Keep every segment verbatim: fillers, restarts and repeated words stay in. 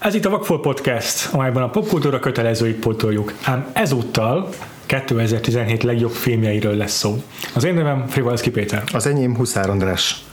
Ez itt a Vagfol Podcast, amelyben a popkultúra kötelezőit pótoljuk. Ám ezúttal kétezer-tizenhét legjobb filmjeiről lesz szó. Az én nevem Frivalski Péter. Az enyém Huszár András.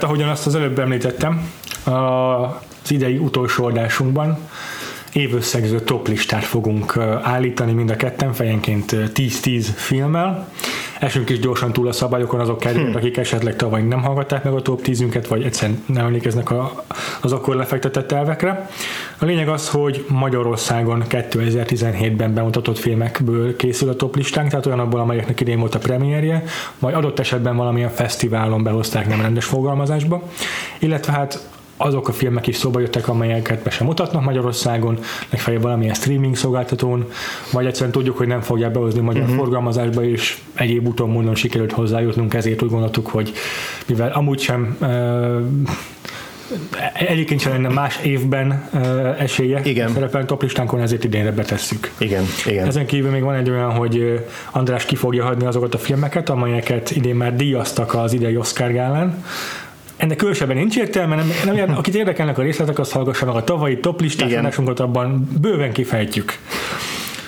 Ahogyan azt az előbb említettem, az idei utolsó adásunkban évösszegző toplistát fogunk állítani mind a ketten, fejenként tíz-tíz filmmel. Esünk is gyorsan túl a szabályokon azok kedvéért, hmm. akik esetleg tavaly nem hallgatták meg a top tízünket, vagy egyszerűen nem emlékeznek a, az akkor lefektetett elvekre. A lényeg az, hogy Magyarországon kétezer-tizenhétben bemutatott filmekből készül a toplistánk, tehát olyanokból, amelyeknek idén volt a premierje, vagy adott esetben valamilyen fesztiválon behozták nem rendes fogalmazásba, illetve hát azok a filmek is szóba jöttek, amelyeket be sem mutatnak Magyarországon, legfeljebb valamilyen streaming szolgáltatón, vagy egyszerűen tudjuk, hogy nem fogják behozni magyar uh-huh. forgalmazásba, és egyéb úton módon sikerült hozzájutnunk, ezért úgy gondoltuk, hogy mivel amúgy sem uh, egyébként sem lenne más évben uh, esélye szerepelni toplistánkon, ezért idénre betesszük. Igen, igen. Ezen kívül még van egy olyan, hogy András ki fogja hagyni azokat a filmeket, amelyeket idén már díjaztak az idei Oscar gálán. Ennek különösebben nincs értelme, nem, nem jár, akit érdekelnek a részletek, azt hallgassanak a tavalyi toplistánkat, abban bőven kifejtjük.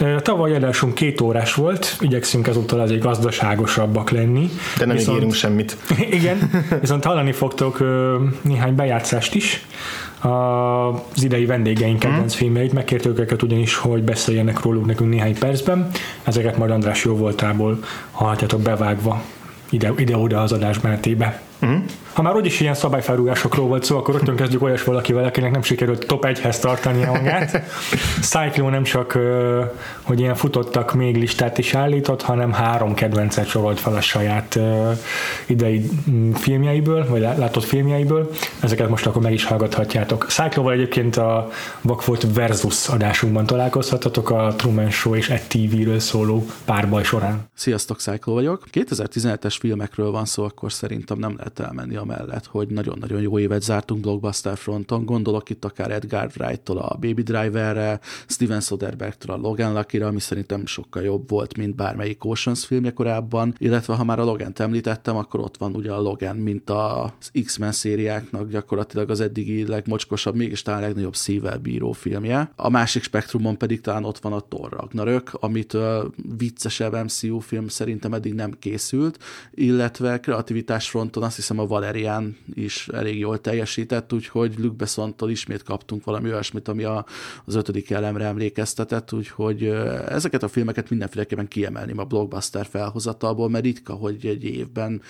A tavalyi adásunk két órás volt, igyekszünk ezúttal azért gazdaságosabbak lenni. De nem viszont, ígérünk semmit. Igen, viszont hallani fogtok néhány bejátszást is. Az idei vendégeink kedvenc hmm. filmjeit, megkértük őket ugyanis, hogy beszéljenek róluk nekünk néhány percben. Ezeket majd András jó voltából hallhatjátok bevágva ide, ide-oda az adás menetébe. Uh-huh. Ha már úgyis ilyen szabályfelrúgásokról volt szó, akkor rögtön kezdjük olyas valakivel, akinek nem sikerült top egyhez tartania magát. Cyclo nem csak, hogy ilyen futottak még listát is állított, hanem három kedvencet sorolt fel a saját idei filmjeiből, vagy látott filmjeiből. Ezeket most akkor meg is hallgathatjátok. Cycloval egyébként a Vakfolt Versus adásunkban találkozhatatok a Truman Show és egy té véről szóló párbaj során. Sziasztok, Cyclo vagyok. kétezer-tizenhetes filmekről van szó, akkor szerintem nem lehet elmenni amellett, hogy nagyon-nagyon jó évet zártunk blockbuster fronton. Gondolok itt akár Edgar Wright-tól a Baby Driverre, Steven Soderbergh-től a Logan Lucky-ra, ami szerintem sokkal jobb volt, mint bármelyik Oceans filmje korábban, illetve ha már a Logant említettem, akkor ott van ugye a Logan, mint az X-Men szériáknak gyakorlatilag az eddigi legmocskosabb, mégis talán legnagyobb szívvel bíró filmje. A másik spektrumon pedig talán ott van a Thor Ragnarök, amit uh, viccesebb em cé u film szerintem eddig nem készült, illetve kreativitás fronton azt hiszem a Valerian is elég jól teljesített, úgyhogy Luc Bessontól ismét kaptunk valami olyasmit, ami a, az ötödik elemre emlékeztetett, úgyhogy ezeket a filmeket mindenféleképpen kiemelném a blockbuster felhozatalból, mert ritka, hogy egy évben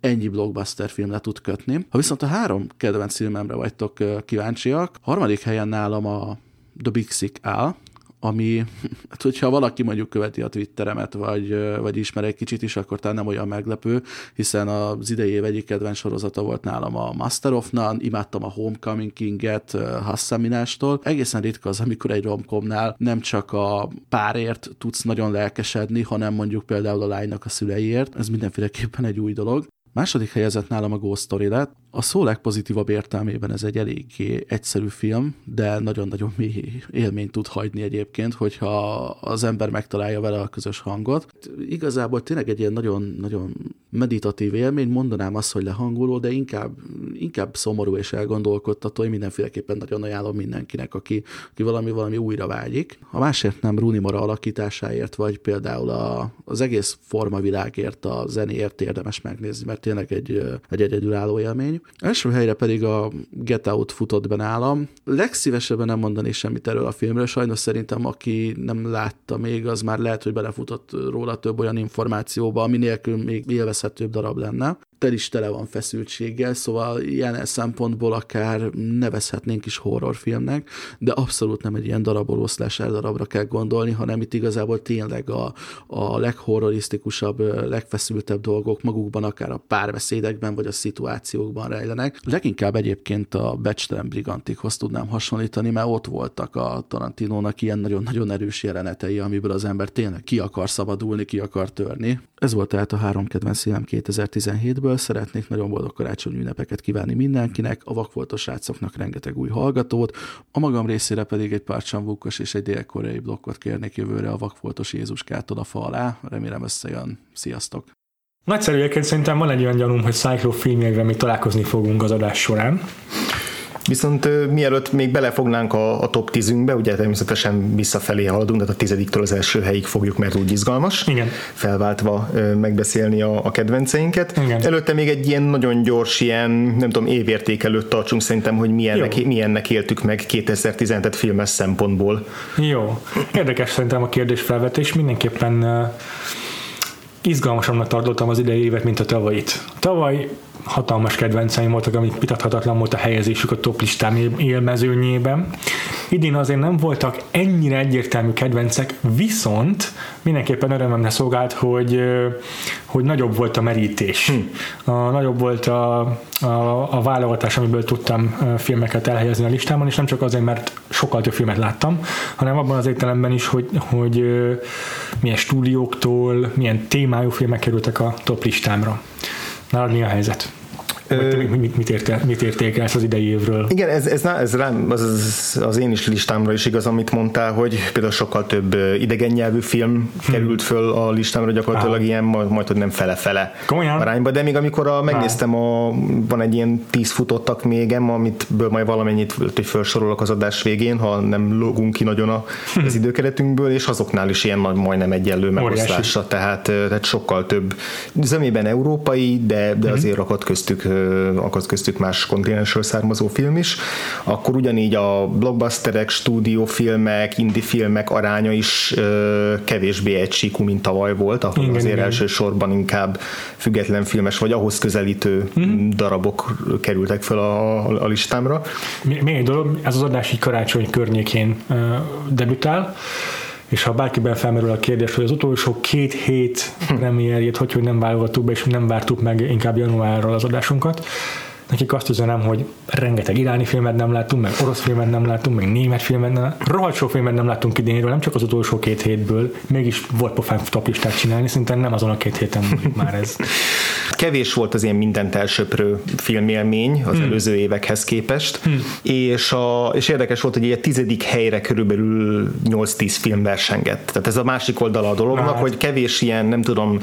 ennyi blockbuster film le tud kötni. Ha viszont a három kedvenc filmemre vagytok kíváncsiak, harmadik helyen nálam a The Big Sick áll, ami, hát hogyha valaki mondjuk követi a Twitteremet, vagy, vagy ismer egy kicsit is, akkor talán nem olyan meglepő, hiszen az idei év egyik kedvenc sorozata volt nálam a Master of None, imádtam a Homecoming King-et Hassaminástól. Egészen ritka az, amikor egy romkomnál nem csak a párért tudsz nagyon lelkesedni, hanem mondjuk például a lánynak a szüleiért. Ez mindenféleképpen egy új dolog. Második helyezett nálam a Ghost Story lett. A szó legpozitívabb értelmében ez egy eléggé egyszerű film, de nagyon-nagyon mély élményt tud hagyni egyébként, hogyha az ember megtalálja vele a közös hangot. Igazából tényleg egy ilyen nagyon-nagyon meditatív élmény, mondanám azt, hogy lehangoló, de inkább, inkább szomorú és elgondolkodtató, én mindenféleképpen nagyon ajánlom mindenkinek, aki, aki valami, valami újra vágyik. Ha másért nem Rooney Mara alakításáért, vagy például a, az egész formavilágért, a zenéért érdemes megnézni, mert tényleg egy, egy egyedülálló élmény. Első helyre pedig a Get Out futott be nálam. Legszívesebben nem mondani semmit erről a filmről, sajnos szerintem aki nem látta még, az már lehet, hogy belefutott róla több olyan információba, ami nélkül még élvezhetőbb darab lenne. tel is tele van feszültséggel, szóval ilyen szempontból akár nevezhetnénk is horrorfilmnek, de abszolút nem egy ilyen daraboló slasher darabra kell gondolni, hanem itt igazából tényleg a, a leghorrorisztikusabb, legfeszültebb dolgok magukban, akár a párbeszédekben, vagy a szituációkban rejlenek. Leginkább egyébként a Becstelen Brigantikhoz tudnám hasonlítani, mert ott voltak a Tarantinónak ilyen nagyon-nagyon erős jelenetei, amiből az ember tényleg ki akar szabadulni, ki akar törni. Ez volt tehát a három kedvenc film kétezer-tizenhétből. Szeretnék nagyon boldog karácsonyi ünnepeket kívánni mindenkinek, a vakfoltos srácoknak rengeteg új hallgatót, a magam részére pedig egy pár csambukkos és egy dél-koreai blokkot kérnék jövőre a vakfoltos Jézuskától a fa alá. Remélem összejön. Sziasztok! Nagyszerű, egyébként szerintem van egy olyan gyanúm, hogy Cyclo filmjével még találkozni fogunk az adás során. Viszont uh, mielőtt még belefognánk a, a top tízünkbe, ugye természetesen visszafelé haladunk, tehát a tizediktől az első helyig fogjuk, mert úgy izgalmas, igen, felváltva uh, megbeszélni a, a kedvenceinket. Igen. Előtte még egy ilyen nagyon gyors, ilyen, nem tudom, évérték előtt tartsunk szerintem, hogy milyennek, milyennek éltük meg kétezer-tizenötöt filmes szempontból. Jó. Érdekes szerintem a kérdésfelvetés. Mindenképpen uh, izgalmasamnak tartottam az idei évet, mint a tavalyit. Tavaly hatalmas kedvenceim voltak, amik vitathatatlan volt a helyezésük a top listám élmezőnyében. Idén azért nem voltak ennyire egyértelmű kedvencek, viszont mindenképpen örömömre szolgált, hogy, hogy nagyobb volt a merítés. Hm. A, nagyobb volt a, a, a válogatás, amiből tudtam filmeket elhelyezni a listámon, és nem csak azért, mert sokkal több filmet láttam, hanem abban az értelemben is, hogy, hogy milyen stúdióktól, milyen témájú filmek kerültek a top listámra. Nálad mi a helyzet? Mit, mit, érte, mit értékelsz az idei évről? Igen, ez, ez, ez rám, az, az én is listámra is igaz, amit mondtál, hogy például sokkal több idegen nyelvű film hmm. került föl a listámra, gyakorlatilag ah. ilyen majd, majd hogy nem fele-fele Komolyan? arányba, de még amikor a, megnéztem, a, van egy ilyen tíz futottak mégem, amitből majd valamennyit felsorolok az adás végén, ha nem lógunk ki nagyon a, az időkeretünkből, és azoknál is ilyen majdnem egyenlő megoszlása, tehát, tehát sokkal több zömében európai, de, de azért hmm. rakott köztük akad köztük más kontinensről származó film is, akkor ugyanígy a blockbusterek, stúdiófilmek, indie filmek aránya is ö, kevésbé egysíkú, mint tavaly volt, ahol igen, azért igen. elsősorban inkább független filmes, vagy ahhoz közelítő mm-hmm. darabok kerültek fel a, a, a listámra. Még egy dolog, ez az adás így karácsony környékén ö, debütál, és ha bárkiben felmerül a kérdés, hogy az utolsó két hét premierjét hogy, hogy nem válogattuk be, és nem vártuk meg inkább januárról az adásunkat, nekik azt üzenem, hogy rengeteg iráni filmet nem láttunk, meg orosz filmet nem láttunk, meg német filmet nem láttunk, rohadt sok filmet nem láttunk idénről, nem csak az utolsó két hétből, mégis volt pofán top listát csinálni, szinte nem azon a két héten múlik már ez. Kevés volt az ilyen mindent elsöprő filmélmény az hmm. előző évekhez képest, hmm. és, a, és érdekes volt, hogy a tizedik helyre körülbelül nyolc-tíz film versengett. Tehát ez a másik oldala a dolognak, hát. hogy kevés ilyen, nem tudom,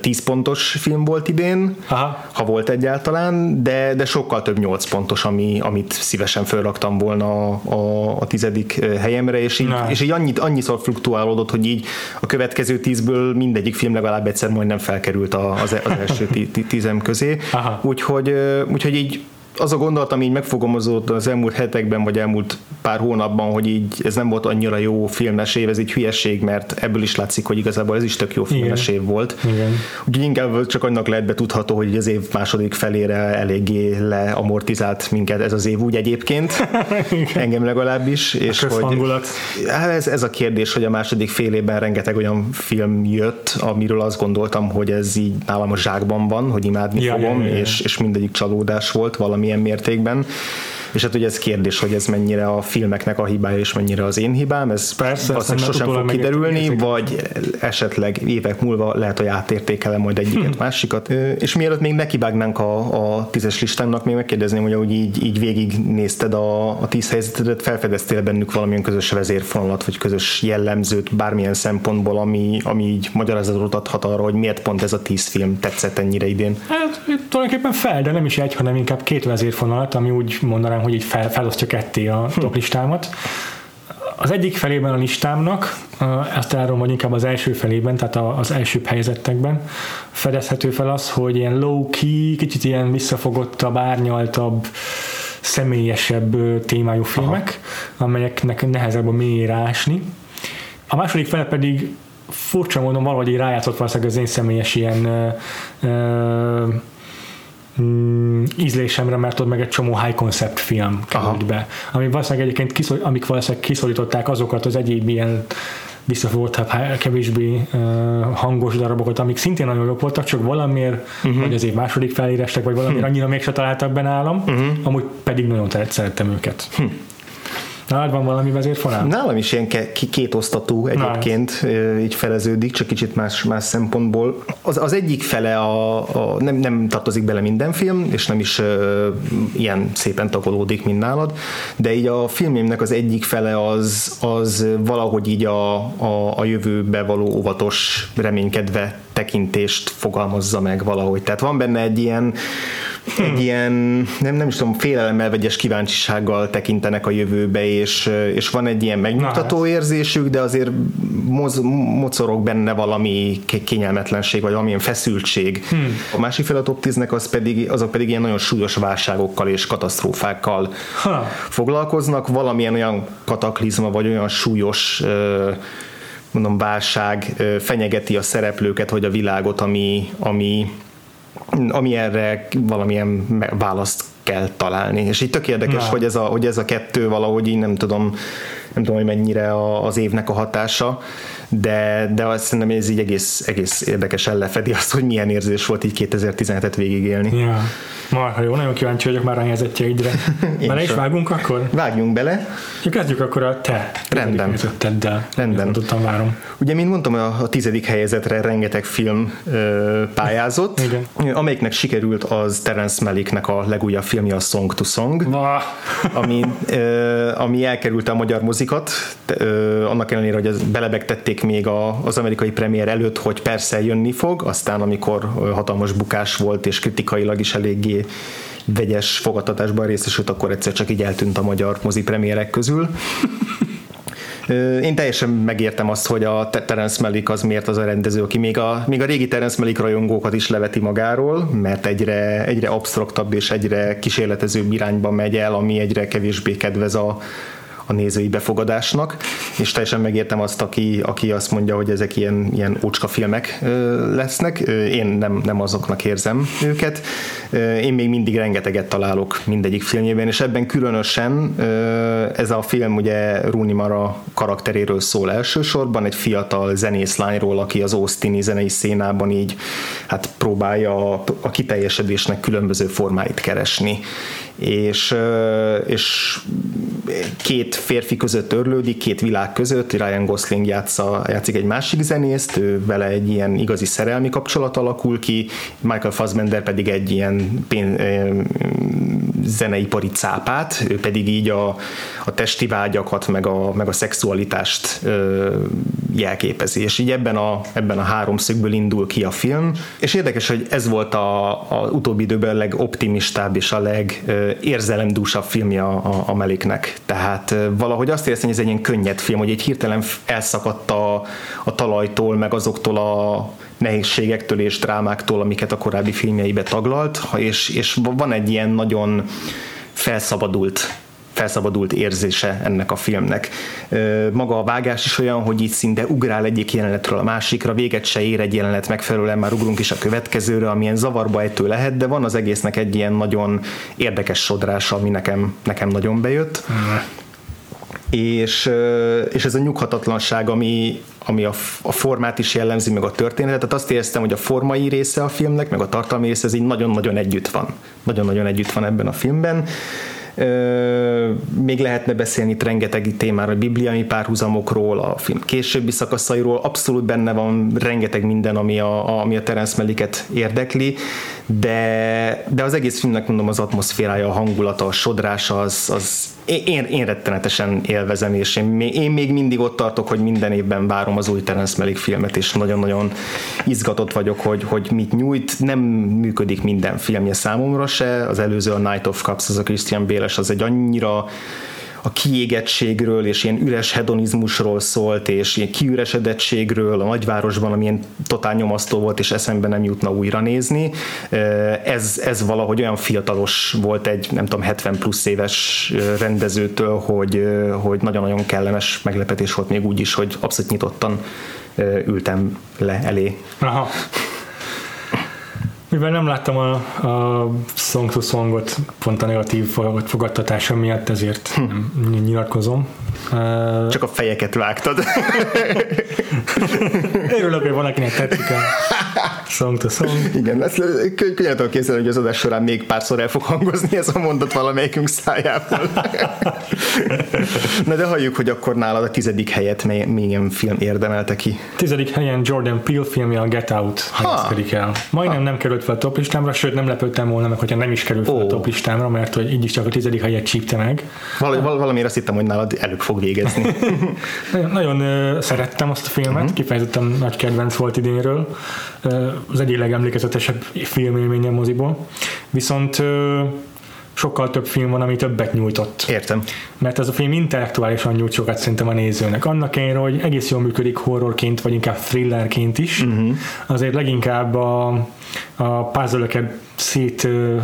tíz pontos film volt idén, Aha. ha volt egyáltalán, de, de sokkal több nyolc pontos, ami, amit szívesen felraktam volna a, a, a tizedik helyemre, és így, és így annyit, annyiszor fluktuálódott, hogy így a következő tízből mindegyik film legalább egyszer majdnem felkerült az, az első tízem közé, úgyhogy, úgyhogy így az a gondolatom így megfogalmazódott az elmúlt hetekben, vagy elmúlt pár hónapban, hogy így ez nem volt annyira jó filmes év, ez így hülyeség, mert ebből is látszik, hogy igazából ez is tök jó filmes év volt. Igen. Úgyhogy inkább csak annak lehet betudható, hogy az év második felére eléggé leamortizált minket ez az év úgy egyébként, engem legalábbis. És a közhangulat. Hogy, ez, ez a kérdés, hogy a második fél évben rengeteg olyan film jött, amiről azt gondoltam, hogy ez így nálam a zsákban van, hogy imádni ja, fogom, ja, ja, ja. És, és mindegyik csalódás volt valami milyen mértékben, és hát ugye ez kérdés, hogy ez mennyire a filmeknek a hibája és mennyire az én hibám, ez persze, azt sosem fog kiderülni, vagy esetleg évek múlva lehet, hogy átértékelem majd egyiket, hm. másikat, és mielőtt még nekivágnánk a, a tízes listámnak, még megkérdezném, hogy ahogy így, így végignézted a, a tíz helyzetedet, felfedeztél bennük valamilyen közös vezérfonalat, vagy közös jellemzőt bármilyen szempontból, ami, ami így magyarázatot adhat arra, hogy miért pont ez a tíz film tetszett ennyire idén? Hát tulajdonképpen fel, de nem is egy, hanem inkább két vezérfonalat, ami úgy mondanám, hogy így fel, felosztja ketté a top listámat. Az egyik felében a listámnak, ezt elrom, hogy inkább az első felében, tehát az elsőbb helyzetekben fedezhető fel az, hogy ilyen low-key, kicsit ilyen visszafogottabb, árnyaltabb, személyesebb témájú filmek, Aha. amelyeknek nehezebb a mélyre ásni. A második fel pedig furcsa módon valahogy rájátszott valószínűleg az én személyes ilyen ö, ö, mm, ízlésemre, mert ott meg egy csomó high concept film került be, ami valószínűleg egyébként kiszor, amik valószínűleg kiszorították azokat az egyéb ilyen visszafogottabb, kevésbé uh, hangos darabokat, amik szintén nagyon jók voltak, csak valamiért, uh-huh. vagy az év második felérestek, vagy valamiért annyira mégse találtak be nálam, uh-huh. amúgy pedig nagyon szerettem őket. Uh-huh. Nálad van valami vezérfonál? Nálam is ilyen kétosztatú egyébként, Nál. így feleződik, csak kicsit más, más szempontból. Az, az egyik fele a, a, nem, nem tartozik bele minden film, és nem is ö, ilyen szépen takolódik, mint nálad, de így a filmjémnek az egyik fele az, az valahogy így a, a, a jövőbe való óvatos, reménykedve tekintést fogalmazza meg valahogy. Tehát van benne egy ilyen, hmm. egy ilyen nem, nem is tudom, félelemmel vegyes kíváncsisággal tekintenek a jövőbe, és, és van egy ilyen megnyugtató érzésük, de azért moz, mocorog benne valami kényelmetlenség, vagy valamilyen feszültség. Hmm. A másik fél a top tíznek az pedig, azok pedig ilyen nagyon súlyos válságokkal és katasztrófákkal ha. foglalkoznak, valamilyen olyan kataklizma, vagy olyan súlyos mondom, válság fenyegeti a szereplőket, vagy a világot, ami, ami, ami erre valamilyen választ kell találni. És így tök érdekes, hogy ez, a, hogy ez a kettő valahogy így nem tudom, nem tudom, hogy mennyire az évnek a hatása, de, de azt szerintem ez így egész, egész érdekesen lefedi azt, hogy milyen érzés volt így kétezer-tizenhetet végigélni. Ja. Marha jó, nagyon kíváncsi vagyok már a helyzetjeidre. Már is vágunk akkor? Vágjunk bele. Ja, kezdjük akkor a te. Rendben. Helyzeteddel. Rendben. Mondottam, várom. Ugye, mint mondtam, a, a tizedik helyezetre rengeteg film ö, pályázott. Igen. Amelyiknek sikerült, az Terence Malicknek a legújabb filmje, a Song to Song, ami, ö, ami elkerült a magyar mozikat, ö, annak ellenére, hogy ezt belebegtették még a, az amerikai premier előtt, hogy persze jönni fog, aztán amikor hatalmas bukás volt, és kritikailag is eléggé vegyes fogadtatásban részesült, akkor egyszer csak így eltűnt a magyar mozi premierek közül. Én teljesen megértem azt, hogy a Terence Malick az miért az a rendező, aki még a, még a régi Terence Malick rajongókat is leveti magáról, mert egyre, egyre absztraktabb és egyre kísérletezőbb irányba megy el, ami egyre kevésbé kedvez a a nézői befogadásnak, és teljesen megértem azt, aki, aki azt mondja, hogy ezek ilyen, ilyen ócska filmek lesznek. Én nem, nem azoknak érzem őket. Én még mindig rengeteget találok mindegyik filmjében, és ebben különösen ez a film ugye Rooney Mara karakteréről szól elsősorban, egy fiatal zenészlányról, aki az austini zenei szénában így hát próbálja a, a kiteljesedésnek különböző formáit keresni. És, és két férfi között örlődik, két világ között. Ryan Gosling játsza, játszik egy másik zenészt, ő vele egy ilyen igazi szerelmi kapcsolat alakul ki, Michael Fassbender pedig egy ilyen pénz, zeneipari cápát, ő pedig így a, a testi vágyakat, meg a, meg a szexualitást ö, jelképezi. És így ebben a, ebben a háromszögből indul ki a film. És érdekes, hogy ez volt az utóbbi időben a legoptimistább és a leg ö, érzelemdúsabb filmje a, a, a Malicknek. Tehát ö, valahogy azt érzem, hogy ez egy ilyen könnyed film, hogy egy hirtelen elszakadt a, a talajtól, meg azoktól a nehézségektől és drámáktól, amiket a korábbi filmjeibe taglalt, és, és van egy ilyen nagyon felszabadult felszabadult érzése ennek a filmnek. Maga a vágás is olyan, hogy így szinte ugrál egyik jelenetről a másikra, véget se ér egy jelenet, megfelelően már ugrunk is a következőre, amilyen zavarba ejtő lehet, de van az egésznek egy ilyen nagyon érdekes sodrása, ami nekem, nekem nagyon bejött. Mm. És, és ez a nyughatatlanság, ami, ami a, a formát is jellemzi, meg a történetet, tehát azt éreztem, hogy a formai része a filmnek, meg a tartalmi része, ez így nagyon-nagyon együtt van. Nagyon-nagyon együtt van ebben a filmben. Ö, még lehetne beszélni itt rengeteg témáról, a bibliai párhuzamokról, a film későbbi szakaszairól, abszolút benne van rengeteg minden, ami a, ami a Terence Malicket érdekli, de, de az egész filmnek mondom az atmoszférája, a hangulata, a sodrása, az, az én, én rettenetesen élvezem, és én, én még mindig ott tartok, hogy minden évben várom az új Terence Malick filmet, és nagyon-nagyon izgatott vagyok, hogy, hogy mit nyújt. Nem működik minden filmje számomra se, az előző a Night of Cups, az a Christian Bale, az egy annyira a kiégettségről és ilyen üres hedonizmusról szólt, és ilyen kiüresedettségről a nagyvárosban, ami ilyen totál nyomasztó volt, és eszembe nem jutna újra nézni. Ez, ez valahogy olyan fiatalos volt egy, nem tudom, hetven plusz éves rendezőtől, hogy, hogy nagyon-nagyon kellemes meglepetés volt még úgy is, hogy abszolút nyitottan ültem le elé. Aha. Mivel nem láttam a, a Song to Songot pont a negatív fogadtatása miatt, ezért hm. nem nyilatkozom. Csak a fejeket vágtad. Örülök, hogy van, akinek tetszik a Song to Song. Igen, ezt könnyedől készíteni, hogy az adás során még párszor el fog hangozni ez a mondat valamelyikünk szájából. Na de halljuk, hogy akkor nálad a tizedik helyet mely, milyen film érdemelte ki. Tizedik helyen Jordan Peele filmje a Get Out helyezkedik el. Majdnem ha. nem került fel a top listámra, sőt nem lepődtem volna meg, hogyha nem is került fel oh. a top listámra, mert hogy így is csak a tizedik helyet csípte meg. Val- val- valamiért azt hittem, hogy nálad előbb fog végezni. Nagyon uh, szerettem azt a filmet, uh-huh. kifejezetten nagy kedvenc volt idénről. Uh, az egyik legemlékezetesebb filmélménye moziból. Viszont uh, sokkal több film van, ami többet nyújtott. Értem. Mert ez a film intellektuálisan nyújt sokat szerintem a nézőnek. Annak ellenére, hogy egész jól működik horrorként, vagy inkább thrillerként is, uh-huh. azért leginkább a, a puzzle-öket szét ö,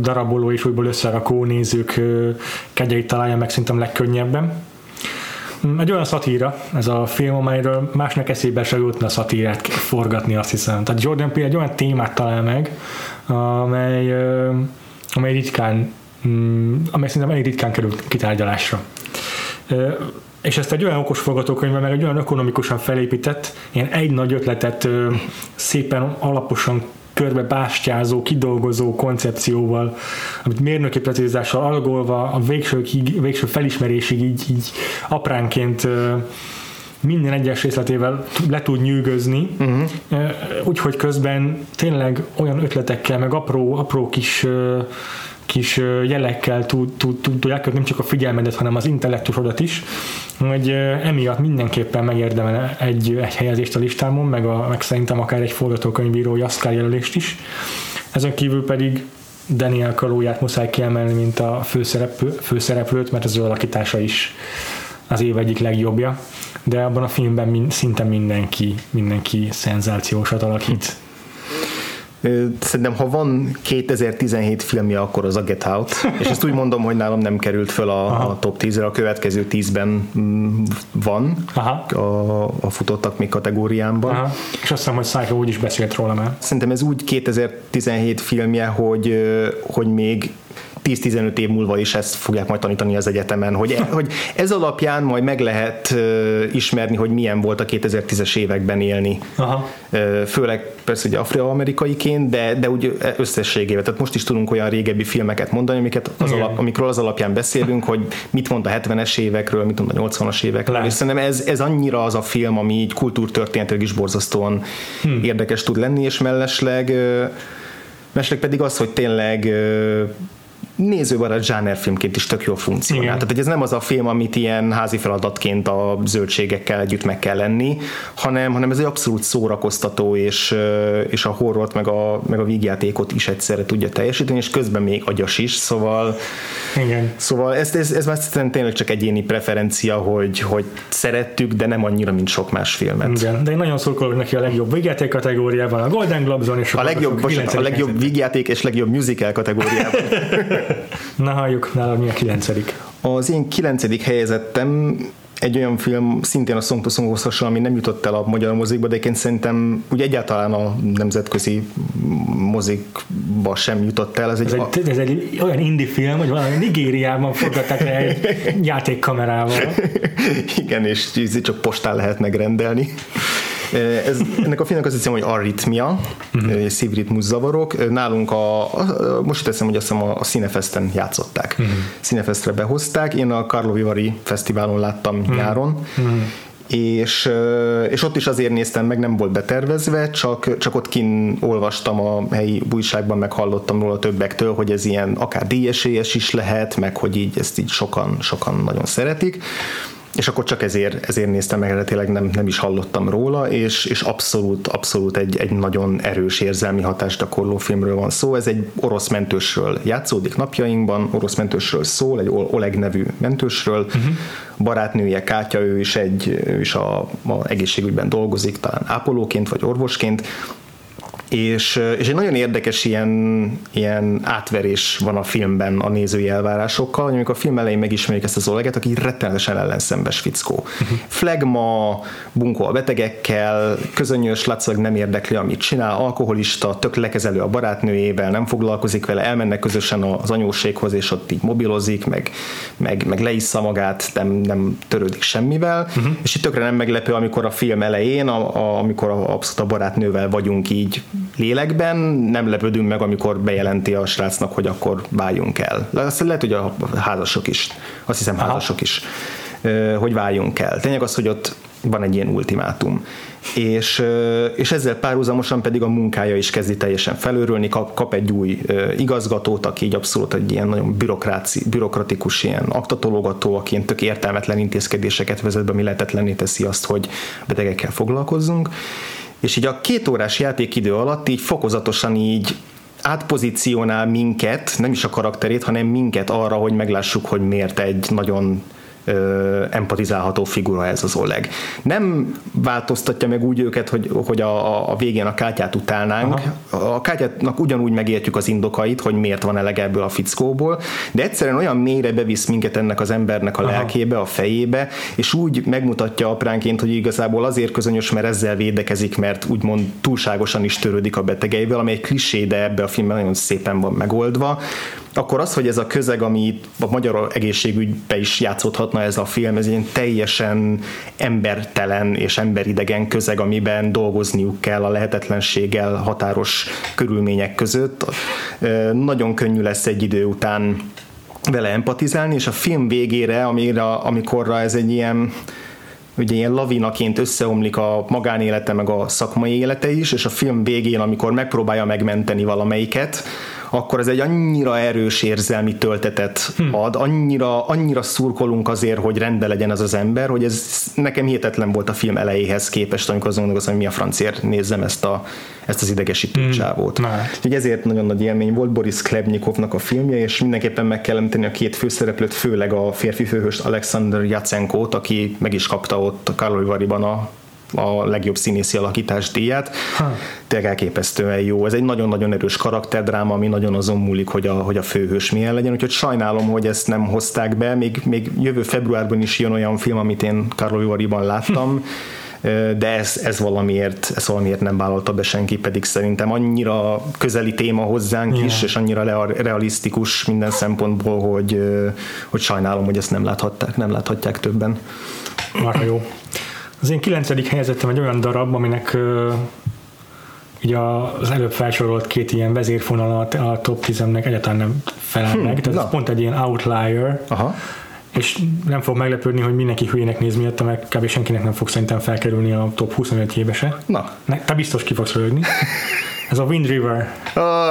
daraboló és újból összerakó nézők ö, kegyeit találja meg szerintem legkönnyebben. Egy olyan szatíra ez a film, amelyről másnak eszébe se jutna szatírát forgatni, azt hiszem. Tehát Jordan Peele egy olyan témát talál meg, amely... Ö, amely ritkán, amely szerintem elég ritkán kerül kitárgyalásra. És ezt egy olyan okos forgatókönyvvel, meg egy olyan ökonomikusan felépített, ilyen egy nagy ötletet szépen alaposan körbe bástyázó, kidolgozó koncepcióval, amit mérnöki precizással algolva a végső, végső felismerésig így, így apránként minden egyes részletével le tud nyűgözni, uh-huh. úgyhogy közben tényleg olyan ötletekkel, meg apró, apró kis, kis jelekkel tud, tud, tudják nem csak a figyelmedet, hanem az intellektusodat is, hogy emiatt mindenképpen megérdemel egy, egy helyezést a listámon, meg, a, meg szerintem akár egy forgatókönyvírói Oscar jelölést is. Ezen kívül pedig Daniel Kaluuját muszáj kiemelni, mint a főszereplő, főszereplőt, mert az ő alakítása is az év egyik legjobbja, de abban a filmben min, szinte mindenki, mindenki szenzációsat alakít. Szerintem, ha van kétezer-tizenhét filmje, akkor az a Get Out, és ezt úgy mondom, hogy nálam nem került föl a, a top tízre, a következő tízben van a, a futottak még kategóriámban. Aha. És azt hiszem, hogy Cyclo úgy is beszélt róla már. Szerintem ez úgy kétezer-tizenhét filmje, hogy, hogy még tíz-tizenöt év múlva is ezt fogják majd tanítani az egyetemen, hogy, e, hogy ez alapján majd meg lehet uh, ismerni, hogy milyen volt a kétezer-tízes években élni. Aha. Uh, főleg persze, hogy afroamerikaiként, de, de úgy összességében. Tehát most is tudunk olyan régebbi filmeket mondani, amiket az alap, amikről az alapján beszélünk, hogy mit mond a hetvenes évekről, mit mond a nyolcvanas évekről. Lát. És szerintem ez, ez annyira az a film, ami így kultúrtörténetileg is borzasztóan hmm. érdekes tud lenni, és mellesleg, uh, mellesleg pedig az, hogy tényleg uh, nézőbarát zsánerfilmként is tök jól funkcionál. Igen. Tehát ez nem az a film, amit ilyen házi feladatként a zöldségekkel együtt meg kell lenni, hanem, hanem ez egy abszolút szórakoztató, és, és a horrort, meg a, meg a vígjátékot is egyszerre tudja teljesíteni, és közben még agyas is, szóval igen. Szóval ez, ez, ez már tényleg csak egyéni preferencia, hogy, hogy szerettük, de nem annyira, mint sok más filmet. Igen, de én nagyon szurkolok neki a legjobb vígjáték kategóriában, a Golden Globeson, és a, a legjobb, bocsánat, a legjobb vígjáték és legjobb musical kategóriában. Na halljuk, nálam mi a kilencedik? Az én kilencedik helyezettem egy olyan film, szintén a Song to Songhoz hasonló, ami nem jutott el a magyar mozikba, de én szerintem úgy egyáltalán a nemzetközi mozikba sem jutott el. Ez egy, ez a... egy, ez egy olyan indie film, hogy valami Nigériában forgatták le egy játékkamerával. Igen, és csak postán lehet megrendelni. Ez, ennek a filmnek azt hiszem, hogy arritmia, uh-huh. szívritmus zavarok. Nálunk a, a most teszem, hogy azt hiszem a, a Cinefesten játszották. Uh-huh. Cinefestre behozták. Én a Carlo Vivari fesztiválon láttam uh-huh. nyáron, uh-huh. És, és ott is azért néztem meg, nem volt betervezve, csak, csak ott kinn olvastam a helyi újságban, meg hallottam róla többektől, hogy ez ilyen akár díjesélyes is lehet, meg hogy így ezt így sokan, sokan nagyon szeretik. És akkor csak ezért, ezért néztem meg, de tényleg nem, nem is hallottam róla, és, és abszolút, abszolút egy, egy nagyon erős érzelmi hatást gyakorló filmről van szó. Ez egy orosz mentősről játszódik napjainkban, orosz mentősről szól, egy Oleg nevű mentősről, uh-huh. barátnője Kátya, ő is, egy, ő is a, a egészségügyben dolgozik, talán ápolóként vagy orvosként, és, és egy nagyon érdekes ilyen, ilyen átverés van a filmben a nézői elvárásokkal, hogy amikor a film elején megismerjük ezt az Oleget, aki rettenetesen ellenszembes fickó. Uh-huh. Flegma, bunkó a betegekkel, közönnyös, látszólag nem érdekli, amit csinál, alkoholista, tök lekezelő a barátnőjével, nem foglalkozik vele, elmennek közösen az anyóséghoz, és ott így mobilozik, meg, meg, meg leissza magát, nem, nem törődik semmivel, uh-huh. és itt tökre nem meglepő, amikor a film elején, a, a, amikor a, abszolút a barátnővel vagyunk így lélekben, nem lepődünk meg, amikor bejelenti a srácnak, hogy akkor váljunk el. Aztán lehet, hogy a házasok is. Azt hiszem házasok is. Hogy váljunk el. Tényleg az, hogy ott van egy ilyen ultimátum. És, és ezzel párhuzamosan pedig a munkája is kezdi teljesen felőrülni, kap, kap egy új igazgatót, aki így abszolút egy ilyen nagyon bürokratikus ilyen aktatologató, aki ilyen tök értelmetlen intézkedéseket vezet be, ami lehetetlenné teszi azt, hogy betegekkel foglalkozzunk. És így a két órás játékidő alatt így fokozatosan így átpozícionál minket, nem is a karakterét, hanem minket arra, hogy meglássuk, hogy miért egy nagyon ö, empatizálható figura ez az Oleg. Nem változtatja meg úgy őket, hogy, hogy a, a végén a Kátyát utálnánk. Aha. A Kátyának ugyanúgy megértjük az indokait, hogy miért van elege ebből a fickóból, de egyszerűen olyan mélyre bevisz minket ennek az embernek a Aha. lelkébe, a fejébe, és úgy megmutatja apránként, hogy igazából azért közönös, mert ezzel védekezik, mert úgymond túlságosan is törődik a betegeivel, amely egy klisé, de ebbe a filmben nagyon szépen van megoldva. Akkor az, hogy ez a közeg, ami a magyar egészségügybe is játszódhatna ez a film, ez ilyen teljesen embertelen és emberidegen közeg, amiben dolgozniuk kell a lehetetlenséggel határos körülmények között. Nagyon könnyű lesz egy idő után vele empatizálni, és a film végére, amire, amikorra ez egy ilyen ugye ilyen lavinaként összeomlik a magánélete meg a szakmai élete is, és a film végén, amikor megpróbálja megmenteni valamelyiket, akkor ez egy annyira erős érzelmi töltetet ad, annyira, annyira szurkolunk azért, hogy rendben legyen az az ember, hogy ez nekem hihetetlen volt a film elejéhez képest, amikor azon gondolkozom, hogy mi a francért nézzem ezt, a, ezt az idegesítő mm. csávót. Úgyhogy ezért nagyon nagy élmény volt Boris Klebnikovnak a filmje, és mindenképpen meg kell említeni a két főszereplőt, főleg a férfi főhőst, Alexander Jacenkót, aki meg is kapta ott a Karlovy-Varyban a a legjobb színészi alakítás díját. Tényleg elképesztően jó. Ez egy nagyon-nagyon erős karakterdráma, ami nagyon azon múlik, hogy a, hogy a főhős milyen legyen. Úgyhogy sajnálom, hogy ezt nem hozták be. Még, még jövő februárban is jön olyan film, amit én Karlovy-Varyban láttam, de ez, ez, valamiért, ez valamiért nem vállalta be senki, pedig szerintem annyira közeli téma hozzánk yeah. is, és annyira le- realisztikus minden szempontból, hogy, hogy sajnálom, hogy ezt nem láthatták, nem láthatják többen. Már jó. Az én kilencedik helyezettem egy olyan darab, aminek ö, ugye az előbb felsorolt két ilyen vezérfonalat a top tízemnek egyáltalán nem felel meg. Hm, tehát na. Ez pont egy ilyen outlier, Aha. és nem fog meglepődni, hogy mindenki hülyének néz miatt, mert kb. Senkinek nem fog szerintem felkerülni a top huszonötjébe se. Na. Ne, te biztos ki fogsz röhögni. Ez a Wind River. Ah,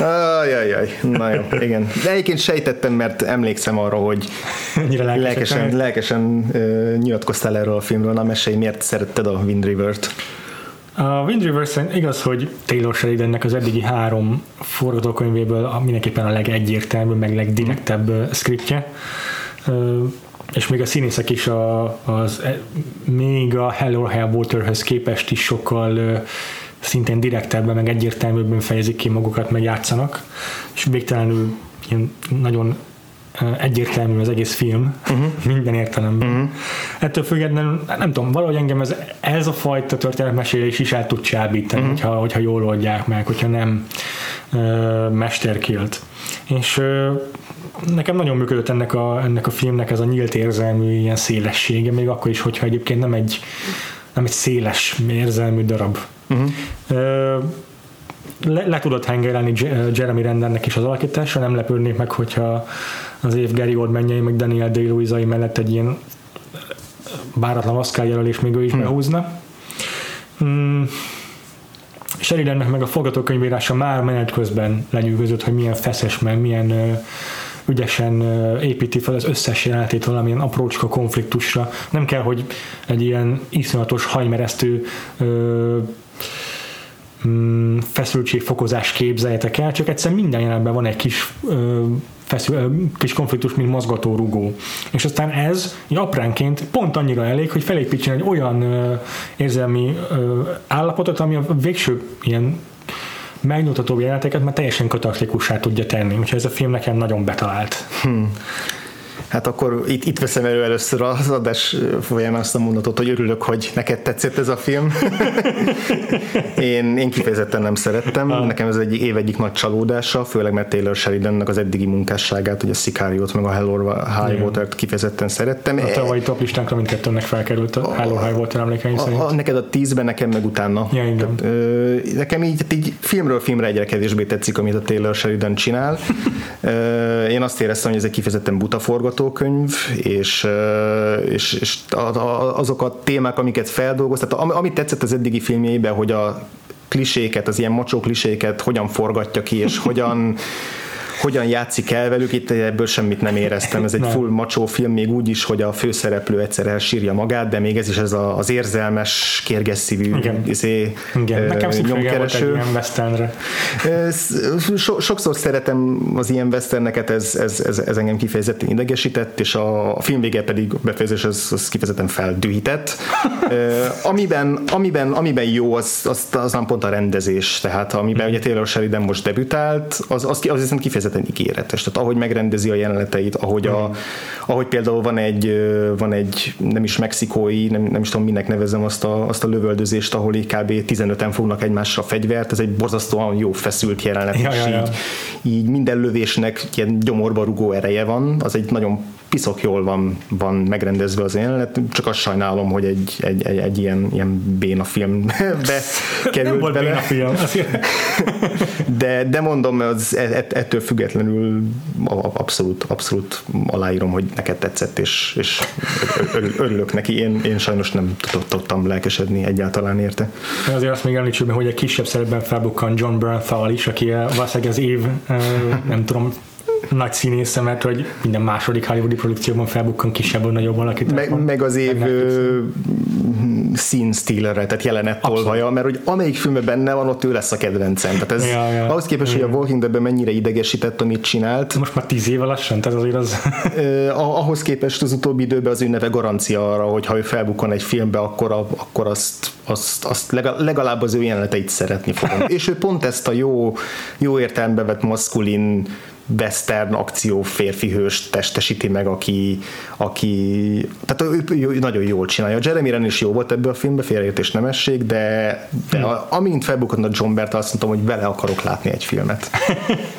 ah, jaj, jaj. Na jó, igen. De egyébként sejtettem, mert emlékszem arra, hogy lelkesen, lelkesen, lelkesen uh, nyilatkoztál erről a filmről. Na mesélj, miért szeretted a Wind River-t? A Wind River igaz, hogy Taylor Sheridannek az eddigi három forgatókönyvéből mindenképpen a legegyértelműbb, meg legdirektebb mm. szkriptje. Uh, és még a színészek is a, az, még a Hell or High Waterhöz képest is sokkal uh, szintén direktebben, meg egyértelműbben fejezik ki magukat, meg játszanak, és végtelenül ilyen nagyon egyértelmű az egész film, uh-huh. minden értelemben. Uh-huh. Ettől függetlenül, nem tudom, valahogy engem ez, ez a fajta történetmesélés is el tud csábítani, uh-huh. hogyha, hogyha jól oldják meg, hogyha nem uh, mesterkélt. És uh, nekem nagyon működött ennek a, ennek a filmnek ez a nyílt érzelmű ilyen szélessége, még akkor is, hogyha egyébként nem egy, nem egy széles érzelmű darab. Uh-huh. Le, le tudott hengerelni Jeremy Rennernek is az alakítása, nem lepődnék meg, hogyha az év Gary Oldmanjai meg Daniel Day-Lewis-ai mellett egy ilyen báratlan Oscar jelölés még ő is behúzna. Mm. Sheridannek meg a forgatókönyvírása már menet közben lenyűgözött, hogy milyen feszes, meg milyen uh, ügyesen uh, építi fel az összes jelenetét valamilyen aprócska konfliktusra. Nem kell, hogy egy ilyen iszonyatos, hajmeresztő uh, feszültségfokozás képzeljetek el, csak egyszer minden jelenben van egy kis, ö, feszül, ö, kis konfliktus, mint mozgatórugó. És aztán ez apránként pont annyira elég, hogy felépítsen egy olyan ö, érzelmi ö, állapotot, ami a végső ilyen megnyugtató jeleneteket már teljesen katartikussá tudja tenni, úgyhogy ez a film nekem nagyon betalált. Hmm. Hát akkor itt, itt veszem elő először az adás folyamán azt a mondatot, hogy örülök, hogy neked tetszett ez a film. én, én kifejezetten nem szerettem. Ah. Nekem ez egy év egyik nagy csalódása, főleg mert Taylor Sheridannek az eddigi munkásságát, hogy a Sicariót meg a Hello High Water-t kifejezetten szerettem. A tavalyi top listánkra mindkettőnek felkerült a Hello High Water emlékeim szerint. A, a, neked a tízben, nekem meg utána. Ja, Tehát, ö, nekem így, így filmről filmre egyre kevésbé tetszik, amit a Taylor Sheridan csinál. ö, én azt éreztem, hogy ez egy kifejezetten buta forgató könyv, és, és, és azok a témák, amiket feldolgoz, tehát amit tetszett az eddigi filmjeiben, hogy a kliséket, az ilyen macsó kliséket hogyan forgatja ki, és hogyan hogyan játszik el velük, itt ebből semmit nem éreztem. Ez egy nem. full macsó film, még úgy is, hogy a főszereplő egyszer elsírja magát, de még ez is ez a, az érzelmes, kérges szívű izé, nyomkereső. So, sokszor szeretem az ilyen westerneket, ez, ez, ez, ez engem kifejezetten idegesített, és a, a film vége pedig a befejezés, az, az kifejezetten feldühített. amiben, amiben, amiben jó, az, az, az nem pont a rendezés, tehát amiben ugye Taylor Sheridan most debütált, az, az, az viszont kifejezetten ígéretes. Tehát ahogy megrendezi a jeleneteit, ahogy, a, ahogy például van egy, van egy nem is mexikói, nem, nem is tudom minek nevezem azt a, azt a lövöldözést, ahol kb. tizenöten fognak egymásra fegyvert, ez egy borzasztóan jó feszült jelenet, ja, és ja, ja. Így, így minden lövésnek ilyen gyomorba rugó ereje van, az egy nagyon piszok jól van, van megrendezve az jelenet, csak azt sajnálom, hogy egy, egy, egy, egy ilyen, ilyen béna filmbe került nem volt bele. Béna film. de, de mondom, az, ett, ettől függetlenül abszolút, abszolút aláírom, hogy neked tetszett, és, és örülök neki. Én, én sajnos nem tudtam lelkesedni egyáltalán érte. Azért azt még említsük, hogy egy kisebb szerepben felbukkan John Bernthal is, aki valószínűleg az év, nem tudom, nagy színésze, mert hogy minden második hollywoodi produkcióban felbukkan kisebb vagy nagyobb alakítás. Meg, meg az év színstílere, tehát jelenet tolvaja, mert hogy amelyik filmben benne van, ott ő lesz a kedvencem. Tehát ez ja, ja. ahhoz képest, ja. hogy a Walking Deadben mennyire idegesített, amit csinált. Most már tíz éve lassan, tehát azért az... ahhoz képest az utóbbi időben az ő neve garancia arra, hogy ha ő felbukkan egy filmbe, akkor, a, akkor azt, azt, azt legalább az ő jeleneteit szeretni fogom. És ő pont ezt a jó, jó értelembe vett maszkulin western akció férfi hős testesíti meg, aki, aki tehát ő, ő, ő nagyon jól csinálja. Jeremy Renner is jó volt ebből a filmben, félreértés nemesség, de, de a, amint felbukott a John Bert, azt mondtam, hogy vele akarok látni egy filmet.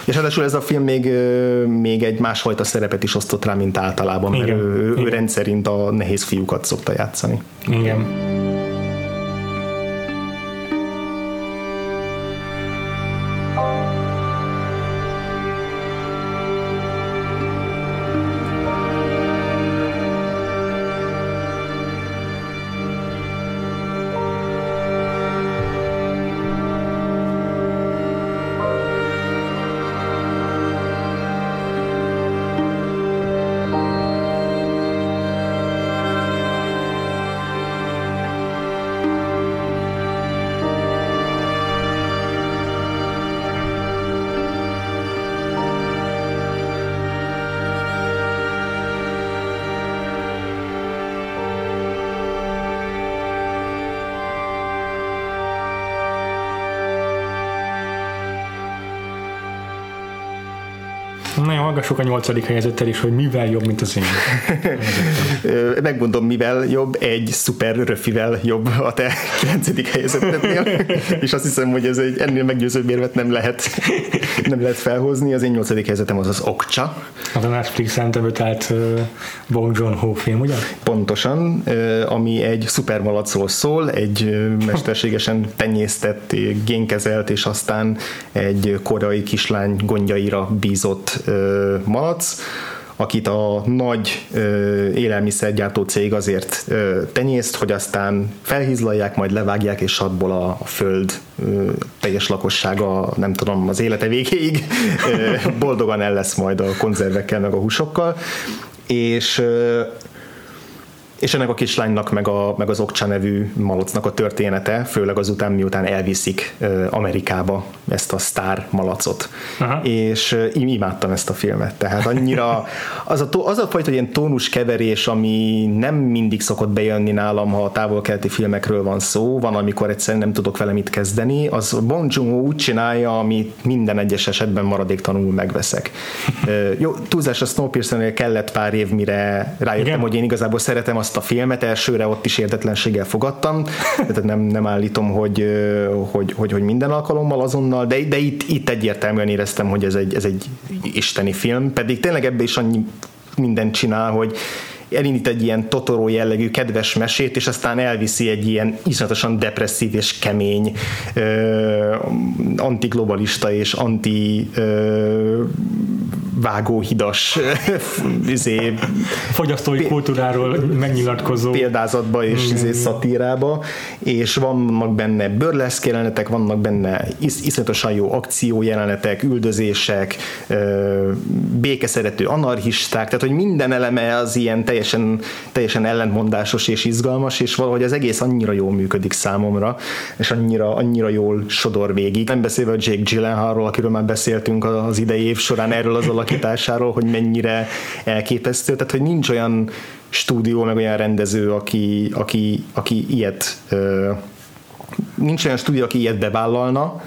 És ráadásul ez a film még, még egy másfajta szerepet is osztott rá, mint általában, mert igen, ő, ő rendszerint a nehéz fiúkat szokta játszani. Igen. Hallgassuk a nyolcadik helyezettel is, hogy mivel jobb, mint az én. Megmondom, mivel jobb, egy szuper röfivel jobb a te kilencedik helyezettetnél, és azt hiszem, hogy ez egy ennél meggyőzőbb érvet nem lehet, nem lehet felhozni. Az én nyolcadik helyezetem az az Okja. Az a Netflixen debütált uh, Bong Joon-ho film, ugye? Pontosan, uh, ami egy szupermalacról szól, egy uh, mesterségesen tenyésztett, uh, génkezelt, és aztán egy koreai kislány gondjaira bízott uh, malac, akit a nagy ö, élelmiszergyártó cég azért ö, tenyészt, hogy aztán felhízlalják, majd levágják, és abból a, a föld ö, teljes lakossága, nem tudom, az élete végéig ö, boldogan el lesz majd a konzervekkel, meg a húsokkal, és ö, És ennek a kislánynak, meg, a, meg az Okja nevű malacnak a története, főleg azután, miután elviszik Amerikába ezt a sztár malacot. Aha. És én imádtam ezt a filmet. Tehát annyira az a, az a fajta ilyen tónuskeverés, ami nem mindig szokott bejönni nálam, ha a távol-keleti filmekről van szó, van, amikor egyszerűen nem tudok vele mit kezdeni, az Bong Joon-ho úgy csinálja, amit minden egyes esetben maradéktanul megveszek. Jó, túlzás, a Snowpiercernél kellett pár év, mire rájöttem, igen, hogy én igazából szeretem azt a filmet, elsőre ott is értetlenséggel fogadtam, tehát nem, nem állítom, hogy, hogy, hogy, hogy minden alkalommal azonnal, de, de itt, itt egyértelműen éreztem, hogy ez egy, ez egy isteni film, pedig tényleg ebbe is annyi mindent csinál, hogy elindít egy ilyen Totoro jellegű kedves mesét, és aztán elviszi egy ilyen iszonyatosan depresszív és kemény euh, antiglobalista és anti euh, vágóhidas izé, fogyasztói pé- kultúráról megnyilatkozó példázatba és mm. izé, szatírába, és vannak benne burleszk jelenetek, vannak benne is- iszonyatosan jó akció jelenetek, üldözések, euh, békeszerető anarchisták, tehát hogy minden eleme az ilyen Teljesen, teljesen ellentmondásos és izgalmas, és valahogy az egész annyira jól működik számomra, és annyira, annyira jól sodor végig. Nem beszélve Jake Gyllenhaalról, akiről már beszéltünk az idei év során, erről az alakításáról, hogy mennyire elképesztő, tehát hogy nincs olyan stúdió, meg olyan rendező, aki, aki, aki ilyet nincs olyan stúdió, aki ilyet bevállalna,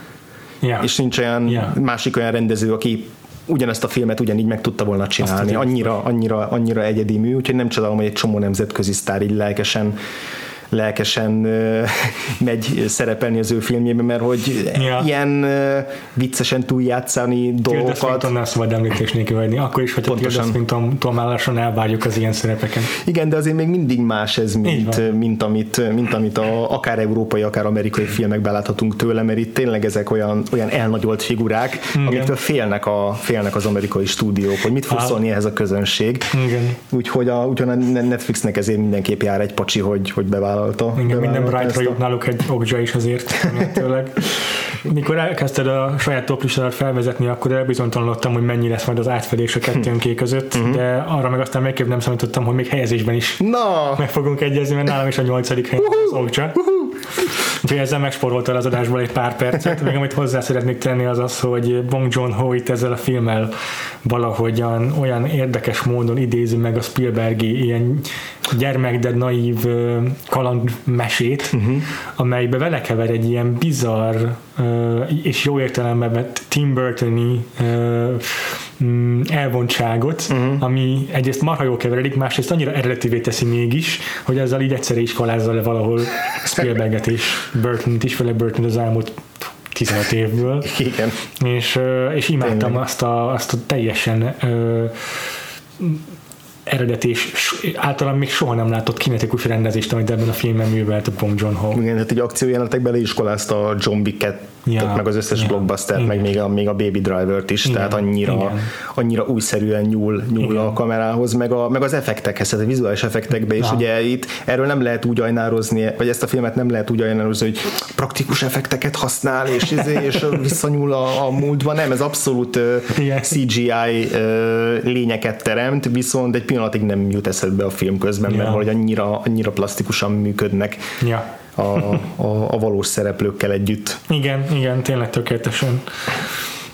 yeah. és nincs olyan yeah. másik olyan rendező, aki ugyanezt a filmet ugyanígy meg tudta volna csinálni. Annyira, annyira, annyira egyedi mű, úgyhogy nem csodálom, hogy egy csomó nemzetközi sztár így lelkesen, lelkesen euh, megy szerepelni az ő filmjében, mert hogy ja. ilyen euh, viccesen túljátszani dolgokat. Tilda Swinton-nál szabad említés nélkül hagyni, akkor is, hogyha Tilda Swinton-tól máláson elvárjuk az ilyen szerepeken. Igen, de azért még mindig más ez, mint, mint amit, mint amit a, akár európai, akár amerikai filmekben láthatunk tőle, mert itt tényleg ezek olyan, olyan elnagyolt figurák, igen, amiktől félnek, a, félnek az amerikai stúdiók, hogy mit fog ah. szólni ehhez a közönség. Igen. Úgyhogy a, úgy, a Netflixnek ezért mindenképp jár egy pacsi, hogy, hogy bevállalják. Igen, minden brightra jobb náluk egy Okja is azért. Mikor elkezdted a saját toplistádat felvezetni, akkor elbizonytalanodtam, hogy mennyi lesz majd az átfedés a kettőnké között, mm-hmm. de arra meg aztán megképp nem számítottam, hogy még helyezésben is no. meg fogunk egyezni, mert nálam is a nyolcadik helyen az Okja. Úgyhogy ezzel megsporoltál az adásból egy pár percet. Még amit hozzá szeretnék tenni, az az, hogy Bong Joon-ho itt ezzel a filmmel valahogyan olyan érdekes módon idézi meg a Spielbergi ilyen gyermek, de naív kalandmesét, uh-huh. amelybe vele kever egy ilyen bizarr és jó értelemben vett Tim Burton-i elvontságot, uh-huh. ami egyrészt marha jól keveredik, másrészt annyira eredetivé teszi mégis, hogy ezzel így egyszerre is kalázza le valahol Spielberget és Burton-t is, főleg Burton az elmúlt tizenöt évből. Igen. És, és imádtam azt a, azt a teljesen ö, eredeti és általán még soha nem látott kinetikus rendezést, amit ebben a filmben művelt a Bong Joon-ho. Igen, hát egy akciójelenetekben leiskolázta a John Wicket, ja, meg az összes ja, blockbustert, meg még a, még a Baby Drivert is, igen, tehát annyira, annyira újszerűen nyúl, nyúl a kamerához, meg, a, meg az effektekhez, tehát a vizuális effektekbe is, ja. ugye itt erről nem lehet úgy ajnározni, vagy ezt a filmet nem lehet úgy ajnározni, hogy praktikus effekteket használ, és, és visszanyúl a, a múltba, nem, ez abszolút igen. C G I lényeket teremt, viszont egy pillanatig nem jut eszedbe a film közben, ja. mert hogy annyira, annyira plastikusan működnek. Ja. A, a, a valós szereplőkkel együtt. Igen, igen, tényleg tökéletesen.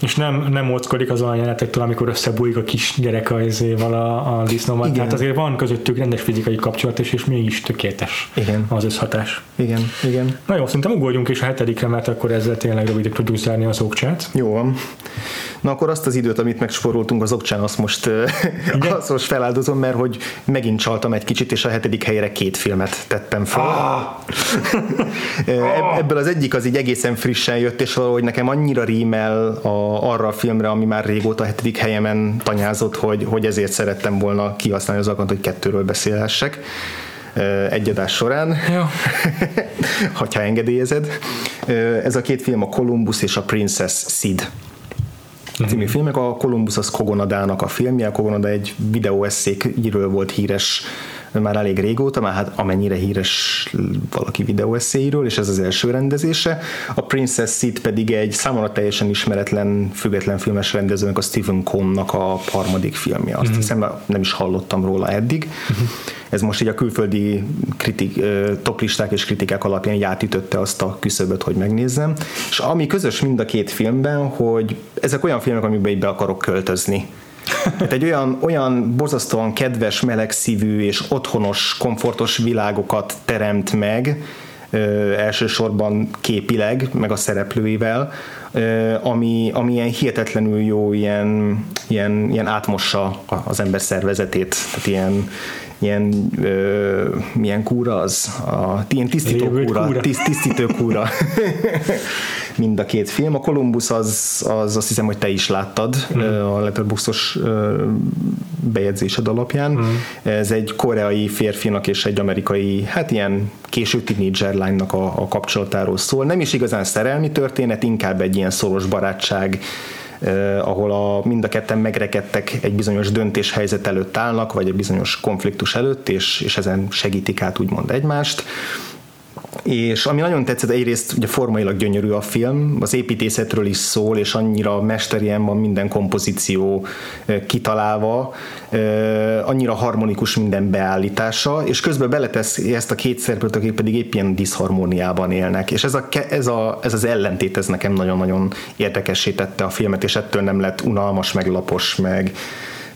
És nem, nem óckodik az olyan jelenetektől, amikor összebújik a kisgyerek azéval a, a disznóval. Tehát azért van közöttük rendes fizikai kapcsolat, és, és mégis tökéletes igen. az összhatás. Igen, igen. Na jó, szerintem ugorjunk is a hetedikre, mert akkor ezzel tényleg rövidre tudjuk zárni az Okját. Jó van. Na akkor azt az időt, amit megsporoltunk az Okján, azt most, azt most feláldozom, mert hogy megint csaltam egy kicsit, és a hetedik helyre két filmet tettem fel. Ah! Ebből az egyik az így egészen frissen jött, és valahogy nekem annyira rímel a arra a filmre, ami már régóta a hetedik helyemen tanyázott, hogy, hogy ezért szerettem volna kihasználni az alkalmat, hogy kettőről beszélhessek egy adás során. Ja. Hogyha engedélyezed. Ez a két film a Columbus és a Princess Sid című filmek. A Columbus az Kogonadának a filmje. Kogonada egy videóesszék íről volt híres már elég régóta, már hát amennyire híres valaki videóeszéiről, és ez az első rendezése. A Princess Sid pedig egy számomra teljesen ismeretlen, független filmes rendezőnek, a Stephen Cohn-nak a harmadik filmje. Azt mm-hmm. hiszem, nem is hallottam róla eddig. Mm-hmm. Ez most így a külföldi kritik, toplisták és kritikák alapján így átütötte azt a küszöböt, hogy megnézzem. És ami közös mind a két filmben, hogy ezek olyan filmek, amikben így be akarok költözni. Tehát egy olyan, olyan borzasztóan kedves, melegszívű és otthonos, komfortos világokat teremt meg, ö, elsősorban képileg, meg a szereplőivel, ö, ami, ami ilyen hihetetlenül jó, ilyen, ilyen, ilyen átmossa az ember szervezetét. Tehát ilyen ilyen, ö, milyen kúra az? A, ilyen tisztítókúra. Tiszt, tisztítőkúra. Mind a két film. A Columbus az, az azt hiszem, hogy te is láttad mm. a Letterboxd-os bejegyzésed alapján. Mm. Ez egy koreai férfinak és egy amerikai, hát ilyen késő teenager lánynak a, a kapcsolatáról szól. Nem is igazán szerelmi történet, inkább egy ilyen szoros barátság, Uh, ahol a, mind a ketten megrekedtek, egy bizonyos döntéshelyzet előtt állnak, vagy egy bizonyos konfliktus előtt, és, és ezen segítik át úgymond egymást. És ami nagyon tetszett, egyrészt ugye formailag gyönyörű a film, az építészetről is szól, és annyira mesterien van minden kompozíció kitalálva, annyira harmonikus minden beállítása, és közben beletesz ezt a két szereplőt, akik pedig épp ilyen diszharmóniában élnek. És ez, a, ez, a, ez az ellentét, ez nekem nagyon-nagyon érdekessé tette a filmet, és ettől nem lett unalmas, meg lapos, meg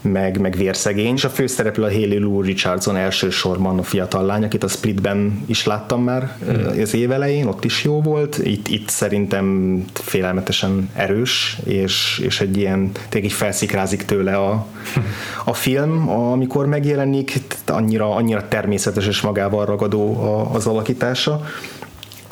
meg, meg vérszegény, és a főszereplő a Haley Lou Richardson elsősorban, a fiatal lány, akit a Splitben is láttam már mm. az év elején, ott is jó volt, itt, itt szerintem félelmetesen erős, és, és egy ilyen, tényleg így felszikrázik tőle a, a film, amikor megjelenik, annyira, annyira természetes és magával ragadó az alakítása.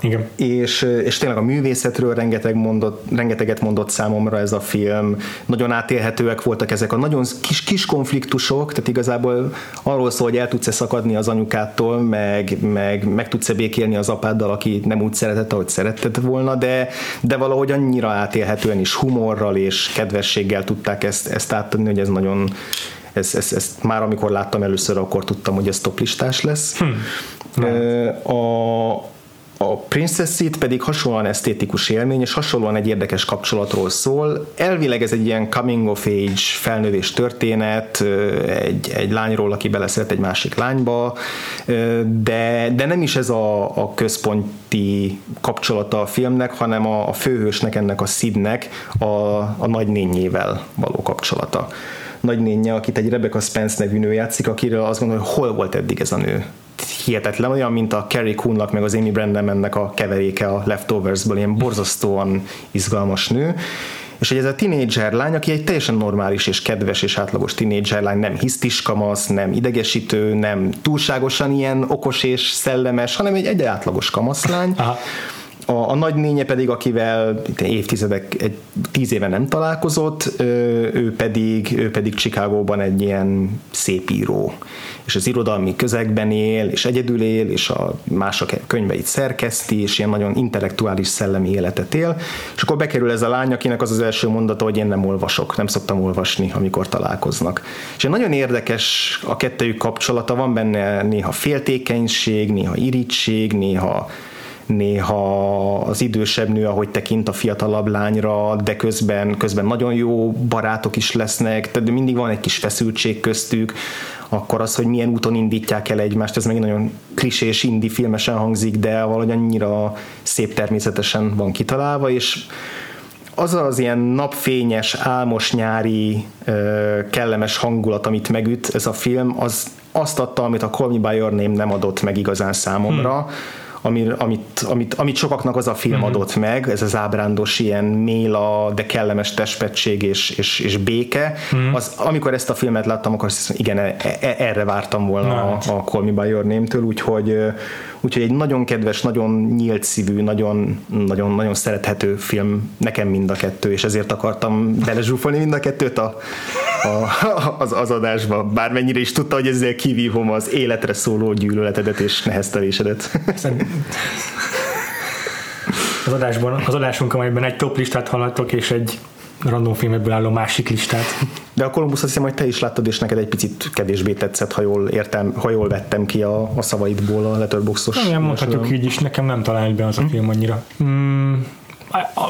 Igen. És, és tényleg a művészetről rengeteg mondott, rengeteget mondott számomra ez a film. Nagyon átélhetőek voltak ezek a nagyon kis-kis konfliktusok, tehát igazából arról szól, hogy el tudsz-e szakadni az anyukától, meg, meg, meg tudsz-e békélni az apáddal, aki nem úgy szeretett, ahogy szeretted volna, de, de valahogy annyira átélhetően is humorral és kedvességgel tudták ezt, ezt átadni, hogy ez nagyon ezt ez, ez, már amikor láttam először, akkor tudtam, hogy ez toplistás lesz. Hm. A A Princess Sid pedig hasonlóan esztétikus élmény, és hasonlóan egy érdekes kapcsolatról szól. Elvileg ez egy ilyen coming of age felnővés történet, egy, egy lányról, aki beleszeret egy másik lányba, de, de nem is ez a, a központi kapcsolata a filmnek, hanem a, a főhősnek, ennek a Sidnek a, a nagynényével való kapcsolata. Nagynénye, akit egy Rebecca Spence nevű nő játszik, akiről azt gondolom, hogy hol volt eddig ez a nő. Hihetetlen, olyan, mint a Carrie Coonnak meg az Amy Brandemannek a keveréke a Leftoversből, ilyen borzasztóan izgalmas nő, és hogy ez a tínédzser lány, aki egy teljesen normális és kedves és átlagos tínédzser lány, nem hisztis kamasz, nem idegesítő, nem túlságosan ilyen okos és szellemes, hanem egy egy átlagos kamaszlány. Aha. A, a nagynénye pedig, akivel évtizedek, egy, tíz éve nem találkozott, ő pedig, ő pedig Chicagóban egy ilyen szép író. És az irodalmi közegben él, és egyedül él, és a mások könyveit szerkeszti, és ilyen nagyon intellektuális szellemi életet él. És akkor bekerül ez a lány, akinek az az első mondata, hogy én nem olvasok, nem szoktam olvasni, amikor találkoznak. És nagyon érdekes a kettőjük kapcsolata, van benne néha féltékenység, néha irigység, néha néha az idősebb nő, ahogy tekint a fiatalabb lányra, de közben, közben nagyon jó barátok is lesznek, tehát mindig van egy kis feszültség köztük, akkor az, hogy milyen úton indítják el egymást, ez megint nagyon klisés, indi filmesen hangzik, de valahogy annyira szép természetesen van kitalálva, és az az ilyen napfényes, álmos, nyári, kellemes hangulat, amit megüt ez a film, az azt adta, amit a Call Me By Your Name nem adott meg igazán számomra, hmm. Amit, amit, amit sokaknak az a film adott meg, ez az ábrándos ilyen méla, de kellemes testpetség és, és, és béke. Mm. Az, amikor ezt a filmet láttam, akkor azt hiszem, igen, e, e, erre vártam volna a, a Call Me By Your Name-től, úgyhogy, úgyhogy egy nagyon kedves, nagyon nyílt szívű, nagyon, nagyon, nagyon szerethető film, nekem mind a kettő, és ezért akartam belezsúfolni mind a kettőt a, a, az, az adásba, bármennyire is tudta, hogy ezzel kivívom az életre szóló gyűlöletedet és neheztelésedet. Az adásban, az adásunkban, amelyben egy top listát hallhattok, és egy random filmekből álló másik listát. De a Columbus, azt hiszem, hogy te is láttad, és neked egy picit kevésbé tetszett, ha jól értem, ha jól vettem ki a, a szavaidból a letterboxos. Igen, mondhatjuk így is, nekem nem talál be az a hmm. film annyira. Mm.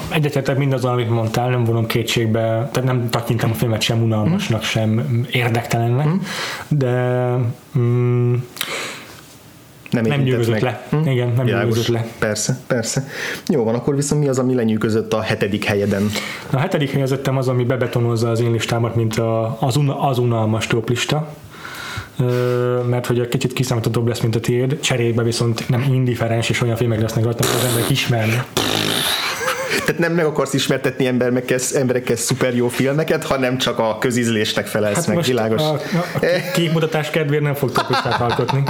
Egyetértek mindazon, amit mondtál, nem vonom kétségbe, tehát nem tekintem a filmet sem unalmasnak, sem érdektelennek, mm. de mm, nem, nem nyűgözött le. Mm. Igen, nem Jágos. nyűgözött le. Persze, persze. Jó van, akkor viszont mi az, ami lenyűgözött a hetedik helyeden? A hetedik helyezettem az, ami bebetonozza az én listámat, mint a, az, una, az unalmas toplista, mert hogy egy kicsit kiszámíthatóbb lesz, mint a tiéd, cserébe viszont nem indiferens, és olyan filmek lesznek rajta, hogy az emberek ismernek. Tehát nem meg akarsz ismertetni emberekkel szuper jó filmeket, hanem csak a közízlésnek felelsz hát meg, világos. A, a képmutatás kedvéért nem fog toplistát alkotni.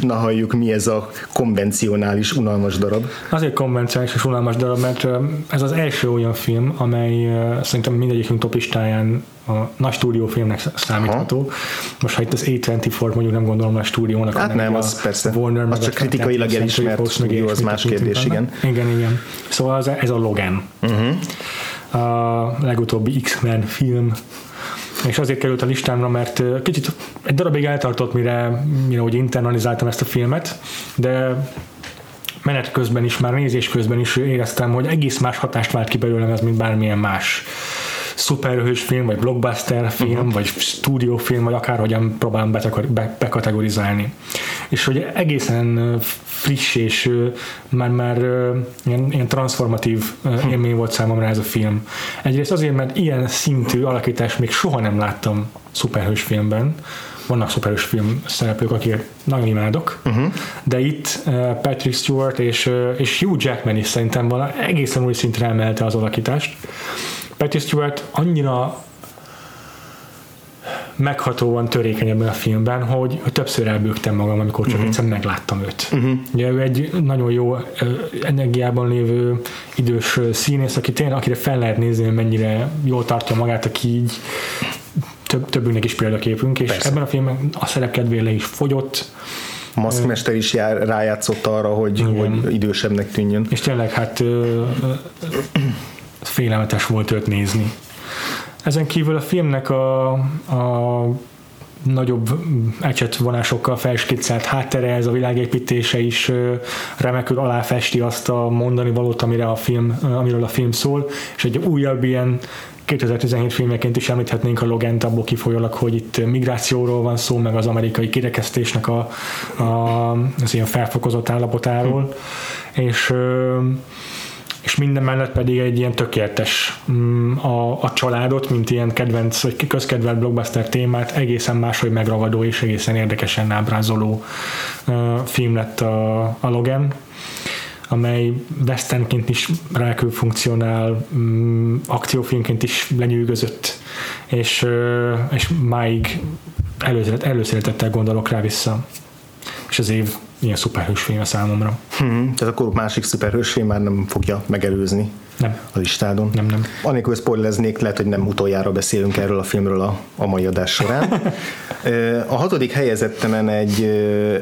Na halljuk, mi ez a konvencionális unalmas darab? Azért konvencionális és unalmas darab, mert ez az első olyan film, amely szerintem mindegyikünk toplistáján a nagy stúdiófilmnek számítható. Aha. Most ha itt az á huszonnégy mondjuk nem gondolom a stúdiónak, hát nem, az persze. Warner az csak kritikailag elismert stúdió, az más kérdés, igen. Igen, igen. Szóval ez, ez a Logan. Uh-huh. A legutóbbi X-Men film. És azért került a listámra, mert kicsit egy darabig eltartott, mire, mire úgy internalizáltam ezt a filmet, de menet közben is, már nézés közben is éreztem, hogy egész más hatást vált ki belőlem ez, mint bármilyen más szuperhős film, vagy blockbuster film, uh-huh. vagy stúdiófilm, vagy akárhogyan próbálom bekategorizálni. És hogy egészen friss és már-már ilyen, ilyen transformatív élmény volt számomra ez a film. Egyrészt azért, mert ilyen szintű alakítást még soha nem láttam szuperhős filmben. Vannak szuperhős film szereplők, akik nagyon imádok, uh-huh. de itt Patrick Stewart és, és Hugh Jackman is szerintem vala egészen új szintre emelte az alakítást. Patrick Stewart annyira meghatóan törékeny ebben a filmben, hogy többször elbőgtem magam, amikor csak uh-huh. egyszerűen megláttam őt. Uh-huh. Ugye ő egy nagyon jó energiában lévő idős színész, aki tényleg, akire fel lehet nézni, mennyire jól tartja magát, aki így több, többünknek is példaképünk, és persze. ebben a filmben a szerepkedvére is fogyott. Maszkmester is jár, rájátszott arra, hogy, hogy idősebbnek tűnjön. És tényleg hát ö, ö, félelmetes volt őt nézni. Ezen kívül a filmnek a, a nagyobb ecsetvonásokkal felskicelt háttere, ez a világépítése is remekül aláfesti azt a mondani valót, amire a film, amiről a film szól, és egy újabb ilyen kétezer-tizenhét filmeként is említhetnénk a Logant abból kifolyólag, hogy itt migrációról van szó, meg az amerikai kirekesztésnek a, a, az ilyen felfokozott állapotáról, hm. és és minden mellett pedig egy ilyen tökéletes a, a családot, mint ilyen kedvenc, vagy közkedvelt blockbuster témát egészen máshogy megragadó és egészen érdekesen ábrázoló uh, film lett a, a Logan, amely westernként is remekül funkcionál, um, akciófilmként is lenyűgözött, és, uh, és máig előszeretettel gondolok rá vissza. És az év ilyen szuperhős film a számomra. Hmm, tehát akkor másik szuperhős film már nem fogja megelőzni nem. a listádon. Nem, nem. Anélkül spoilereznék, lehet, hogy nem utoljára beszélünk erről a filmről a, a mai adás során. A hatodik helyezettemen egy,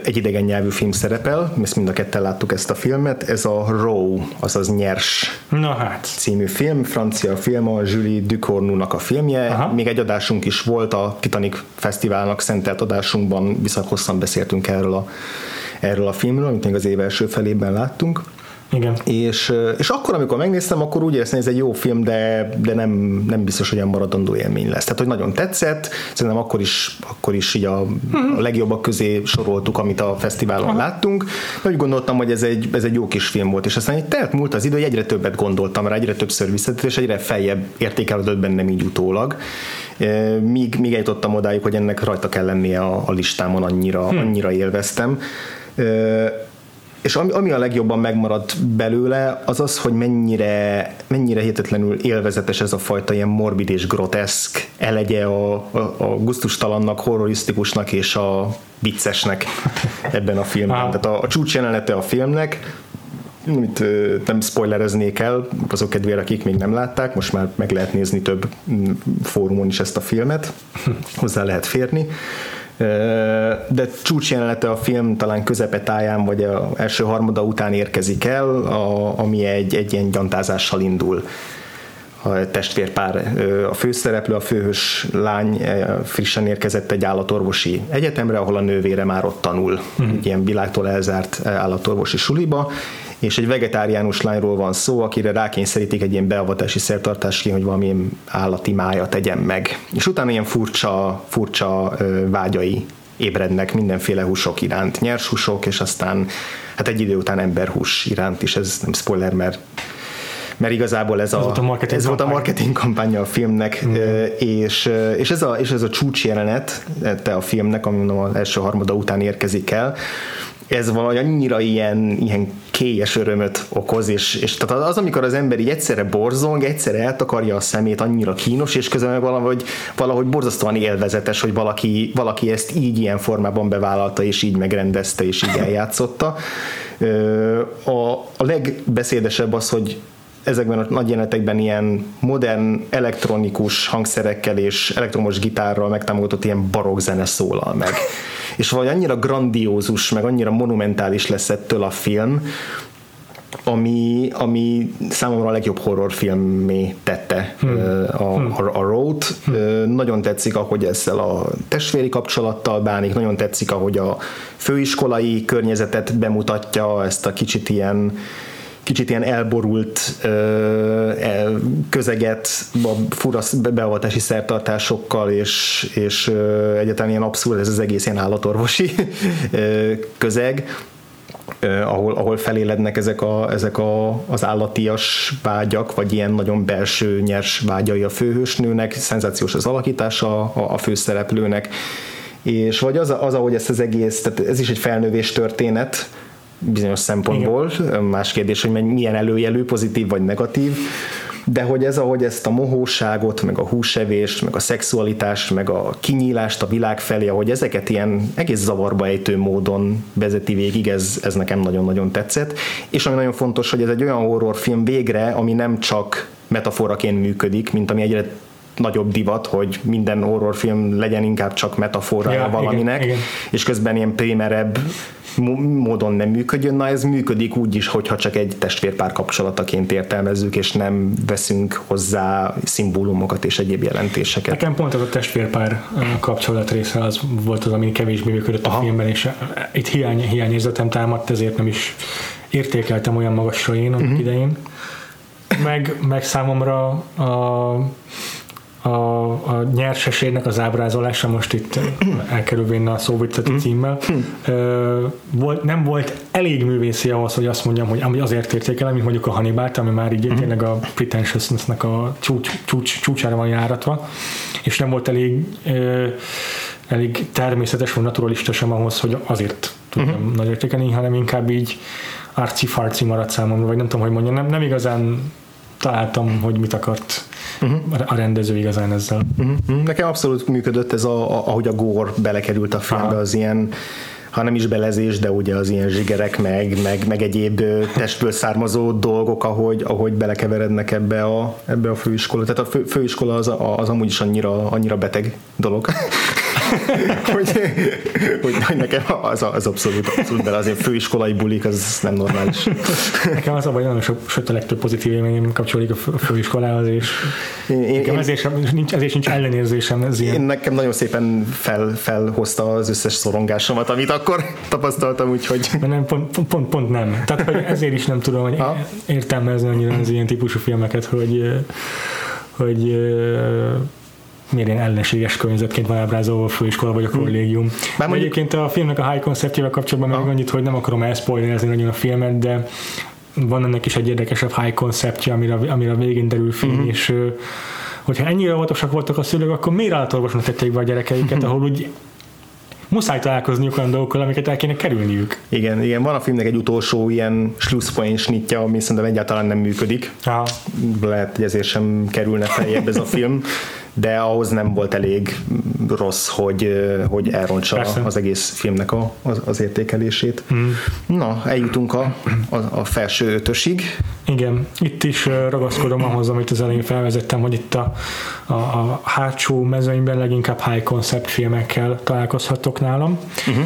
egy idegen nyelvű film szerepel, ezt mind a ketten láttuk ezt a filmet, ez a Raw, azaz Nyers Na hát. című film, francia film, a Julie Ducournau-nak a filmje. Aha. Még egy adásunk is volt, a Titanic Fesztiválnak szentelt adásunkban, viszont hosszan beszéltünk erről a erről a filmről, amit még az év első felében láttunk. Igen. És, és akkor, amikor megnéztem, akkor úgy éreztem, hogy ez egy jó film, de, de nem, nem biztos, hogy olyan maradandó élmény lesz. Tehát, hogy nagyon tetszett, szerintem akkor is, akkor is így a, uh-huh. a legjobbak közé soroltuk, amit a fesztiválon uh-huh. láttunk. Úgy gondoltam, hogy ez egy, ez egy jó kis film volt, és aztán így telt múlt az idő, hogy egyre többet gondoltam rá, egyre többször visszatett, és egyre feljebb értékelődött bennem így utólag. Míg, míg eljutottam odáig, hogy ennek rajta kell lennie a, a listámon, annyira, hmm. annyira élveztem. És ami, ami a legjobban megmaradt belőle, az az, hogy mennyire, mennyire hihetetlenül élvezetes ez a fajta ilyen morbid és groteszk elegye a, a, a gusztustalannak, horrorisztikusnak és a viccesnek ebben a filmben. Ah. Tehát a, a csúcsjelenete a filmnek, amit nem spoilereznék el azok kedvére, akik még nem látták, most már meg lehet nézni több fórumon is ezt a filmet, hozzá lehet férni. De csúcsjelenete a film talán közepetáján vagy az első harmada után érkezik el, a, ami egy, egy ilyen gyantázással indul. a testvérpár, a főszereplő, a főhős lány frissen érkezett egy állatorvosi egyetemre, ahol a nővére már ott tanul, mm-hmm. egy ilyen világtól elzárt állatorvosi suliba, és egy vegetáriánus lányról van szó, akire rákényszerítik egy ilyen beavatási szertartásként, hogy valamilyen állati mája tegyen meg. És utána ilyen furcsa, furcsa vágyai ébrednek mindenféle húsok iránt, nyers húsok, és aztán hát egy idő után emberhús iránt is, ez nem spoiler, mert mert igazából ez, ez, a, volt, a ez volt a marketing kampánya a filmnek, mm. és, és, ez a, és ez a csúcsjelenet a filmnek, ami mondom az első harmada után érkezik el, ez valahogy annyira ilyen, ilyen kélyes örömöt okoz, és, és tehát az, amikor az ember így egyszerre borzong, egyszerre eltakarja a szemét, annyira kínos, és közben valahogy, valahogy borzasztóan élvezetes, hogy valaki, valaki ezt így ilyen formában bevállalta, és így megrendezte, és így eljátszotta. A, a legbeszédesebb az, hogy ezekben a nagy jelenetekben ilyen modern, elektronikus hangszerekkel és elektromos gitárral megtámogatott ilyen barokk zene szólal meg. És valahogy annyira grandiózus, meg annyira monumentális lesz ettől a film, ami, ami számomra a legjobb horrorfilmé tette hmm. a, a, a Road-t. Hmm. Nagyon tetszik, ahogy ezzel a testvéri kapcsolattal bánik, nagyon tetszik, ahogy a főiskolai környezetet bemutatja, ezt a kicsit ilyen kicsit ilyen elborult ö, közeget a fura beavatási szertartásokkal, és, és ö, egyáltalán ilyen abszurd ez az egész ilyen állatorvosi ö, közeg, ö, ahol, ahol felélednek ezek, a, ezek a, az állatias vágyak, vagy ilyen nagyon belső nyers vágyai a főhősnőnek, szenzációs az alakítása a, a főszereplőnek, és vagy az, az, ahogy ezt az egész, tehát ez is egy felnővés történet, bizonyos szempontból, igen. Más kérdés, hogy milyen előjelű, pozitív vagy negatív, de hogy ez, ahogy ezt a mohóságot, meg a húsevést, meg a szexualitást, meg a kinyílást a világ felé, ahogy ezeket ilyen egész zavarba ejtő módon vezeti végig, ez, ez nekem nagyon-nagyon tetszett, és ami nagyon fontos, hogy ez egy olyan horrorfilm végre, ami nem csak metaforaként működik, mint ami egyre nagyobb divat, hogy minden horrorfilm legyen inkább csak metaforája ja, valaminek, igen, igen. És közben ilyen prémerebb módon nem működjön. Na ez működik úgy is, hogyha csak egy testvérpár kapcsolataként értelmezzük, és nem veszünk hozzá szimbólumokat és egyéb jelentéseket. Nekem pont az a testvérpár kapcsolat része az volt az, ami kevésbé működött Aha. a filmben, és itt hiány, hiányérzetem támadt, ezért nem is értékeltem olyan magasra én annak uh-huh. idején. Meg, meg számomra a a, a nyers esélynek az ábrázolása, most itt elkerülvén a szóviceti címmel, volt, nem volt elég művészi ahhoz, hogy azt mondjam, hogy ami azért értékelem, mint mondjuk a Hannibalt, ami már így tényleg a pretentiousness-nek a csúcs, csúcs, csúcsára van járatva, és nem volt elég elég természetes, vagy naturalista sem ahhoz, hogy azért tudjam uh-huh. nagy értékelni, hanem inkább így arci-farci maradt számomra, vagy nem tudom, hogy mondjam, nem, nem igazán találtam, hogy mit akart uh-huh. a rendező igazán ezzel. Uh-huh. Nekem abszolút működött ez, a, a, ahogy a gór belekerült a filmbe, Aha. az ilyen, ha nem is belezés, de ugye az ilyen zsigerek, meg, meg, meg egyéb testből származó dolgok, ahogy, ahogy belekeverednek ebbe a, ebbe a főiskola. Tehát a fő, főiskola az, az amúgy is annyira, annyira beteg dolog, hogy, hogy, hogy nekem az, az abszolút, abszolút bele, az ilyen főiskolai bulik, az nem normális. Nekem az abban nagyon sok, sőt a legtöbb pozitív élményem kapcsolódik a főiskolához, és én, én, ezért, sem, nincs, ezért nincs ellenérzésem. Ez én nekem nagyon szépen fel, felhozta az összes szorongásomat, amit akkor tapasztaltam, úgyhogy... Nem, pont, pont, pont nem. Tehát hogy ezért is nem tudom, hogy értelmezni annyira az ilyen típusú filmeket, hogy hogy miért ilyen ellenséges környezetként van ábrázolva a főiskola vagy a kollégium. Bár mondjuk... Egyébként a filmnek a high konceptjével kapcsolatban ah. még annyit, hogy nem akarom elszpoilerezni nagyon a filmet, de van ennek is egy érdekesebb high konceptje, amire, amire végén derül fény, mm-hmm. és hogyha ennyire óvatosak voltak a szülők, akkor miért állatorvosnak tették be a gyerekeiket, ahol úgy muszáj találkozniuk olyan dolgokkal, amiket el kéne kerülniük. Igen, igen, van a filmnek egy utolsó ilyen slusszpoén snitja, ami szerintem egyáltalán nem működik. Aha. Lehet, hogy ezért sem kerülne feljebb ez a film, de ahhoz nem volt elég rossz, hogy, hogy elrontsa Persze. az egész filmnek a, az, az értékelését. Mm. Na, eljutunk a, a, a felső ötösig. Igen, itt is ragaszkodom ahhoz, amit az elején felvezettem, hogy itt a, a, a hátsó mezőnyben leginkább high concept filmekkel találkozhatok nálam. Mm-hmm.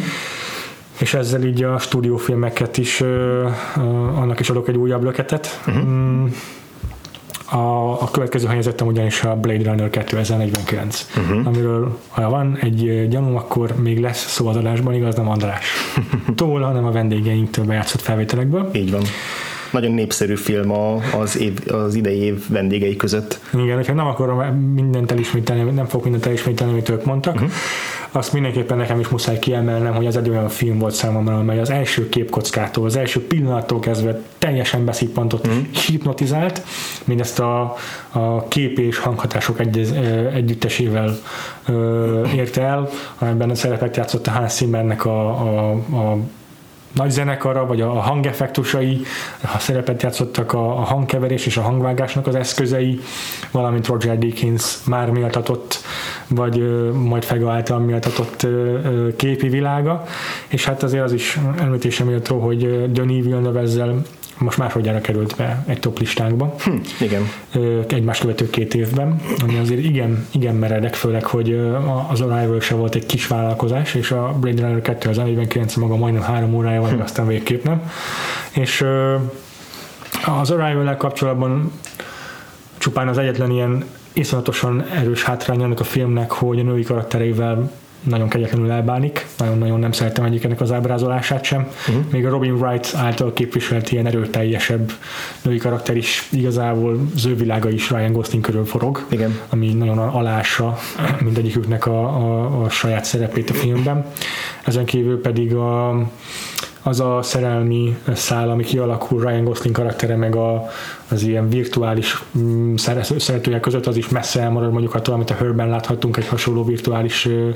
És ezzel így a stúdiófilmeket is, annak is adok egy újabb löketet. Mm-hmm. A, a következő helyezettem ugyanis a Blade Runner kétezer-negyvenkilenc, uh-huh. amiről ha van egy gyanúm, akkor még lesz szó az adásban, igaz, nem András tól, hanem a vendégeinktől bejátszott felvételekből. Így van. Nagyon népszerű film az, év, az idei év vendégei között. Igen, hogyha nem akarom mindent elismételni, nem fogok mindent elismételni, amit ők mondtak. Uh-huh. Azt mindenképpen nekem is muszáj kiemelnem, hogy ez egy olyan film volt számomra, amely az első képkockától, az első pillanattól kezdve teljesen beszippantott, uh-huh. hipnotizált, mindezt a, a kép és hanghatások egy, együttesével ö, érte el, amiben a szerepet játszott a Hans Zimmernek a, a, a nagy zenekara, vagy a hangeffektusai, a szerepet játszottak a hangkeverés és a hangvágásnak az eszközei, valamint Roger Deakins már méltatott, vagy majd Fega által méltatott képi világa, és hát azért az is említése méltó, hogy Denis Villeneuve ezzel most másodjára került be egy top listánkba. Hm, igen. Egymás követő két évben, ami azért igen, igen meredek, főleg, hogy az Arrival se volt egy kis vállalkozás, és a Blade Runner kétezer-negyvenkilenc maga majdnem három órája van, hm. aztán végképp nem. És az Arrival-el kapcsolatban csupán az egyetlen ilyen iszonyatosan erős hátrány annak a filmnek, hogy a női karaktereivel nagyon kegyetlenül elbánik, nagyon-nagyon nem szerettem egyiknek az ábrázolását sem. Uh-huh. Még a Robin Wright által képviselt ilyen erőteljesebb női karakter is, igazából az ő világa is Ryan Gosling körül forog, igen. ami nagyon alássa mindegyiküknek a, a, a saját szerepét a filmben. Ezen kívül pedig a, az a szerelmi szál, ami kialakul Ryan Gosling karaktere, meg a, az ilyen virtuális mm, szeretőjek között, az is messze elmarad mondjuk attól, amit a Her-ben láthattunk egy hasonló virtuális ö,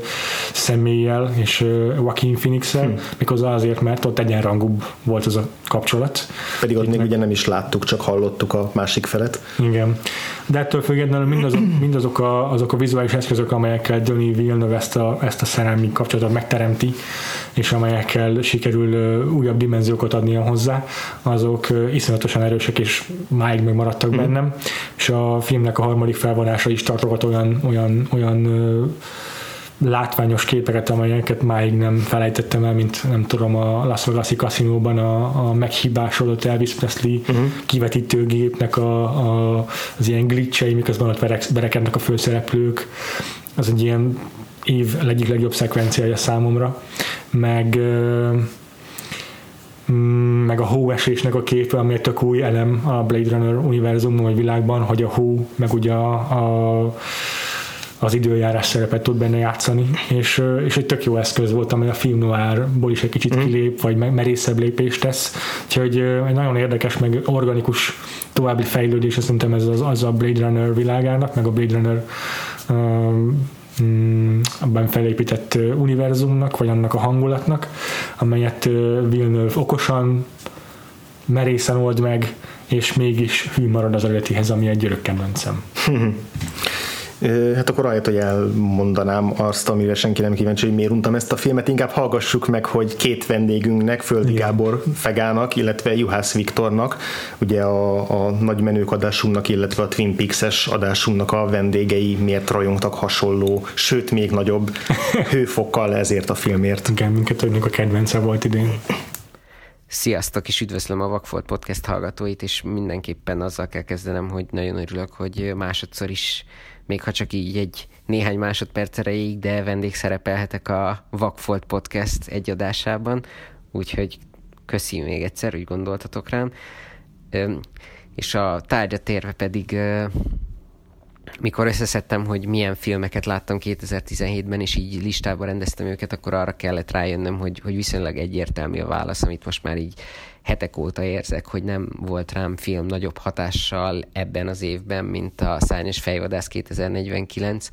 személlyel és ö, Joaquin Phoenix-el, hmm. méghozzá azért, mert ott egyenrangúbb volt az a kapcsolat. Pedig ott Itt még meg... ugye nem is láttuk, csak hallottuk a másik felet. Igen. De ettől függetlenül mindazok, mindazok a, azok a vizuális eszközök, amelyekkel Denis Villeneuve ezt a, ezt a szerelmi kapcsolatot megteremti, és amelyekkel sikerül ö, újabb dimenziókat adnia hozzá, azok ö, iszonyatosan erősek és máig még maradtak mm-hmm. bennem, és a filmnek a harmadik felvonása is tartogat olyan, olyan, olyan ö, látványos képeket, amelyeket máig nem felejtettem el, mint nem tudom, a Las Vegas-i kaszinóban a, a meghibásodott Elvis Presley mm-hmm. kivetítőgépnek a, a, az ilyen glitchei, miközben ott berekednek a főszereplők. Az egy ilyen év egyik legjobb szekvenciája számomra, meg ö, meg a hóesésnek a képe, ami egy tök új elem a Blade Runner univerzumban vagy világban, hogy a hó, meg ugye a, a, az időjárás szerepet tud benne játszani, és, és egy tök jó eszköz volt, amely a film noirból is egy kicsit mm. kilép, vagy merészebb lépést tesz, úgyhogy egy nagyon érdekes, meg organikus további fejlődés, szerintem ez az, az a Blade Runner világának, meg a Blade Runner um, abban felépített univerzumnak, vagy annak a hangulatnak, amelyet Villeneuve okosan, merészen old meg, és mégis hű marad az eredetihez, ami egy örök kedvencem. Hát akkor ahelyett, hogy elmondanám azt, amire senki nem kíváncsi, hogy miért untam ezt a filmet, inkább hallgassuk meg, hogy két vendégünknek, Földi igen. Gábor Fegának, illetve Juhász Viktornak, ugye a, a Nagy Menők adásunknak, illetve a Twin Peaks-es adásunknak a vendégei miért rajongtak hasonló, sőt még nagyobb hőfokkal ezért a filmért. Igen, minket önök a kedvence volt idén. Sziasztok, és üdvözlöm a Vakfolt Podcast hallgatóit, és mindenképpen azzal kell kezdenem, hogy nagyon örülök, hogy másodszor is, még ha csak így egy néhány másodperc erejéig, de vendégszerepelhetek a Vakfolt Podcast egy adásában, úgyhogy köszi még egyszer, úgy gondoltatok rám. És a tárgyra térve pedig, mikor összeszedtem, hogy milyen filmeket láttam kétezer-tizenhétben, és így listába rendeztem őket, akkor arra kellett rájönnöm, hogy, hogy viszonylag egyértelmű a válasz, amit most már így hetek óta érzek, hogy nem volt rám film nagyobb hatással ebben az évben, mint a Szárnyas fejvadász kétezer-negyvenkilenc,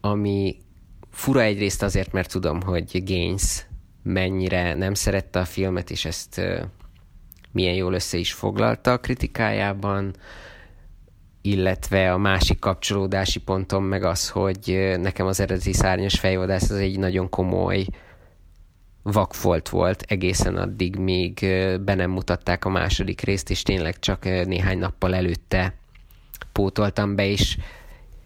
ami fura egyrészt azért, mert tudom, hogy Gaines mennyire nem szerette a filmet, és ezt milyen jól össze is foglalta a kritikájában, illetve a másik kapcsolódási pontom meg az, hogy nekem az eredeti Szárnyas fejvadász az egy nagyon komoly vakfolt volt egészen addig, míg be nem mutatták a második részt, és tényleg csak néhány nappal előtte pótoltam be is,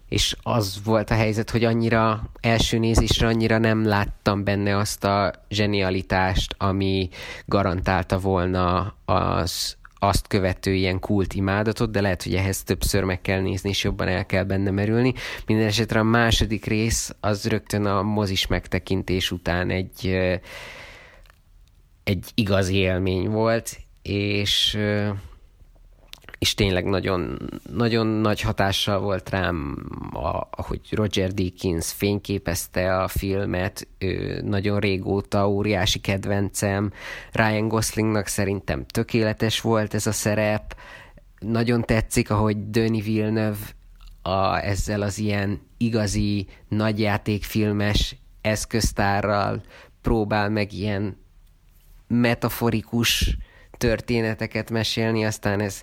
és az volt a helyzet, hogy annyira első nézésre annyira nem láttam benne azt a zsenialitást, ami garantálta volna az azt követő ilyen kult imádatot, de lehet, hogy ehhez többször meg kell nézni, és jobban el kell benne merülni. Minden esetre a második rész az rögtön a mozis megtekintés után egy, egy igazi élmény volt, és, és tényleg nagyon, nagyon nagy hatással volt rám, ahogy Roger Deakins fényképezte a filmet, ő nagyon régóta óriási kedvencem, Ryan Goslingnak szerintem tökéletes volt ez a szerep, nagyon tetszik, ahogy Denis Villeneuve a, ezzel az ilyen igazi, nagyjátékfilmes eszköztárral próbál meg ilyen metaforikus történeteket mesélni, aztán ez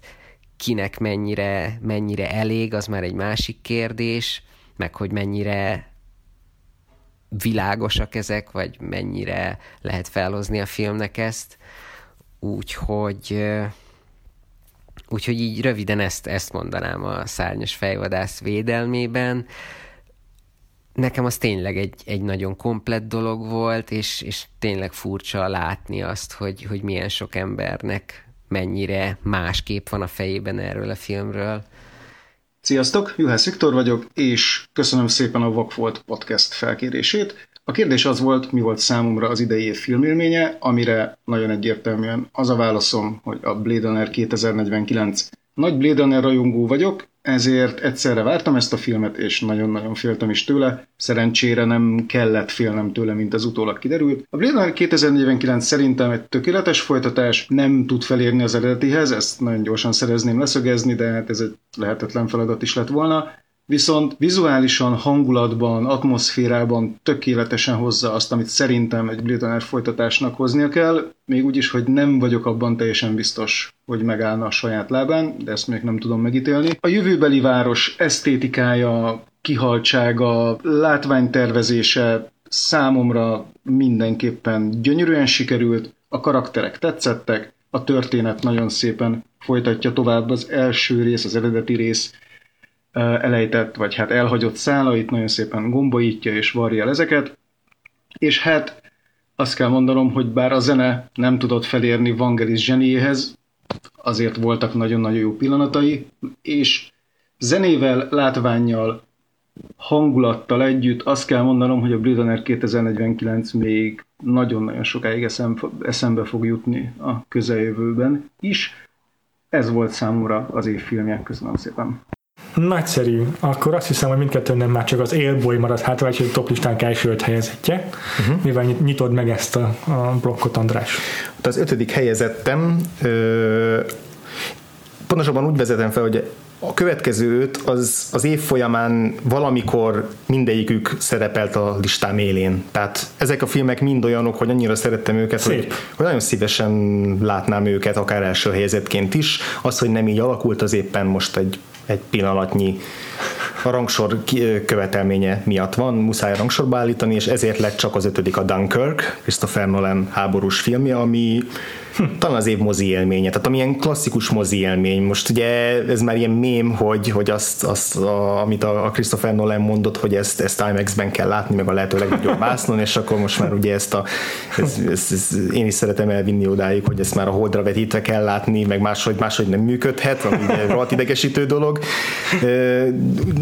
kinek mennyire, mennyire elég, az már egy másik kérdés, meg hogy mennyire világosak ezek, vagy mennyire lehet felhozni a filmnek ezt. Úgyhogy, úgyhogy így röviden ezt, ezt mondanám a szárnyas fejvadász védelmében. Nekem az tényleg egy, egy nagyon komplett dolog volt, és, és tényleg furcsa látni azt, hogy, hogy milyen sok embernek mennyire más kép van a fejében erről a filmről. Sziasztok, Juhász Viktor vagyok, és köszönöm szépen a Vakfolt Podcast felkérését. A kérdés az volt, mi volt számomra az idei év filmélménye, amire nagyon egyértelműen az a válaszom, hogy a Blade Runner kétezer-negyvenkilenc. Nagy Blade Runner rajongó vagyok, ezért egyszerre vártam ezt a filmet, és nagyon-nagyon féltem is tőle. Szerencsére nem kellett félnem tőle, mint az utólag kiderült. A Blade Runner kétezer-negyvenkilenc szerintem egy tökéletes folytatás, nem tud felérni az eredetihez, ezt nagyon gyorsan szerezném leszögezni, de hát ez egy lehetetlen feladat is lett volna. Viszont vizuálisan, hangulatban, atmoszférában tökéletesen hozza azt, amit szerintem egy Blade Runner folytatásnak hoznia kell, még úgy is, hogy nem vagyok abban teljesen biztos, hogy megállna a saját lábán, de ezt még nem tudom megítélni. A jövőbeli város esztétikája, kihaltsága, látványtervezése számomra mindenképpen gyönyörűen sikerült, a karakterek tetszettek, a történet nagyon szépen folytatja tovább az első rész, az eredeti rész elejtett, vagy hát elhagyott szálait, nagyon szépen gombolítja és varja el ezeket, és hát azt kell mondanom, hogy bár a zene nem tudott felérni Vangelis zseniéhez, azért voltak nagyon-nagyon jó pillanatai, és zenével, látvánnyal, hangulattal együtt azt kell mondanom, hogy a Blade Runner kétezer-negyvenkilenc még nagyon-nagyon sokáig eszembe fog jutni a közeljövőben is. Ez volt számomra az év filmje. Köszönöm szépen! Nagyszerű. Akkor azt hiszem, hogy mindkettőnk már csak az élboly marad hátra, és a toplistánk első öt helyezettje. Uh-huh. Mivel nyitod meg ezt a, a blokkot, András? Az ötödik helyezettem, ö, pontosabban úgy vezetem fel, hogy a következő öt az, az év folyamán valamikor mindegyikük szerepelt a listám élén. Tehát ezek a filmek mind olyanok, hogy annyira szerettem őket, hogy, hogy nagyon szívesen látnám őket, akár első helyezetként is. Az, hogy nem így alakult, az éppen most egy egy pillanatnyi a rangsor követelménye miatt van, muszáj rangsorba állítani, és ezért lett csak az ötödik a Dunkirk, Christopher Nolan háborús filmje, ami hm. talán az év mozi élménye, tehát amilyen klasszikus mozi élmény. Most ugye ez már ilyen mém, hogy, hogy azt, azt a, amit a Christopher Nolan mondott, hogy ezt, ezt IMAX-ben kell látni, meg a lehető legnagyobb vásznon, és akkor most már ugye ezt a ezt, ezt, ezt én is szeretem elvinni odáig, hogy ezt már a Holdra vetítve kell látni, meg máshogy, máshogy nem működhet, ami ugye rohadt idegesítő dolog.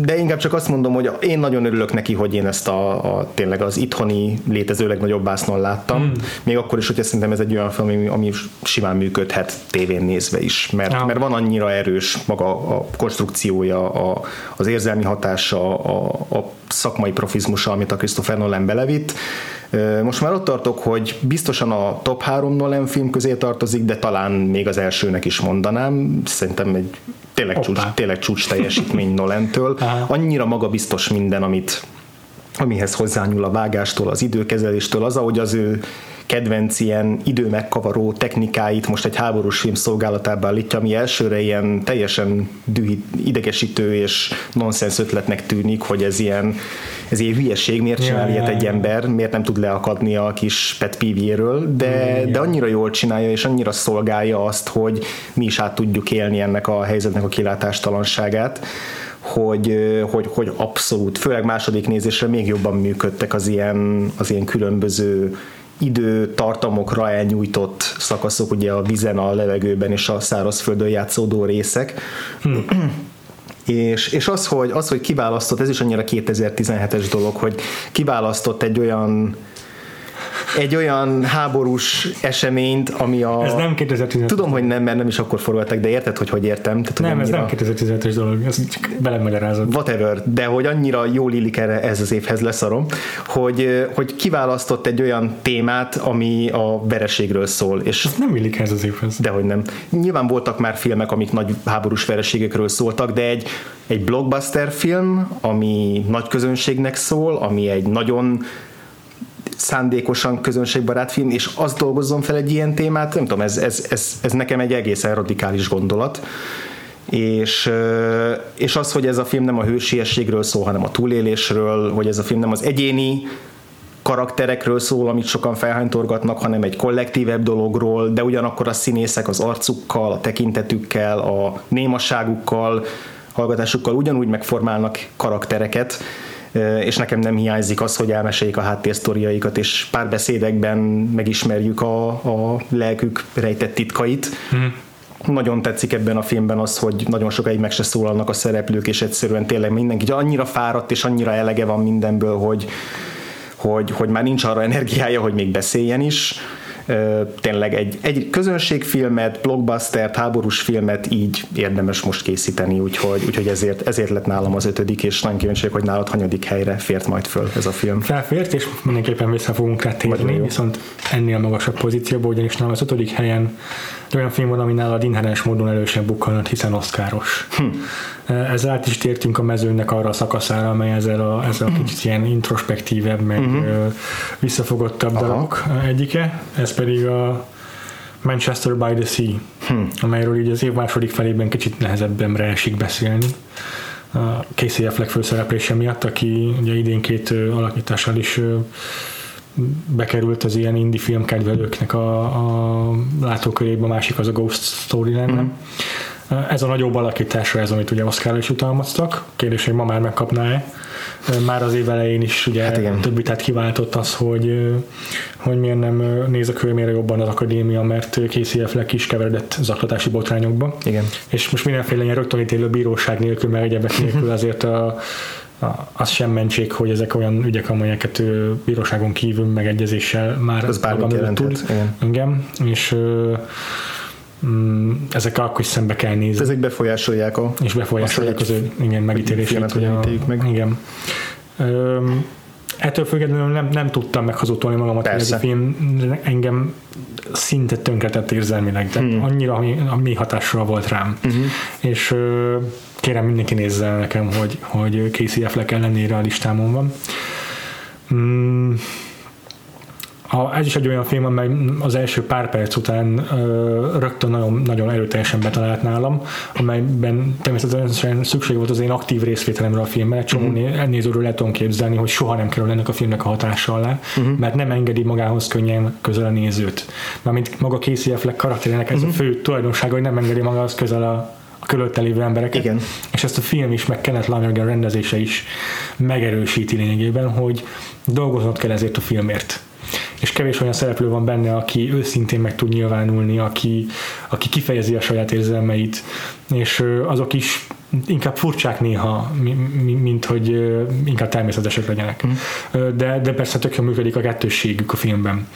De inkább csak azt mondom, hogy én nagyon örülök neki, hogy én ezt a, a tényleg az itthoni létező legnagyobb vásznon láttam. Mm. Még akkor is, hogy szerintem ez egy olyan film, ami, ami simán működhet tévén nézve is. Mert, ja. mert van annyira erős maga a konstrukciója, a, az érzelmi hatása, a, a szakmai profizmusa, amit a Christopher Nolan belevitt. Most már ott tartok, hogy biztosan a top három Nolan film közé tartozik, de talán még az elsőnek is mondanám. Szerintem egy tényleg, csúcs, tényleg csúcs teljesítmény Nolantől. Annyira magabiztos minden, amit, amihez hozzányúl a vágástól, az időkezeléstől, az, ahogy az ő kedvenc ilyen időmegkavaró technikáit most egy háborús film szolgálatába állítja, ami elsőre ilyen teljesen dühít, idegesítő és nonsens ötletnek tűnik, hogy ez ilyen, ez ilyen hülyeség, miért csinál yeah, ilyet yeah, egy yeah. ember, miért nem tud leakadni a kis pet peeve-jéről, de, yeah. de annyira jól csinálja, és annyira szolgálja azt, hogy mi is át tudjuk élni ennek a helyzetnek a kilátástalanságát, hogy, hogy, hogy abszolút, főleg második nézésre még jobban működtek az ilyen, az ilyen különböző időtartamokra elnyújtott szakaszok, ugye a vízen, a levegőben és a szárazföldön játszódó részek. Hmm. És, és az, hogy, az, hogy kiválasztott, ez is annyira kétezer-tizenhetes dolog, hogy kiválasztott egy olyan egy olyan háborús eseményt, ami a... Ez nem kétezer-tizenhetes. Tudom, hogy nem, mert nem is akkor forgatták, de érted, hogy hogy értem. Tehát, hogy nem, annyira... ez nem kétezer-tizenhetes dolog, ezt csak belemagyarázod. Whatever, de hogy annyira jól illik erre ez az évhez, leszarom, hogy, hogy kiválasztott egy olyan témát, ami a vereségről szól. És ez nem illik ez az évhez. Dehogy nem. Nyilván voltak már filmek, amik nagy háborús vereségekről szóltak, de egy, egy blockbuster film, ami nagy közönségnek szól, ami egy nagyon szándékosan közönségbarát film, és azt dolgozzon fel egy ilyen témát, nem tudom, ez, ez, ez, ez nekem egy egészen radikális gondolat, és, és az, hogy ez a film nem a hősiességről szól, hanem a túlélésről, hogy ez a film nem az egyéni karakterekről szól, amit sokan felhánytorgatnak, hanem egy kollektívebb dologról, de ugyanakkor a színészek az arcukkal, a tekintetükkel, a némaságukkal, hallgatásukkal ugyanúgy megformálnak karaktereket, és nekem nem hiányzik az, hogy elmeséljék a háttérsztoriaikat, és pár beszédekben megismerjük a, a lelkük rejtett titkait. Mm. Nagyon tetszik ebben a filmben az, hogy nagyon sokáig meg se szólalnak a szereplők, és egyszerűen tényleg mindenki annyira fáradt, és annyira elege van mindenből, hogy, hogy, hogy már nincs arra energiája, hogy még beszéljen is. Tényleg egy, egy közönségfilmet, blockbustert, háborús filmet így érdemes most készíteni, úgyhogy, úgyhogy ezért, ezért lett nálam az ötödik, és nagyon kíváncsi vagyok, hogy nálad hanyadik helyre fért majd föl ez a film. Felfért, és mindenképpen vissza fogunk rá térni, viszont ennél magasabb pozícióban, ugyanis nálam az ötödik helyen olyan film van, ami nálad inherens módon elősen bukkanhat, hiszen oszkáros. Hm. Ezzel át is tértünk a mezőnek arra a szakaszára, amely ezzel a, ezzel a kicsit ilyen introspektívebb, meg uh-huh. visszafogottabb Aha. dalok egyike, ez pedig a Manchester by the Sea, hm. amelyről így az év második felében kicsit nehezebben esik beszélni. A Casey Affleck főszereplése miatt, aki ugye idén két alakítással is bekerült az ilyen indie filmkedvelőknek a, a látókörébe, a másik az a Ghost Story lenne. Mm. Ez a nagyobb alakításra ez, amit ugye Oscarra is utalmaztak. Kérdés, hogy ma már megkapná-e. Már az év elején is ugye hát több vitát kiváltott az, hogy, hogy miért nem néz a körmére jobban az akadémia, mert Casey Affleck is keveredett zaklatási botrányokba. Igen. És most mindenféle ilyen rögtönítélő bíróság nélkül, meg egyebek nélkül azért a az sem mentség, hogy ezek olyan ügyek, amelyeket bíróságon kívül megegyezéssel már az bármit jelentett. Igen. És ö, mm, ezekkel akkor is szembe kell nézni. Ezek befolyásolják a... És befolyásolják az ő igen, megítélését. Meg. Igen. Ö, ettől függetlenül nem, nem tudtam meghazudtolni magamat, Persze. hogy ez a film engem szinte tönkretett érzelmileg, tehát hmm. annyira a mély hatással volt rám. Uh-huh. És ö, kérem, mindenki nézze el nekem, hogy, hogy Casey Affleck ellenére a listámon van. Mm. A, ez is egy olyan film, amely az első pár perc után ö, rögtön nagyon, nagyon erőteljesen betalált nálam, amelyben természetesen szükség volt az én aktív részvételemre a filmben. Egy csomó uh-huh. nézőről le tudom képzelni, hogy soha nem kerül ennek a filmnek a hatása alá, uh-huh. mert nem engedi magához könnyen közel a nézőt. Mármint maga Casey Affleck karakterének ez uh-huh. a fő tulajdonsága, hogy nem engedi magához közel a a körülötte lévő embereket, Igen. és ezt a film is, meg Kenneth Lonergan rendezése is megerősíti lényegében, hogy dolgoznod kell ezért a filmért. És kevés olyan szereplő van benne, aki őszintén meg tud nyilvánulni, aki, aki kifejezi a saját érzelmeit, és azok is inkább furcsák néha, mint hogy inkább természetesek legyenek. Mm. De, de persze tök jól működik a kettősségük a filmben.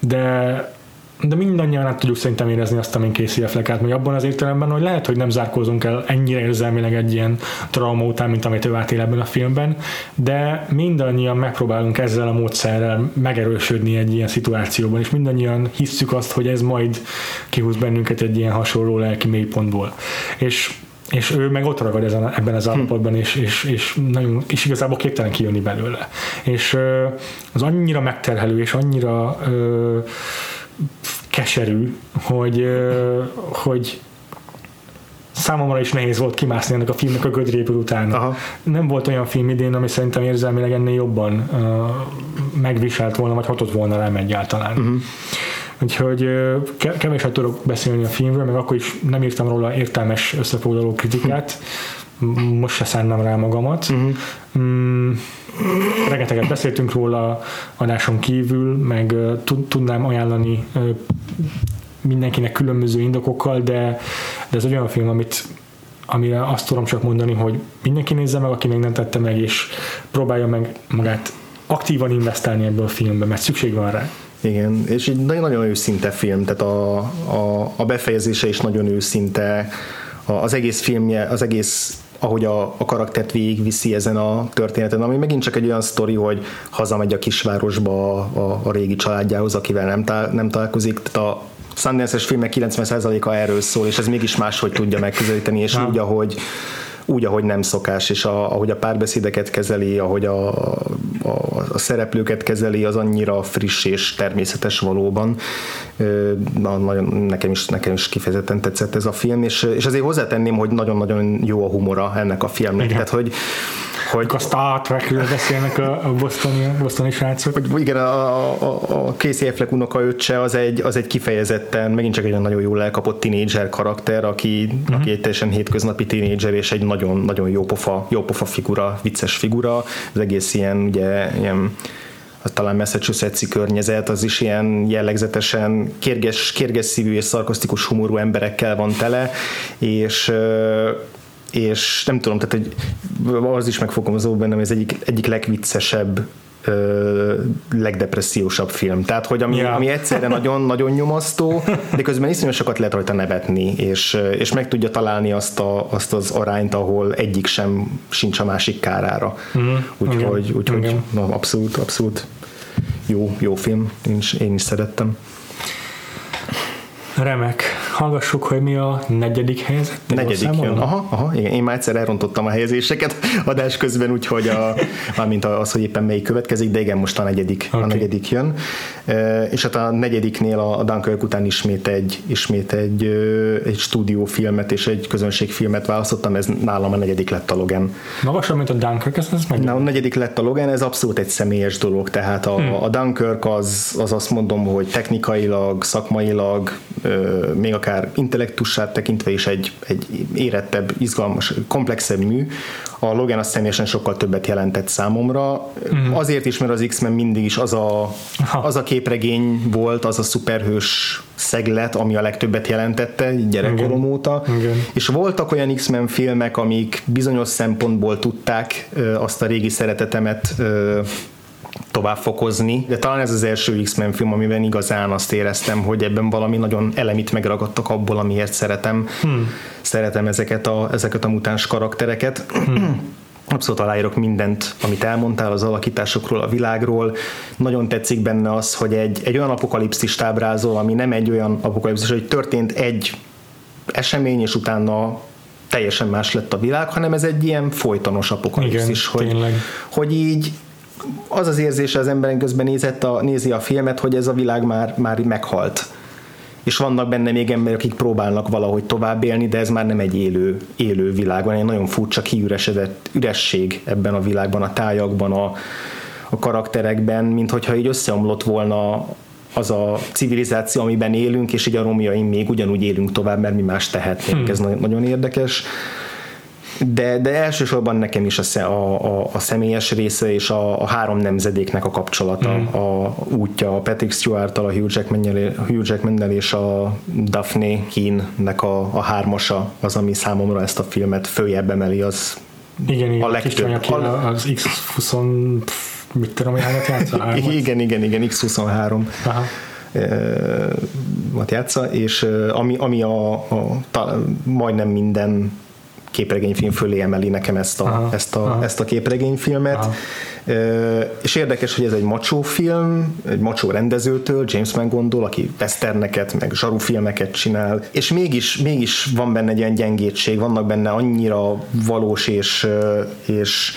De de mindannyian át tudjuk szerintem érezni azt, amin Casey Affleck még abban az értelemben, hogy lehet, hogy nem zárkózunk el ennyire érzelmileg egy ilyen trauma után, mint amit ő átél ebben a filmben, de mindannyian megpróbálunk ezzel a módszerrel megerősödni egy ilyen szituációban, és mindannyian hisszük azt, hogy ez majd kihúz bennünket egy ilyen hasonló lelki mélypontból. És és ő meg ott ragad ezen, ebben az állapotban, és, és, és, nagyon, és igazából képtelen kijönni belőle. És az annyira megterhelő, és annyira ö, keserű, hogy, ö, hogy számomra is nehéz volt kimászni ennek a filmnek a gödréből után. Aha. Nem volt olyan film idén, ami szerintem érzelmileg ennél jobban ö, megviselt volna, vagy hatott volna rám egyáltalán. Uh-huh. Úgyhogy keveset tudok beszélni a filmről, meg akkor is nem írtam róla értelmes összefoglaló kritikát, most se szánnám rá magamat. Uh-huh. Mm, rengeteget beszéltünk róla adáson kívül, meg tudnám ajánlani mindenkinek különböző indokokkal, de, de ez egy olyan film, amit amire azt tudom csak mondani, hogy mindenki nézze meg, aki még nem tette meg, és próbálja meg magát aktívan investálni ebből a filmbe, mert szükség van rá. Igen, és egy nagyon őszinte film, tehát a, a, a befejezése is nagyon őszinte, az egész filmje, az egész, ahogy a, a karaktert végigviszi ezen a történeten, ami megint csak egy olyan sztori, hogy hazamegy a kisvárosba a, a, a régi családjához, akivel nem, tá, nem találkozik, tehát a Sundance-es filmek kilencven százaléka erről szól, és ez mégis máshogy tudja megközelíteni, és nem. úgy, ahogy úgy, ahogy nem szokás, és a, ahogy a párbeszédeket kezeli, ahogy a, a, a szereplőket kezeli, az annyira friss és természetes valóban. Na, nagyon, nekem, is, nekem is kifejezetten tetszett ez a film, és, és azért hozzátenném, hogy nagyon-nagyon jó a humora ennek a filmnek. Igen. Tehát, hogy hogy a Star Trekről beszélnek a bostoni, bostoni srácok. Hogy, igen, a, a, a Casey Affleck unokaöccse az egy, az egy kifejezetten, megint csak egy nagyon jól elkapott tínédzser karakter, aki, uh-huh. aki egy teljesen hétköznapi tínédzser, és egy nagyon, nagyon jó pofa, jó pofa figura, vicces figura. Az egész ilyen, ugye, ilyen az talán Massachusetts-i környezet, az is ilyen jellegzetesen kérges, kérges szívű és szarkasztikus humorú emberekkel van tele, és és nem tudom, tehát egy, az is megfogalmazó bennem, ez egyik, egyik legviccesebb, ö, legdepressziósabb film. Tehát, hogy ami, yeah. ami egyszerre nagyon-nagyon nyomasztó, de közben iszonyú sokat lehet rajta nevetni, és, és meg tudja találni azt, a, azt az arányt, ahol egyik sem sincs a másik kárára. Mm-hmm. Úgyhogy okay. úgy, okay. na, abszolút, abszolút jó, jó film, én is, én is szerettem. Remek. Hallgassuk, hogy mi a negyedik helyzet. Negyedik jön. Aha, aha, igen. Én már egyszer elrontottam a helyezéseket adás közben, úgyhogy a, mármint az, hogy éppen melyik következik, de igen, most a negyedik, okay. a negyedik jön. E, és hát a negyediknél a Dunkirk után ismét egy, ismét egy, egy stúdiófilmet és egy közönségfilmet választottam, ez nálam a negyedik lett a Logan. Magasabb, mint a Dunkirk, ez ez meg? A negyedik lett a Logan, ez abszolút egy személyes dolog, tehát a, hmm. a Dunkirk az, az azt mondom, hogy technikailag, szakmailag, még akár intellektussát tekintve is egy, egy érettebb, izgalmas, komplexebb mű. A Logan az személyesen sokkal többet jelentett számomra. Mm. Azért is, mert az X-Men mindig is az a, az a képregény volt, az a szuperhős szeglet, ami a legtöbbet jelentette gyerekkorom óta. Igen. És voltak olyan X-Men filmek, amik bizonyos szempontból tudták azt a régi szeretetemet tovább fokozni, de talán ez az első X-Men film, amiben igazán azt éreztem, hogy ebben valami nagyon elemit megragadtak abból, amiért szeretem. Hmm. Szeretem ezeket a, ezeket a mutáns karaktereket. Hmm. Abszolút aláírok mindent, amit elmondtál az alakításokról, a világról. Nagyon tetszik benne az, hogy egy, egy olyan apokalipszist ábrázol, ami nem egy olyan apokalipszis, hogy történt egy esemény, és utána teljesen más lett a világ, hanem ez egy ilyen folytonos apokalipszis, hogy, hogy így az az érzése az emberen közben nézett a, nézi a filmet, hogy ez a világ már, már meghalt. És vannak benne még emberek, akik próbálnak valahogy tovább élni, de ez már nem egy élő, élő világ, van egy nagyon furcsa kiüresedett üresség ebben a világban, a tájakban, a, a karakterekben, minthogyha így összeomlott volna az a civilizáció, amiben élünk, és így a romjaim még ugyanúgy élünk tovább, mert mi más tehetnénk. Hmm. Ez nagyon, nagyon érdekes. De, de elsősorban nekem is a, a, a személyes része és a, a három nemzedéknek a kapcsolata, mm. a útja, a Patrick Stewart-tal, a Hugh Jackman-nel, Hugh Jackman-nel és a Daphne Keane-nek a, a hármasa az, ami számomra ezt a filmet följebb emeli, az igen, igen, a legtöbb. A, az iksz húsz, mit tudom, hányat játszol? Igen, igen, igen, iksz huszonhárom. Aha. Mat játsza, és ami, ami a, a ta, majdnem minden képregényfilm fölé emeli nekem ezt a, aha, ezt a, ezt a képregényfilmet. Aha. És érdekes, hogy ez egy macsó film, egy macsó rendezőtől, James Mangoldtól, aki westerneket, meg zsarufilmeket csinál, és mégis, mégis van benne egy ilyen gyengétség, vannak benne annyira valós és, és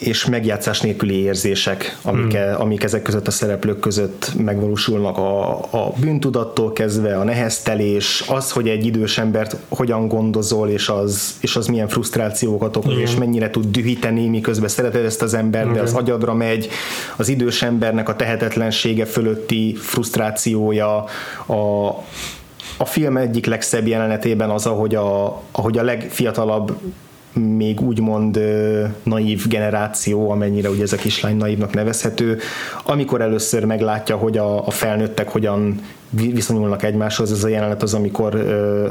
és megjátszás nélküli érzések, amik, mm. amik ezek között a szereplők között megvalósulnak, a, a bűntudattól kezdve, a neheztelés, az, hogy egy idős embert hogyan gondozol, és az, és az milyen frusztrációkat okoz, mm. és mennyire tud dühíteni, miközben szereted ezt az embert, okay. de az agyadra megy, az idős embernek a tehetetlensége fölötti frusztrációja, a A, a film egyik legszebb jelenetében az, ahogy a, ahogy a legfiatalabb, még úgymond naív generáció, amennyire ugye ez a kislány naívnak nevezhető, amikor először meglátja, hogy a, a felnőttek hogyan viszonyulnak egymáshoz. Ez a jelenet az, amikor,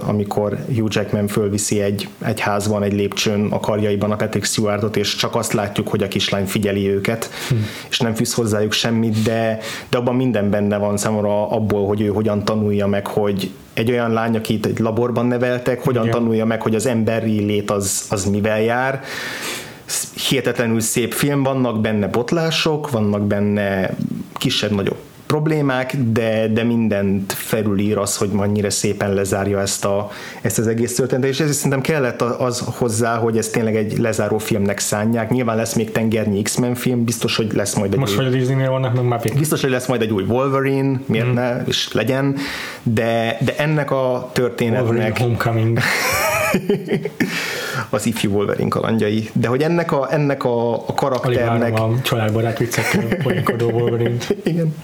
amikor Hugh Jackman fölviszi egy, egy házban, egy lépcsőn a karjaiban a Patrick Stewartot, és csak azt látjuk, hogy a kislány figyeli őket, hm. és nem fűz hozzájuk semmit, de, de abban minden benne van számomra abból, hogy ő hogyan tanulja meg, hogy egy olyan lány, akit egy laborban neveltek, hogyan Igen. tanulja meg, hogy az emberi lét az, az mivel jár. Hihetetlenül szép film, vannak benne botlások, vannak benne kisebb-nagyobb problémák, de, de mindent felülír az, hogy annyira szépen lezárja ezt, a, ezt az egész történetet, és ezért szerintem kellett az hozzá, hogy ez tényleg egy lezáró filmnek szánják. Nyilván lesz még tengernyi X-Men film, biztos, hogy lesz majd egy Most, új... hogy a Disneynél vannak meg mapik. Biztos, hogy lesz majd egy új Wolverine, miért mm. ne, és legyen, de, de ennek a történetnek... Wolverine Homecoming. Az ifjú Wolverine kalandjai. De hogy ennek a, ennek a, a karakternek... a családbarát viccekkel poénkodó Wolverine-t. Igen.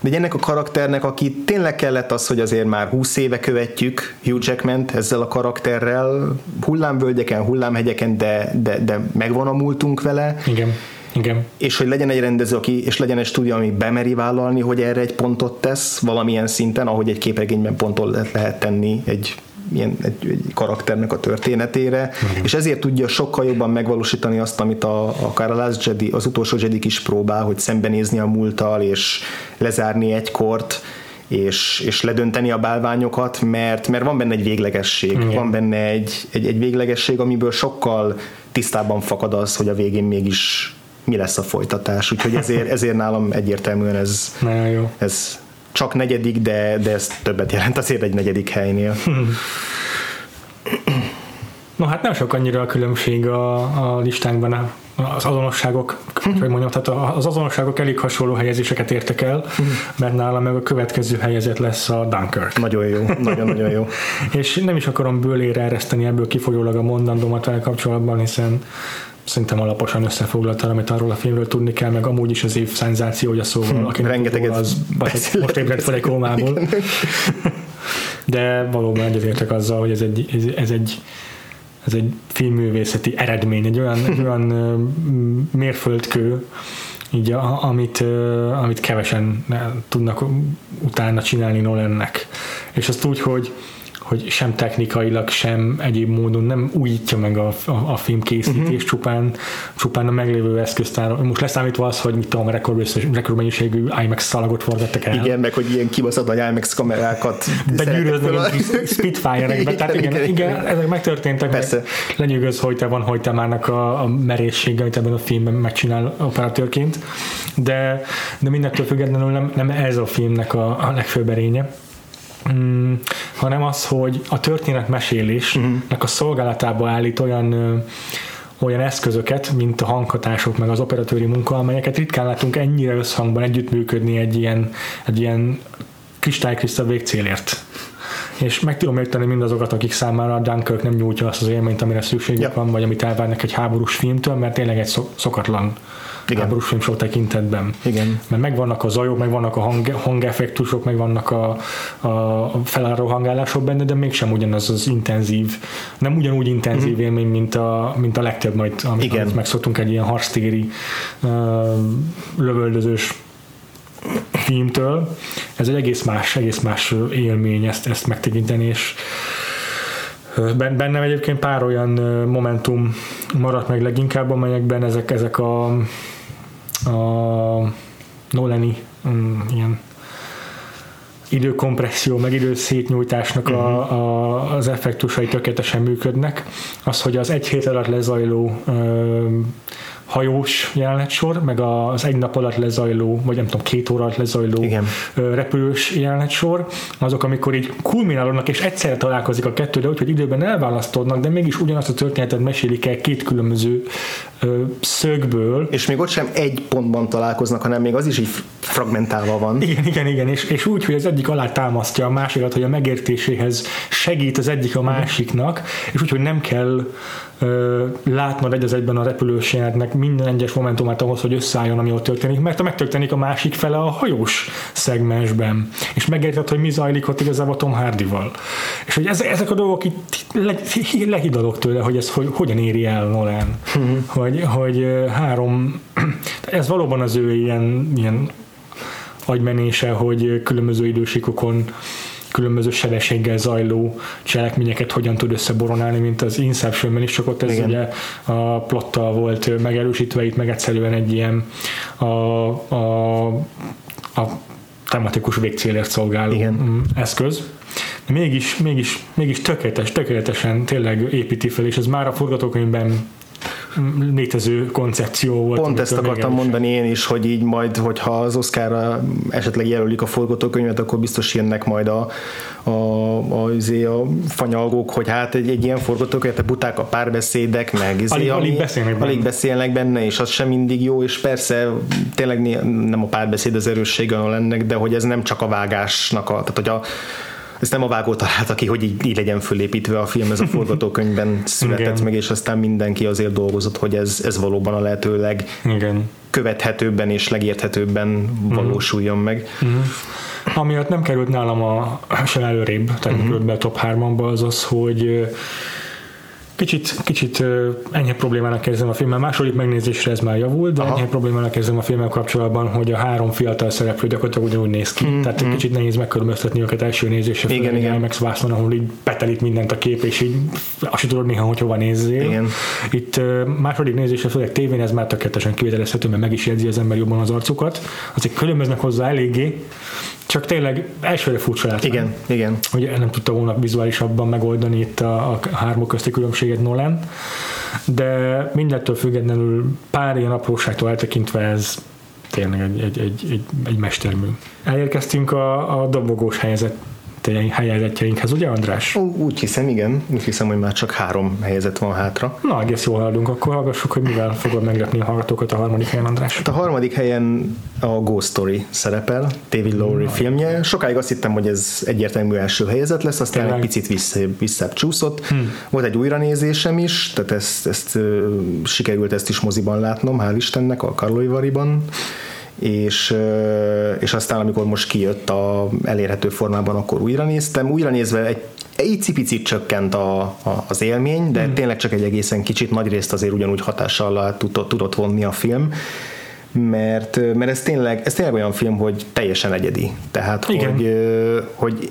De ennek a karakternek, aki tényleg kellett az, hogy azért már húsz éve követjük Hugh Jackmant ezzel a karakterrel, hullámvölgyeken, hullámhegyeken, de, de, de megvonamultunk vele. Igen. Igen. És hogy legyen egy rendező, aki, és legyen egy stúdió, ami bemeri vállalni, hogy erre egy pontot tesz valamilyen szinten, ahogy egy képregényben pontot lehet tenni egy ilyen egy, egy karakternek a történetére, mm. és ezért tudja sokkal jobban megvalósítani azt, amit a, akár a Last Jedi, az utolsó Jedik is próbál, hogy szembenézni a múlttal, és lezárni egy kort, és, és ledönteni a bálványokat, mert, mert van benne egy véglegesség, mm. van benne egy, egy, egy véglegesség, amiből sokkal tisztábban fakad az, hogy a végén mégis mi lesz a folytatás, úgyhogy ezért, ezért nálam egyértelműen ez, jó. ez csak negyedik, de, de ez többet jelent azért egy negyedik helynél. Hmm. No, hát nem sok annyira a különbség a, a listánkban az azonosságok, hmm. hogy mondjam, tehát az azonosságok elég hasonló helyezéseket értek el, hmm. mert nálam meg a következő helyezett lesz a Dunkirk. Nagyon jó, nagyon-nagyon jó. És nem is akarom bőlére ereszteni ebből kifolyólag a mondandómat vele kapcsolatban, hiszen szerintem alaposan összefoglaltál, amit arról a filmről tudni kell, meg amúgy is az év szenzációja, szóval hm, akinek volna, az most ébredt fel egy kómából. De valóban egyetértek azzal, hogy ez egy, ez, ez egy ez egy filmművészeti eredmény, egy olyan, egy olyan mérföldkő, így a, amit, amit kevesen tudnak utána csinálni Nolannek. És azt úgy, hogy hogy sem technikailag, sem egyéb módon nem újítja meg a, a, a filmkészítést, uh-huh. csupán, csupán a meglévő eszköztár. Most leszámítva az, hogy mit tudom, rekordmennyiségű IMAX szalagot forgattak el. Igen, meg hogy ilyen kibaszott nagy IMAX kamerákat begyűrőzni a Spitfire-ekbe. Tehát igen, igen, igen, igen, ezek megtörténtek. Persze. Meg lenyűgöz, hogy te van, hogy te márnak a, a merészség, amit ebben a filmben megcsinál operatőrként. De, de mindettől függetlenül nem, nem ez a filmnek a, a legfőbb erénye. Mm, hanem az, hogy a történetmesélésnek uh-huh. a szolgálatába állít olyan, ö, olyan eszközöket, mint a hanghatások, meg az operatőri munka, amelyeket ritkán látunk ennyire összhangban együttműködni egy ilyen, egy ilyen kristálykrista végcélért. És meg tudom érteni mindazokat, akik számára a Dunkirk nem nyújtja azt az élményt, amire szükségük ja. van, vagy amit elvárnak egy háborús filmtől, mert tényleg egy szokatlan Igen. háborús film sok tekintetben. Igen. Mert megvannak a zajok, megvannak a hang, hangeffektusok, megvannak a, a felálló hangálások benne, de mégsem ugyanaz az intenzív, nem ugyanúgy intenzív mm-hmm. élmény, mint a, mint a legtöbb, majd, amit, amit megszoktunk egy ilyen harctéri uh, lövöldözős filmtől. Ez egy egész más, egész más élmény ezt, ezt megtekinteni, és bennem egyébként pár olyan momentum maradt meg leginkább, amelyekben ezek, ezek a, a Nolani um, ilyen időkompresszió, meg időszétnyújtásnak uh-huh. a, a, az effektusai tökéletesen működnek. Az, hogy az egy hét alatt lezajló um, hajós jelenetsor, meg az egy nap alatt lezajló, vagy nem tudom, két óra alatt lezajló Igen. repülős jelenetsor, azok, amikor így kulminálódnak, és egyszerre találkozik a kettő, de úgyhogy időben elválasztódnak, de mégis ugyanazt a történetet mesélik el két különböző ö, szögből. És még ott sem egy pontban találkoznak, hanem még az is így fragmentálva van. Igen, igen, igen, és, és úgy, hogy az egyik alá támasztja a másikat, hogy a megértéséhez segít az egyik a másiknak, és úgy, hogy nem kell látnod egy az egyben a repülősjárnak minden egyes momentumát ahhoz, hogy összeálljon, ami ott történik, mert ha megtörténik a másik fele a hajós szegmensben, és megérted, hogy mi zajlik ott igazából Tom Hardyval. És hogy ezek a dolgok itt lehidalok tőle, hogy ez hogy, hogyan éri el Nolan. Mm-hmm. Hogy, hogy három, ez valóban az ő ilyen, ilyen agymenése, hogy különböző idősíkokon különböző sebességgel zajló cselekményeket hogyan tud összeboronálni, mint az Inceptionben is, csak ott ez igen. Ugye a plottal volt megerősítve, itt meg egyszerűen egy ilyen a, a, a tematikus végcélért szolgáló igen. eszköz. Mégis, mégis, mégis tökéletes, tökéletesen tényleg építi fel, és ez már a forgatókönyvben létező koncepció volt. Pont ezt akartam mondani én is, hogy így majd, hogyha az Oscarra esetleg jelölik a forgatókönyvet, akkor biztos jönnek majd a, a, a, a fanyalgók, hogy hát egy, egy ilyen forgatókönyvet, a buták a párbeszédek, meg izé, alig, alig, beszélnek alig beszélnek benne, és az sem mindig jó, és persze tényleg nem a párbeszéd az erőssége lennek, de hogy ez nem csak a vágásnak a, tehát hogy a ezt nem a vágó találta ki, hogy így, így legyen fölépítve a film, ez a forgatókönyvben született meg, és aztán mindenki azért dolgozott, hogy ez, ez valóban a lehető legkövethetőbben és legérthetőbben valósuljon meg. Uh-huh. Amiatt nem került nálam a sem előrébb, tehát uh-huh. került be a top hármamba, az az, hogy kicsit, kicsit enyhe problémának érzem a filmmel. Második megnézésre ez már javul, de aha. enyhe problémának érzem a filmmel kapcsolatban, hogy a három fiatal szereplő gyakorlatilag ugyanúgy néz ki. Mm, Tehát mm. kicsit nehéz megkülönböztetni őket első nézésre, főleg egy IMAX vászon, ahol így betelít mindent a kép, és így azt sem tudod néha, hogy hova nézzél. Igen. Itt második nézésre, főleg tévén ez már tökéletesen kivételezhető, mert meg is jegyzi az ember jobban az arcukat. Azért különböznek hozzá eléggé, csak tényleg elsőre furcsa látvány. Igen, igen. Ugye nem tudta volna vizuálisabban megoldani itt a, a hármok közti különbséget Nolan, de mindettől függetlenül pár ilyen apróságtól eltekintve ez tényleg egy, egy, egy, egy, egy mestermű. Elérkeztünk a, a dobogós helyzet helyezetjeinkhez, ugye András? Ú, úgy hiszem, igen. Úgy hiszem, hogy már csak három helyzet van hátra. Na, egész jól haladunk. Akkor hallgassuk, hogy mivel fogod meglepni a hallgatókat a harmadik helyen, András. Hát a harmadik helyen a Ghost Story szerepel, David Lowery filmje. Sokáig azt hittem, hogy ez egyértelmű első helyzet lesz, aztán tényleg egy picit vissza, visszább csúszott. Hmm. Volt egy újranézésem is, tehát ezt, ezt sikerült ezt is moziban látnom, hál' Istennek, a Karloivari-ban. És, és aztán, amikor most kijött a elérhető formában, akkor újra néztem. Újra nézve egy, egy cipicit csökkent a, a, az élmény, de hmm. tényleg csak egy egészen kicsit, nagyrészt azért ugyanúgy hatással tudott, tudott vonni a film, mert, mert ez, tényleg, ez tényleg olyan film, hogy teljesen egyedi. Tehát, hogy, hogy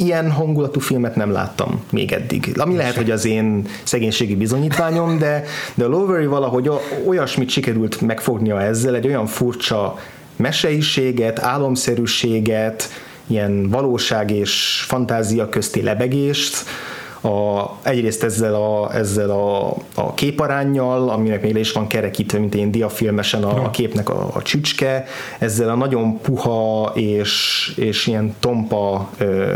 ilyen hangulatú filmet nem láttam még eddig. Ami lehet, hogy az én szegénységi bizonyítványom, de, de a Lowery valahogy olyasmit sikerült megfognia ezzel, egy olyan furcsa meseiséget, álomszerűséget, ilyen valóság és fantázia közti lebegést, a, egyrészt ezzel, a, ezzel a, a képaránnyal, aminek még le is van kerekítve, mint én diafilmesen a, a képnek a, a csücske, ezzel a nagyon puha és, és ilyen tompa ö,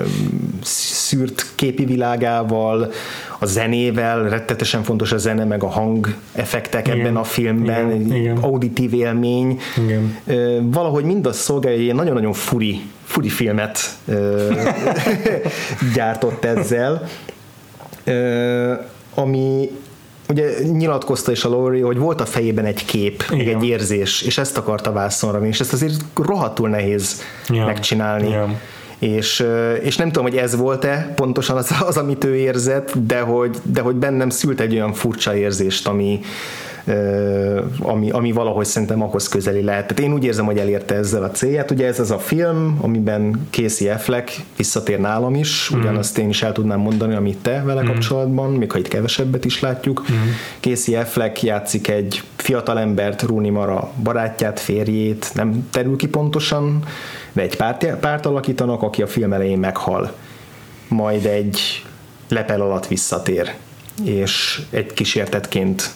szűrt képi világával, a zenével, rettetesen fontos a zene, meg a hangeffektek igen, ebben a filmben, igen, igen. auditív élmény. Igen. Ö, valahogy mindaz szolgálja, ilyen nagyon-nagyon furi, furi filmet ö, gyártott ezzel. Ö, ami ugye nyilatkozta is a Lowery, hogy volt a fejében egy kép, igen. egy érzés, és ezt akarta vászonra vinni, és ezt azért rohadtul nehéz ja. megcsinálni. Ja. És, és nem tudom, hogy ez volt-e pontosan az, az amit ő érzett, de hogy, de hogy bennem szült egy olyan furcsa érzést, ami, ami, ami valahogy szerintem ahhoz közeli lehet. Tehát én úgy érzem, hogy elérte ezzel a célját. Ugye ez az a film, amiben Casey Affleck visszatér nálam is, ugyanazt én is el tudnám mondani, amit te vele kapcsolatban, még ha itt kevesebbet is látjuk. Casey Affleck játszik egy fiatalembert, Rooney Mara barátját, férjét, nem terül ki pontosan, de egy párt, párt alakítanak, aki a film elején meghal. Majd egy lepel alatt visszatér, és egy kísértetként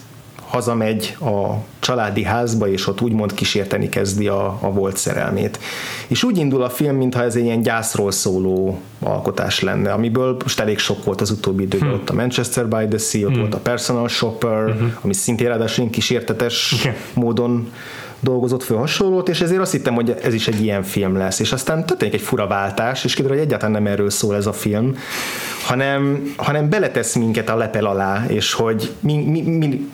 hazamegy a családi házba, és ott úgymond kísérteni kezdi a, a volt szerelmét. És úgy indul a film, mintha ez egy ilyen gyászról szóló alkotás lenne, amiből most elég sok volt az utóbbi időben, hmm. ott a Manchester by the Sea, ott hmm. volt a Personal Shopper, hmm. ami szintén ráadásul kísértetes yeah. módon dolgozott föl hasonlót, és ezért azt hittem, hogy ez is egy ilyen film lesz. És aztán történik egy fura váltás, és kiderül, hogy egyáltalán nem erről szól ez a film, hanem, hanem beletesz minket a lepel alá, és hogy mi, mi, mi,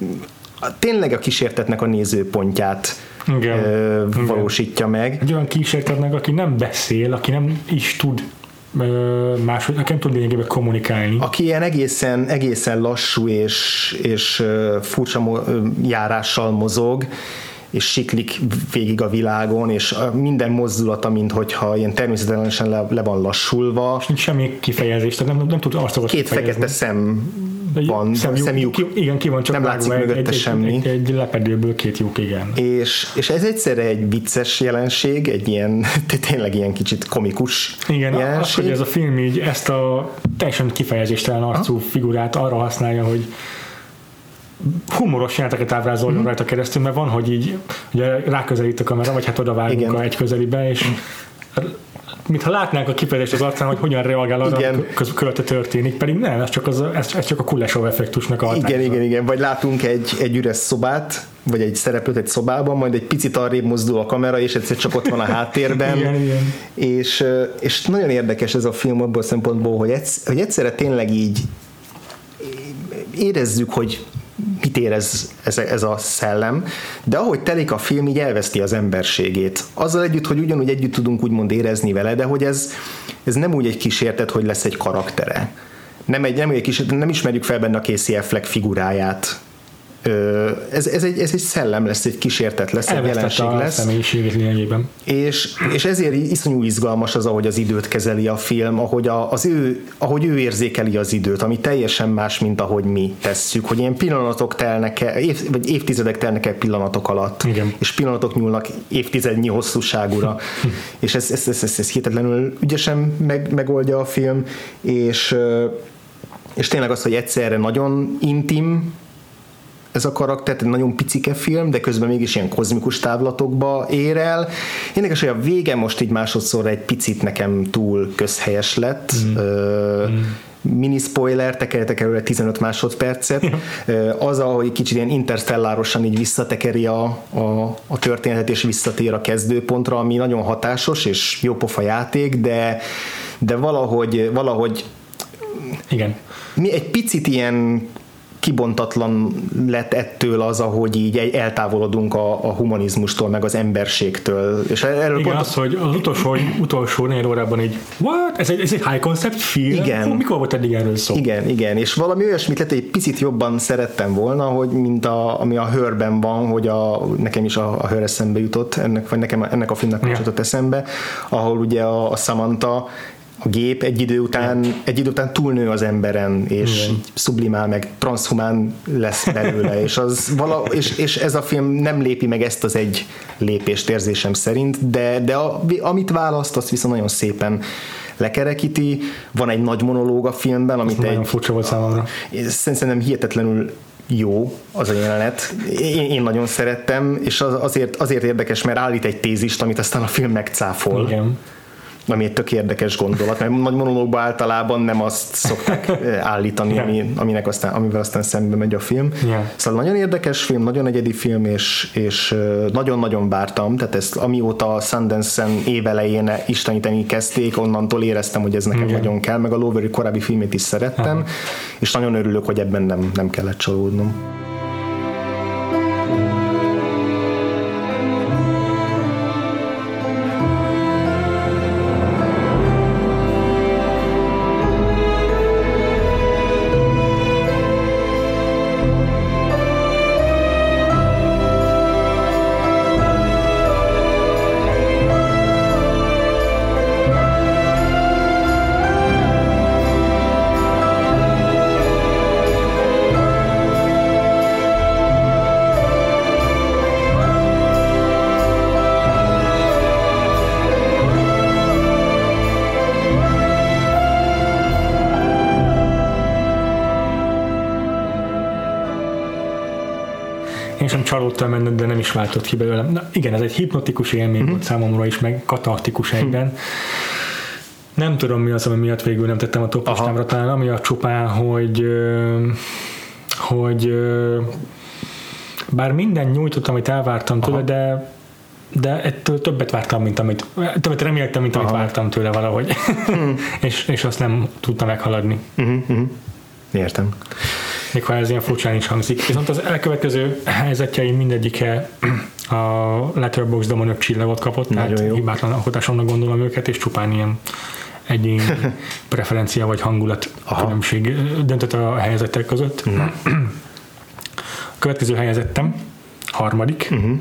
tényleg a kísértetnek a nézőpontját igen, ö, valósítja igen. meg. Egy olyan kísértetnek, aki nem beszél, aki nem is tud máshogy, aki nem tud lényegében kommunikálni. Aki ilyen egészen, egészen lassú és, és furcsa mo- járással mozog, és siklik végig a világon, és minden mozdulata, minthogyha ilyen természetesen le, le van lassulva. És nincs semmi kifejezés, tehát nem, nem tud arcokat két kifejezni. Fekete szem van, szem, szemjuk. Ki, igen, ki van, csak nem látszik mögötte egy, semmi. Egy, egy, egy lepedőből két lyuk, igen. És, és ez egyszerre egy vicces jelenség, egy ilyen, tényleg ilyen kicsit komikus igen, jelenség. Az, hogy ez a film így ezt a teljesen kifejezéstelen arcú ha? figurát arra használja, hogy humoros jeleneteket ábrázoljon mm-hmm. rajta keresztül, mert van, hogy így ugye ráközelít a kamera, vagy hát odavágunk a egy közelibe, és mintha látnánk a kifejezést az arcán, hogy hogyan reagál arra, amikor körülötte történik, pedig nem, ez csak, az, ez, ez csak a Kuleshov effektusnak a hatása. Igen, igen, igen, vagy látunk egy, egy üres szobát, vagy egy szereplőt egy szobában, majd egy picit arrébb mozdul a kamera, és egyszer csak ott van a háttérben. igen, igen. És, és nagyon érdekes ez a film abból a szempontból, hogy, egyszer, hogy egyszerre tényleg így érezzük, hogy mit érez ez, ez a szellem, de ahogy telik a film, így elveszti az emberségét. Azzal együtt, hogy ugyanúgy együtt tudunk úgymond érezni vele, de hogy ez, ez nem úgy egy kísértet, hogy lesz egy karaktere. Nem, egy, nem, egy kísértet, nem ismerjük fel benne a Casey Affleck figuráját. Ez, ez, egy, ez egy szellem lesz, egy kísértet lesz, egy jelenség a lesz. És, és ezért iszonyú izgalmas az, ahogy az időt kezeli a film, ahogy, a, az ő, ahogy ő érzékeli az időt, ami teljesen más, mint ahogy mi tesszük, hogy ilyen pillanatok telnek el, év, vagy évtizedek telnek el pillanatok alatt, igen. és pillanatok nyúlnak évtizednyi hosszúságúra, és ez, ez, ez, ez, ez hihetetlenül ügyesen meg, megoldja a film, és, és tényleg az, hogy egyszerre nagyon intim ez a karakter, egy nagyon picike film, de közben mégis ilyen kozmikus távlatokba ér el. Érdekes, hogy a vége most így másodszorra egy picit nekem túl közhelyes lett. Mm. Ö, mm. Mini spoiler, tekerjetek előre tizenöt másodpercet. Ja. Az, ahogy kicsit ilyen interstellárosan így visszatekeri a, a, a történetet, és visszatér a kezdőpontra, ami nagyon hatásos, és jó pofa játék, de, de valahogy, valahogy igen. mi egy picit ilyen kibontatlan lett ettől az, ahogy így eltávolodunk a, a humanizmustól, meg az emberségtől. És erről igen, pont... az, hogy az utolsó, hogy utolsó négy órában így, what? Ez egy, ez egy high concept film? Igen. Hú, mikor volt eddig erről szó? Igen, igen, és valami olyasmit lett, egy picit jobban szerettem volna, hogy mint a, ami a Hörben van, hogy a, nekem is a, a Hör eszembe jutott, ennek, vagy nekem ennek a filmnek most jutott eszembe, ahol ugye a, a Samantha a gép egy idő után, egy idő után túlnő az emberen, és igen. szublimál meg, transzhumán lesz belőle, és, az vala, és, és ez a film nem lépi meg ezt az egy lépést érzésem szerint, de, de a, amit választ, azt viszont nagyon szépen lekerekíti. Van egy nagy monológ a filmben, amit ez egy... Nagyon furcsa volt számomra. Szerintem hihetetlenül jó az a jelenet. Én, én nagyon szerettem, és az, azért, azért érdekes, mert állít egy tézist, amit aztán a film megcáfol. Igen. Ami egy tök érdekes gondolat, mert nagy monológban általában nem azt szokták állítani, ami, aminek aztán, amivel aztán szembe megy a film. Yeah. Szóval nagyon érdekes film, nagyon egyedi film, és, és nagyon-nagyon vártam, tehát ezt amióta a Sundance-en évelején isteníteni kezdték, onnantól éreztem, hogy ez nekem yeah. nagyon kell, meg a Lowery korábbi filmét is szerettem, uh-huh. és nagyon örülök, hogy ebben nem, nem kellett csalódnom. Csalódtam menned, de nem is váltott ki belőlem. Na, igen, ez egy hipnotikus élmény mm-hmm. volt számomra is, meg katartikus egyben. Mm. Nem tudom, mi az, ami miatt végül nem tettem a toplistámra, talán ami a csupán, hogy hogy bár minden nyújtott, amit elvártam tőle, de, de ettől többet vártam, mint amit, többet reméltem, mint amit Aha. vártam tőle valahogy. Hmm. és, és azt nem tudta meghaladni. Uh-huh, uh-huh. Értem. Még ha ez ilyen furcsán is hangzik. Viszont az elkövetkező helyzetjeim mindegyike a Letterboxd domonok csillagot kapott, nagyon tehát hibátlan alkotásomnak gondolom őket, és csupán ilyen egyéni preferencia vagy hangulat Aha. különbség döntött a helyzetek között. Na. A következő helyezettem, harmadik, uh-huh.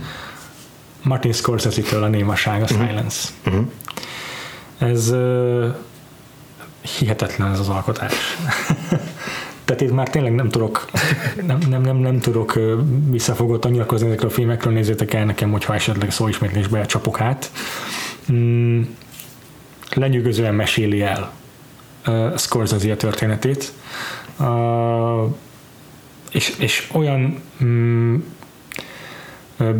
Martin Scorsese-től a némaság, a uh-huh. Silence. Uh-huh. Ez uh, hihetetlen ez az alkotás. Tehát itt már tényleg nem tudok nem, nem, nem, nem tudok visszafogottan nyilatkozni ezekről a filmekről, nézzétek el nekem, hogyha esetleg szóismétlésbe csapok át. Mm, lenyűgözően meséli el uh, Scorsese a történetét, uh, és, és olyan mm,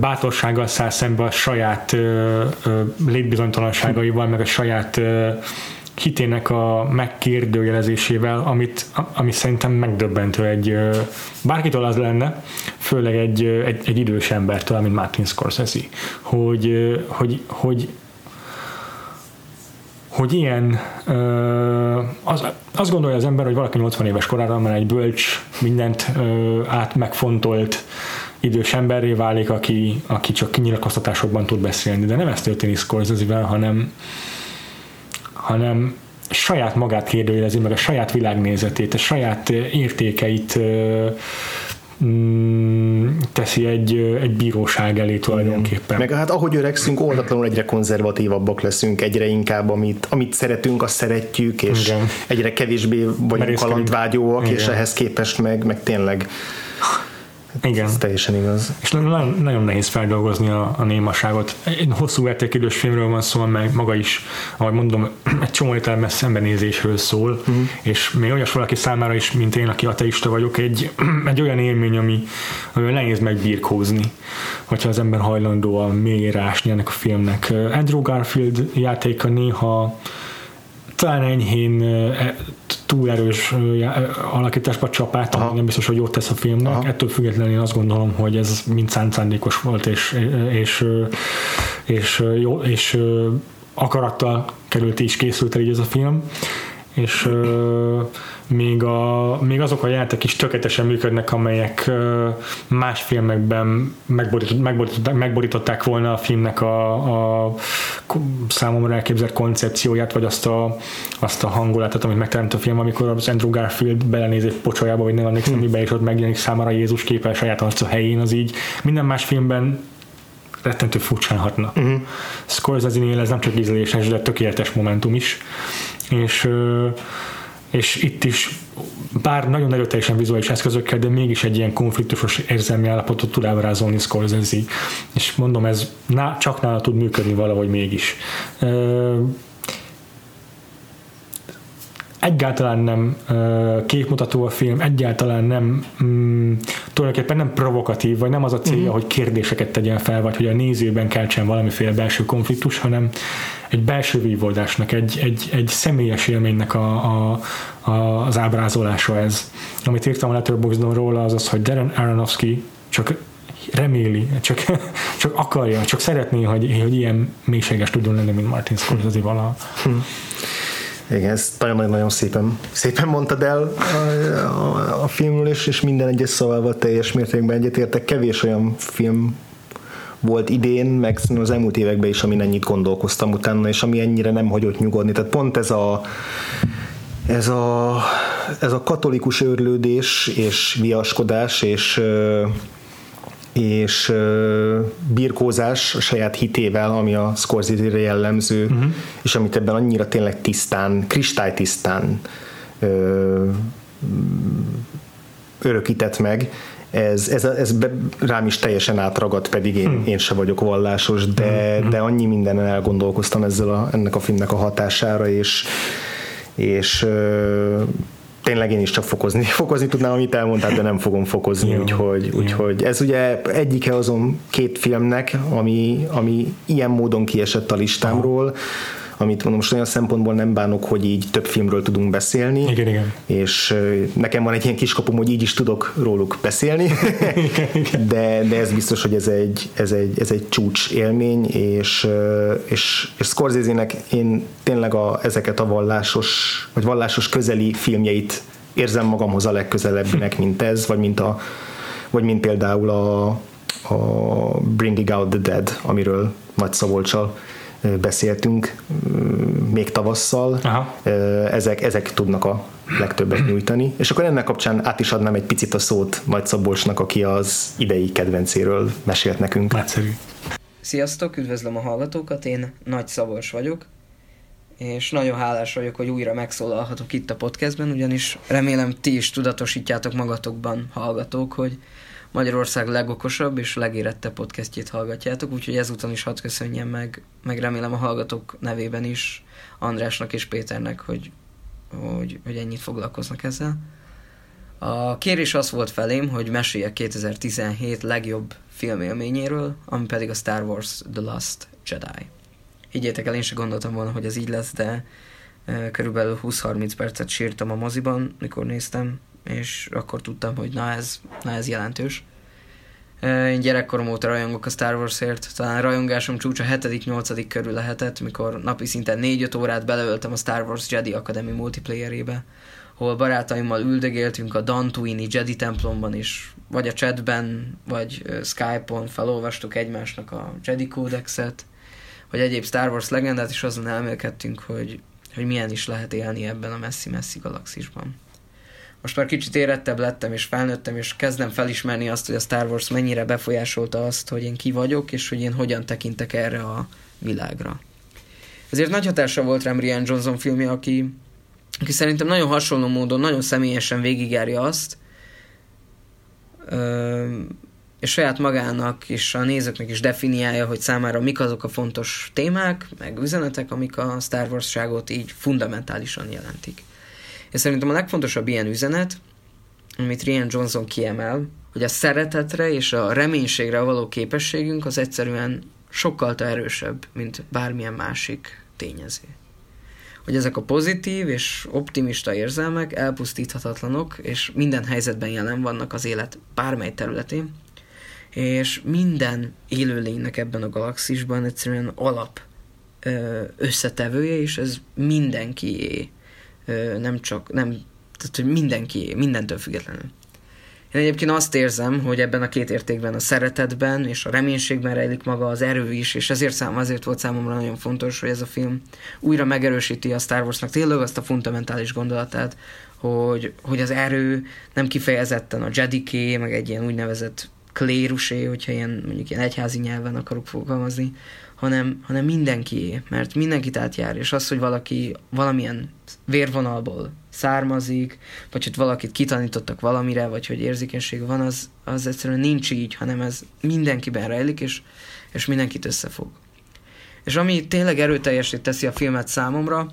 bátorsággal száll szembe a saját uh, létbizonytalanságaival, meg a saját uh, hitének a megkérdőjelezésével, amit, ami szerintem megdöbbentő egy, bárkitől az lenne, főleg egy, egy, egy idős embertől, mint Martin Scorsese, hogy, hogy, hogy, hogy ilyen az, azt gondolja az ember, hogy valaki nyolcvan éves korára, már egy bölcs, mindent át megfontolt idős emberré válik, aki, aki csak nyilatkoztatásokban tud beszélni, de nem ez történik Scorsese-vel, hanem hanem saját magát kérdőjelezi, meg a saját világnézetét, a saját értékeit mm, teszi egy, egy bíróság elé tulajdonképpen. Meg hát ahogy öregszünk, oldatlanul egyre konzervatívabbak leszünk, egyre inkább amit, amit szeretünk, azt szeretjük, és igen. egyre kevésbé vagyunk kalandvágyóak, és ehhez képest meg, meg tényleg igen. ez teljesen igaz. És nagyon, nagyon nehéz feldolgozni a, a némaságot. Egy hosszú értékidős filmről van szó, amely maga is, ahogy mondom, egy csomó értelemben szembenézésről szól, uh-huh. és még olyas valaki számára is, mint én, aki ateista vagyok, egy, egy olyan élmény, ami, ami nehéz megbirkózni, hogyha az ember hajlandó a mélyére ásni ennek a filmnek. Andrew Garfield játéka néha talán enyhén túl erős alakításba csapát, ami nem biztos, hogy jót tesz a filmnek. Aha. Ettől függetlenül én azt gondolom, hogy ez mind szándékos volt, és, és, és, jó, és akarattal került és készült el így ez a film. És még, a, még azok a játék is tökéletesen működnek, amelyek más filmekben megborított, megborították, megborították volna a filmnek a, a számomra elképzelt koncepcióját, vagy azt a, azt a hangulatot, amit megteremtett a film, amikor az Andrew Garfield belenéz egy pocsolyába, vagy nem emlékszem, mibe, és ott megjelenik számára Jézus képe a saját arca helyén, az így minden más filmben rettentő furcsán hatna. Uh-huh. Scorsese-nél ez nem csak ízléses, de tökéletes momentum is. És, és itt is, bár nagyon erőteljesen vizuális eszközökkel, de mégis egy ilyen konfliktusos érzelmi állapotot tud ábrázolni Scorsese. És mondom, ez ná, csak nála tud működni valahogy mégis. Egyáltalán nem képmutató a film, egyáltalán nem mm, tulajdonképpen nem provokatív, vagy nem az a célja, uh-huh. hogy kérdéseket tegyen fel, vagy hogy a nézőben keltsen valamiféle belső konfliktus, hanem egy belső vívódásnak, egy, egy, egy személyes élménynek a, a, a, az ábrázolása ez. Amit írtam a Letterboxdon róla, az az, hogy Darren Aronofsky csak reméli, csak, csak akarja, csak szeretné, hogy, hogy ilyen mélységes tudjon lenni, mint Martin Scorsese valaha. Hmm. Igen, ezt nagyon-nagyon szépen, szépen mondtad el a, a, a filmről, és, és minden egyes szavával teljes mértékben egyetértek. Kevés olyan film volt idén, meg az elmúlt években is, amin ennyit gondolkoztam utána, és ami ennyire nem hagyott nyugodni. Tehát pont ez a ez a, ez a katolikus őrlődés és viaskodás és és birkózás a saját hitével, ami a Scorsese-re jellemző, uh-huh. és amit ebben annyira tényleg tisztán, kristálytisztán örökített meg, ez, ez, ez be, rám is teljesen átragadt, pedig én, hmm. én se vagyok vallásos, de, hmm. de annyi mindenen elgondolkoztam ezzel a, ennek a filmnek a hatására, és, és ö, tényleg én is csak fokozni, fokozni tudnám, amit elmondtál, de nem fogom fokozni, úgyhogy, úgyhogy ez ugye egyike azon két filmnek, ami, ami ilyen módon kiesett a listámról, amit mondom, most olyan szempontból nem bánok, hogy így több filmről tudunk beszélni. Igen, igen. És nekem van egy ilyen kiskapum, hogy így is tudok róluk beszélni, de, de ez biztos, hogy ez egy, ez egy, ez egy csúcs élmény, és, és, és Scorsese-nek én tényleg a, ezeket a vallásos, vagy vallásos közeli filmjeit érzem magamhoz a legközelebbinek, mint ez, vagy mint, a, vagy mint például a, a Bringing Out the Dead, amiről Nagy Szabolccsal beszéltünk még tavasszal. Aha. Ezek, ezek tudnak a legtöbbet nyújtani. És akkor ennek kapcsán át is adnám egy picit a szót Nagy Szabolcsnak, aki az idei kedvencéről mesélt nekünk. Nagyszerű. Sziasztok, üdvözlöm a hallgatókat, én Nagy Szabolcs vagyok, és nagyon hálás vagyok, hogy újra megszólalhatok itt a podcastben, ugyanis remélem ti is tudatosítjátok magatokban, hallgatók, hogy Magyarország legokosabb és legérettebb podcastjét hallgatjátok, úgyhogy ezúton is hadd köszönjem meg, meg remélem a hallgatók nevében is Andrásnak és Péternek, hogy, hogy, hogy ennyit foglalkoznak ezzel. A kérés az volt felém, hogy meséljek kétezer-tizenhét legjobb filmélményéről, ami pedig a Star Wars The Last Jedi. Higgyétek el, én se gondoltam volna, hogy ez így lesz, de e, körülbelül húsz-harminc percet sírtam a moziban, mikor néztem, és akkor tudtam, hogy na ez, na ez jelentős. E, én gyerekkorom óta rajongok a Star Warsért, talán rajongásom csúcsa hetedik-nyolcadik körül lehetett, mikor napi szinten négy-öt órát beleöltem a Star Wars Jedi Academy multiplayerébe, hol barátaimmal üldögéltünk a Dantooine-i Jedi templomban is, vagy a chatben, vagy Skype-on felolvastuk egymásnak a Jedi kódexet, vagy egyéb Star Wars legendát, és azon elmélkedtünk, hogy, hogy milyen is lehet élni ebben a messzi-messzi galaxisban. Most már kicsit érettebb lettem, és felnőttem, és kezdem felismerni azt, hogy a Star Wars mennyire befolyásolta azt, hogy én ki vagyok, és hogy én hogyan tekintek erre a világra. Ezért nagy hatása volt rám Rian Johnson filmje, aki, aki szerintem nagyon hasonló módon, nagyon személyesen végigjárja azt, ö- és saját magának és a nézőknek is definiálja, hogy számára mik azok a fontos témák, meg üzenetek, amik a Star Wars-ságot így fundamentálisan jelentik. És szerintem a legfontosabb ilyen üzenet, amit Rian Johnson kiemel, hogy a szeretetre és a reménységre való képességünk az egyszerűen sokkal erősebb, mint bármilyen másik tényező. Hogy ezek a pozitív és optimista érzelmek elpusztíthatatlanok, és minden helyzetben jelen vannak az élet bármely területén, és minden élőlénynek ebben a galaxisban egyszerűen alap összetevője, és ez mindenkié, nem csak, nem, tehát hogy mindenkié, mindentől függetlenül. Én egyébként azt érzem, hogy ebben a két értékben, a szeretetben és a reménységben rejlik maga az erő is, és ezért szám, azért volt számomra nagyon fontos, hogy ez a film újra megerősíti a Star Warsnak tényleg azt a fundamentális gondolatát, hogy, hogy az erő nem kifejezetten a Jediké, meg egy ilyen úgynevezett klérusé, hogyha ilyen, mondjuk ilyen egyházi nyelven akarok fogalmazni, hanem, hanem mindenkié, mert mindenkit átjár, és az, hogy valaki valamilyen vérvonalból származik, vagy hogy valakit kitanítottak valamire, vagy hogy érzékenység van, az, az egyszerűen nincs így, hanem ez mindenkiben rejlik, és, és mindenkit összefog. És ami tényleg erőteljesé teszi a filmet számomra,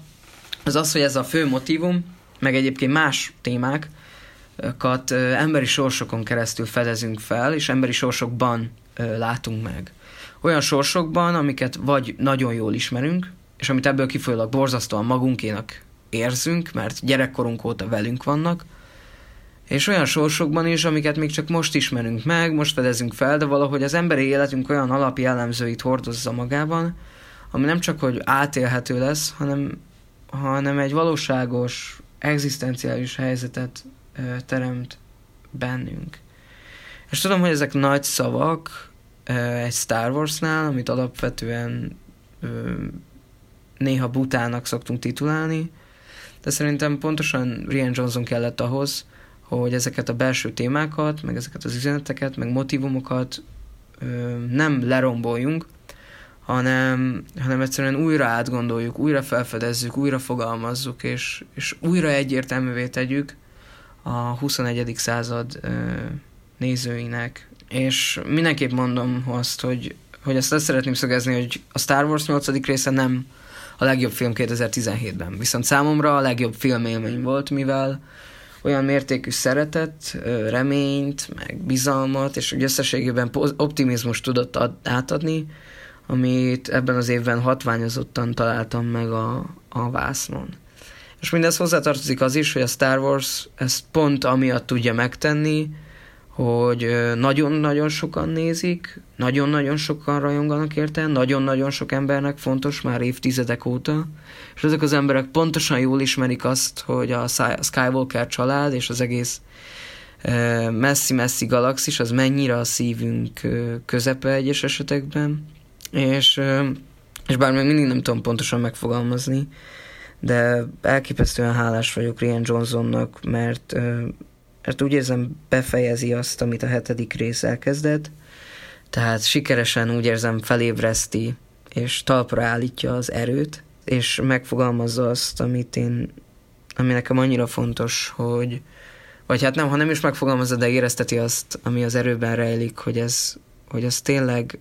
az az, hogy ez a fő motívum, meg egyébként más témák, kat emberi sorsokon keresztül fedezünk fel, és emberi sorsokban ö, látunk meg. Olyan sorsokban, amiket vagy nagyon jól ismerünk, és amit ebből kifolyólag borzasztóan magunkénak érzünk, mert gyerekkorunk óta velünk vannak, és olyan sorsokban is, amiket még csak most ismerünk meg, most fedezünk fel, de valahogy az emberi életünk olyan alapjellemzőit hordozza magában, ami nem csak, hogy átélhető lesz, hanem, hanem egy valóságos, egzisztenciális helyzetet teremt bennünk. És tudom, hogy ezek nagy szavak egy Star Warsnál, amit alapvetően néha butának szoktunk titulálni, de szerintem pontosan Rian Johnson kellett ahhoz, hogy ezeket a belső témákat, meg ezeket az üzeneteket, meg motivumokat nem leromboljunk, hanem, hanem egyszerűen újra átgondoljuk, újra felfedezzük, újra fogalmazzuk, és, és újra egyértelművé tegyük a huszonegyedik század ö, nézőinek. És mindenképp mondom azt, hogy, hogy azt le szeretném szögezni, hogy a Star Wars nyolcadik része nem a legjobb film kétezer-tizenhétben. Viszont számomra a legjobb filmélmény volt, mivel olyan mértékű szeretet, ö, reményt, meg bizalmat, és összességében optimizmust tudott ad, átadni, amit ebben az évben hatványozottan találtam meg a, a vásznon. És mindez hozzátartozik az is, hogy a Star Wars ezt pont amiatt tudja megtenni, hogy nagyon-nagyon sokan nézik, nagyon-nagyon sokan rajonganak érte, nagyon-nagyon sok embernek fontos már évtizedek óta, és ezek az emberek pontosan jól ismerik azt, hogy a Skywalker család és az egész messzi-messzi galaxis az mennyire a szívünk közepe egyes esetekben, és, és bár még mindig nem tudom pontosan megfogalmazni, de elképesztően hálás vagyok Rian Johnsonnak, mert, mert úgy érzem, befejezi azt, amit a hetedik rész elkezdett, tehát sikeresen úgy érzem felébreszti, és talpra állítja az erőt, és megfogalmazza azt, amit én, ami nekem annyira fontos, hogy vagy hát nem, ha nem is megfogalmazza, de érezteti azt, ami az erőben rejlik, hogy ez, hogy ez tényleg,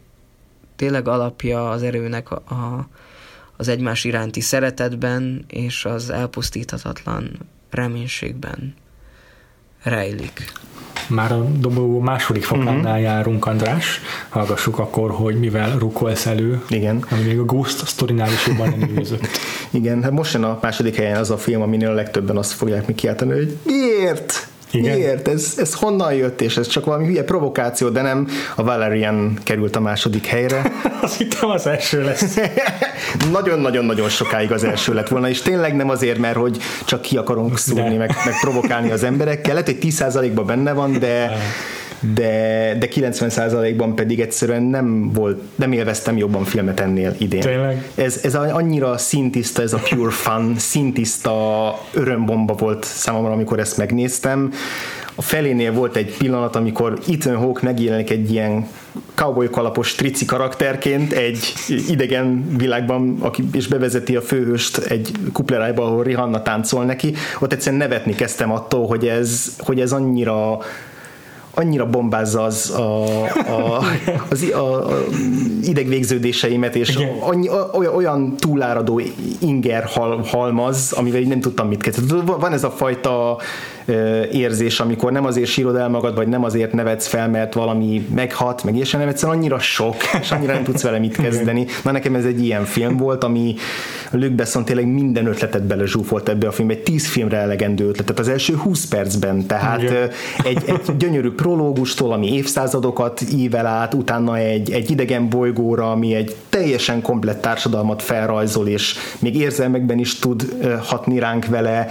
tényleg alapja az erőnek a, a az egymás iránti szeretetben és az elpusztíthatatlan reménységben rejlik. Már a dobogó második fokánál uh-huh. járunk, András. Hallgassuk akkor, hogy mivel rukkolsz elő, igen. Ami még a Ghost Storynál is jobban lenyűgözött. Igen, hát most jön a második helyen az a film, aminél a legtöbben azt fogják még kiáltani, hogy miért? Igen? Miért? Ez, ez honnan jött, és ez csak valami hülye provokáció, de nem, a Valerian került a második helyre. Azt hittem az első lesz. Nagyon-nagyon-nagyon sokáig az első lett volna, és tényleg nem azért, mert hogy csak ki akarunk szúrni, meg, meg provokálni az emberekkel. Lehet, hogy tíz százalékban benne van, de... de, de kilencven százalékban pedig egyszerűen nem volt, nem élveztem jobban filmet ennél idén. Tényleg? Ez, ez annyira színtiszta, ez a pure fun, színtiszta örömbomba volt számomra, amikor ezt megnéztem. A felénél volt egy pillanat, amikor Ethan Hawke megjelenik egy ilyen cowboy kalapos trici karakterként egy idegen világban, aki, és bevezeti a főhőst egy kuplerájba, ahol Rihanna táncol neki. Ott egyszerűen nevetni kezdtem attól, hogy ez, hogy ez annyira annyira bombázza az, a, a, az a, a idegvégződéseimet, és annyi, olyan, olyan túláradó inger hal, halmaz, amivel így nem tudtam mit kezdeni. Van ez a fajta érzés, amikor nem azért sírod el magad, vagy nem azért nevetsz fel, mert valami meghat, meg és nem egyszerűen annyira sok, és annyira nem tudsz vele mit kezdeni. Na nekem ez egy ilyen film volt, ami Luc Besson tényleg minden ötletet bele zsúfolt ebbe a filmbe, egy tíz filmre elegendő ötletet az első húsz percben, tehát egy, egy gyönyörű prológustól, ami évszázadokat ível át, utána egy, egy idegen bolygóra, ami egy teljesen komplett társadalmat felrajzol, és még érzelmekben is tud hatni ránk vele,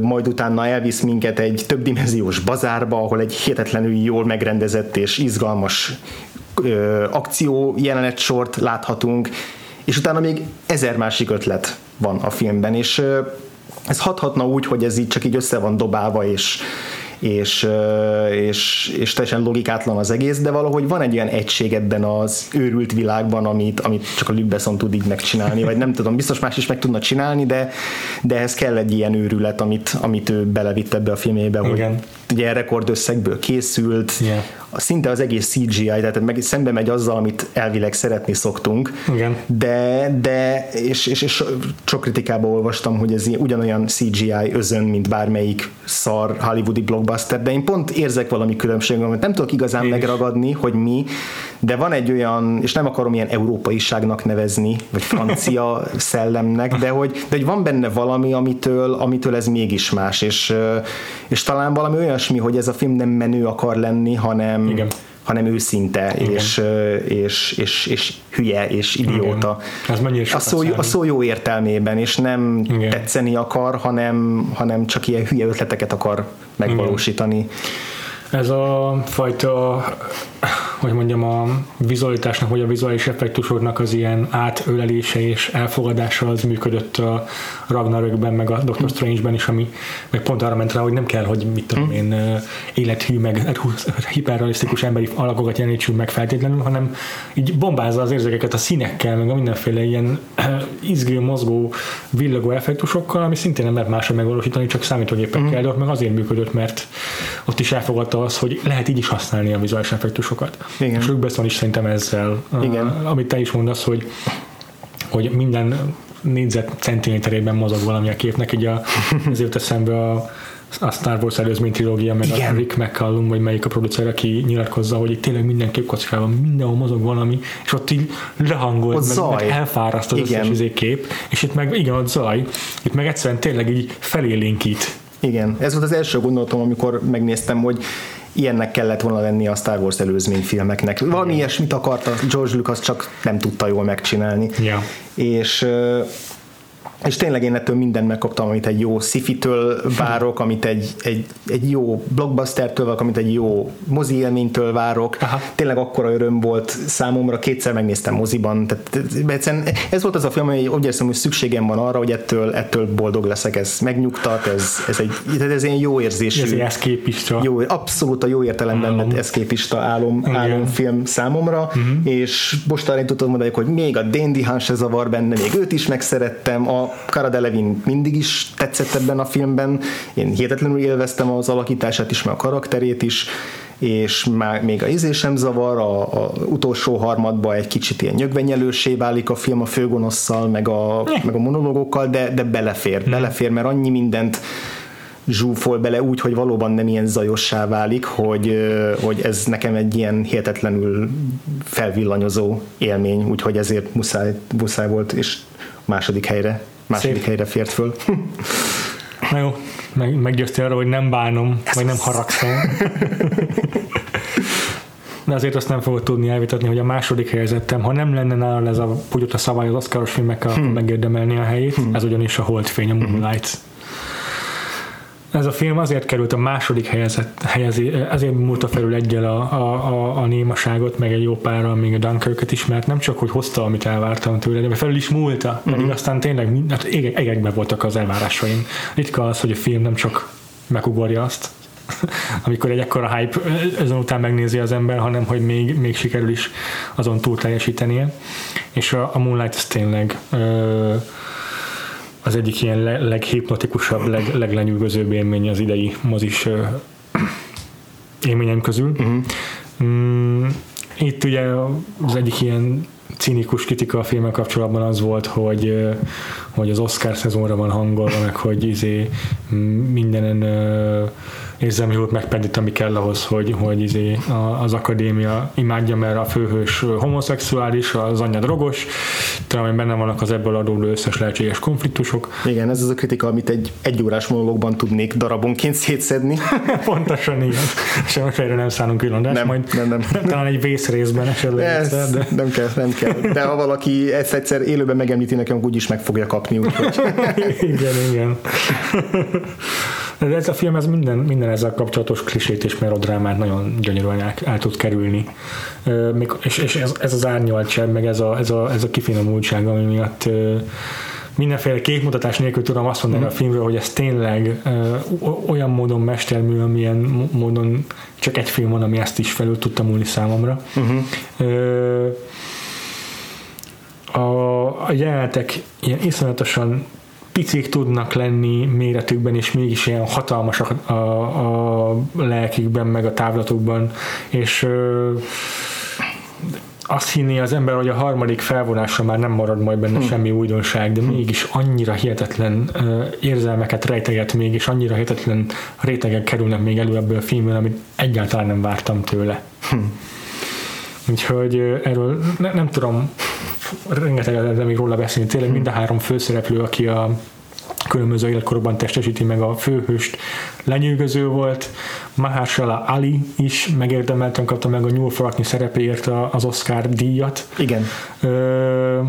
majd utána elvisz minket egy többdimenziós bazárba, ahol egy hihetetlenül jól megrendezett és izgalmas ö, akció jelenetsort láthatunk, és utána még ezer másik ötlet van a filmben, és ö, ez hathatna úgy, hogy ez így csak így össze van dobálva, és És, és, és teljesen logikátlan az egész, de valahogy van egy olyan egység ebben az őrült világban, amit, amit csak a Luc Besson tud így megcsinálni, vagy nem tudom, biztos más is meg tudna csinálni, de, de ehhez kell egy ilyen őrület, amit, amit ő belevitt ebbe a filmébe, hogy ugye rekordösszegből készült, yeah. Szinte az egész cé gé í, tehát meg, szembe megy azzal, amit elvileg szeretni szoktunk, igen. de, de és, és, és sok kritikában olvastam, hogy ez ugyanolyan cé gé í özön, mint bármelyik szar hollywoodi blockbuster, de én pont érzek valami különbséget, amit nem tudok igazán én megragadni, is. Hogy mi, de van egy olyan, és nem akarom ilyen európaiságnak nevezni, vagy francia szellemnek, de hogy, de hogy van benne valami, amitől, amitől ez mégis más, és, és talán valami olyasmi, hogy ez a film nem menő akar lenni, hanem Igen. hanem őszinte, és, és, és, és hülye, és idióta. A szó, a szó jó értelmében, és nem Igen. tetszeni akar, hanem, hanem csak ilyen hülye ötleteket akar megvalósítani. Igen. Ez a fajta, hogy mondjam, a vizualitásnak, vagy a vizuális effektusoknak az ilyen átölelése és elfogadása az működött a Ragnarökben, meg a Doctor Strange-ben is, ami meg pont arra ment rá, hogy nem kell, hogy mit tudom én, élethű, meg hiperrealisztikus emberi alakokat jelenítsünk meg feltétlenül, hanem így bombázza az érzékeket a színekkel, meg a mindenféle ilyen izgő, mozgó, villogó effektusokkal, ami szintén nem lehet másra megvalósítani, csak számítógépekkel, de ott meg azért működött, mert ott is elfogadta az, hogy lehet így is használni a vizuális effektusokat. Igen. És Luc Besson is szerintem ezzel, Igen. amit te is mondasz, hogy, hogy minden négyzetcentiméterében mozog valami a képnek, így a, ezért eszembe a a Star Wars előzmény trilógia, meg igen. a Rick McCallum, vagy melyik a producer, aki nyilatkozza, hogy itt tényleg mindenképp kockában van, mindenhol mozog valami, és ott így lehangolt, ott meg, meg elfáraszt az igen. összes kép, és itt meg igen, ott zaj, itt meg egyszerűen tényleg így felélénkít. Igen, ez volt az első gondolatom, amikor megnéztem, hogy ilyennek kellett volna lenni a Star Wars előzményfilmeknek. Van ilyesmit akarta George Lucas, csak nem tudta jól megcsinálni. Yeah. És, és tényleg én ettől mindent megkaptam, amit egy jó sci-fi-től várok, amit egy, egy, egy jó blockbustertől várok, amit egy jó mozi élménytől várok. Aha. Tényleg akkora öröm volt számomra, kétszer megnéztem moziban. Tehát ez volt az a film, hogy úgy érzem, hogy szükségem van arra, hogy ettől, ettől boldog leszek, ez megnyugtat, ez, ez egy ez ilyen jó érzésű. Ez egy eszképista. Jó, abszolút a jó értelemben eszképista álom, álomfilm számomra, uh-huh. és most arra én tudtam mondani, hogy még a Dandy Hunt se zavar benne, még őt is megszerettem, a Cara Delevingne mindig is tetszett ebben a filmben, én hihetetlenül élveztem az alakítását is, meg a karakterét is, és már még a ízé sem zavar, a, a utolsó harmadban egy kicsit ilyen nyögvenyelőssé válik a film a főgonosszal, meg a, meg a monológokkal, de, de belefér, belefér, mert annyi mindent zsúfol bele úgy, hogy valóban nem ilyen zajossá válik, hogy, hogy ez nekem egy ilyen hihetetlenül felvillanyozó élmény, úgyhogy ezért muszáj, muszáj volt, és második helyre Második Szép. helyre fért föl. Na jó, meg, meggyőztél arra, hogy nem bánom, ez vagy nem haragszom. De azért azt nem fogod tudni elvitatni, hogy a második helyezettem, ha nem lenne nála ez a pugyot a szabály az oszkáros filmekkel, hmm. megérdemelni a helyét, hmm. ez ugyanis a Holdfény, a Moonlight. Hmm. Ez a film azért került a második helyezett, helyezi, azért múlta felül egyel a, a, a, a némaságot, meg egy jó párral, még a Dunkirköt is, mert nem csak, hogy hozta, amit elvártam tőle, de felül is múlta, pedig hmm. aztán tényleg hát egekben voltak az elvárásaim. Ritka az, hogy a film nem csak megugorja azt, amikor egy ekkora hype ezen után megnézi az ember, hanem hogy még, még sikerül is azon túl teljesítenie. És a, a Moonlight az tényleg ö, az egyik ilyen le, leghipnotikusabb, leg, leglenyűgözőbb élmény az idei mozis ö, élményem közül. Uh-huh. Mm, itt ugye az egyik ilyen cinikus kritika a filmmel kapcsolatban az volt, hogy, hogy az Oscar szezonra van hangolva, meg hogy izé mindenen ö, érzem, hogy ott megpendít, ami kell ahhoz, hogy, hogy izé az akadémia imádja, mert a főhős homoszexuális, az anyja drogos, talán benne vannak az ebből adódó összes lehetséges konfliktusok. Igen, ez az a kritika, amit egy egyórás monológban tudnék darabonként szétszedni. Pontosan igen. Sem erre nem szánunk különböző. Nem, majd nem, nem. Talán egy vészrészben esetleg. Ez, egyszer, de... Nem kell, nem kell. De ha valaki ezt egyszer élőben megemlíti nekem, úgyis meg fogja kapni. Úgyhogy. Igen, igen. De ez a film, ez minden, minden ezzel kapcsolatos klisét és melodrámát nagyon gyönyörűen el, el tud kerülni. Ö, még, és és ez, ez az árnyaltság, meg ez a, ez a, ez a kifinomultság, ami miatt ö, mindenféle képmutatás nélkül tudom azt mondani mm. a filmről, hogy ez tényleg ö, olyan módon mestermű, amilyen módon csak egy film van, ami ezt is felül tudta múlni számomra. Mm-hmm. Ö, a, a jelenetek ilyen iszonyatosan picik tudnak lenni méretükben, és mégis ilyen hatalmasak a, a lelkükben, meg a távlatokban, és ö, azt hinné az ember, hogy a harmadik felvonásra már nem marad majd benne hmm. semmi újdonság, de mégis annyira hihetetlen ö, érzelmeket rejteget még, és annyira hihetetlen rétegek kerülnek még elő ebből a filmben, amit egyáltalán nem vártam tőle. Hmm. Úgyhogy ö, erről ne, nem tudom, rengeteg lehet még róla beszélni, tényleg mind a három főszereplő, aki a különböző életkorokban testesíti meg a főhőst, lenyűgöző volt. Mahershala Ali is megérdemelten kapta meg a nyúlfarknyi szerepéért az Oscar díjat. Igen. Ö,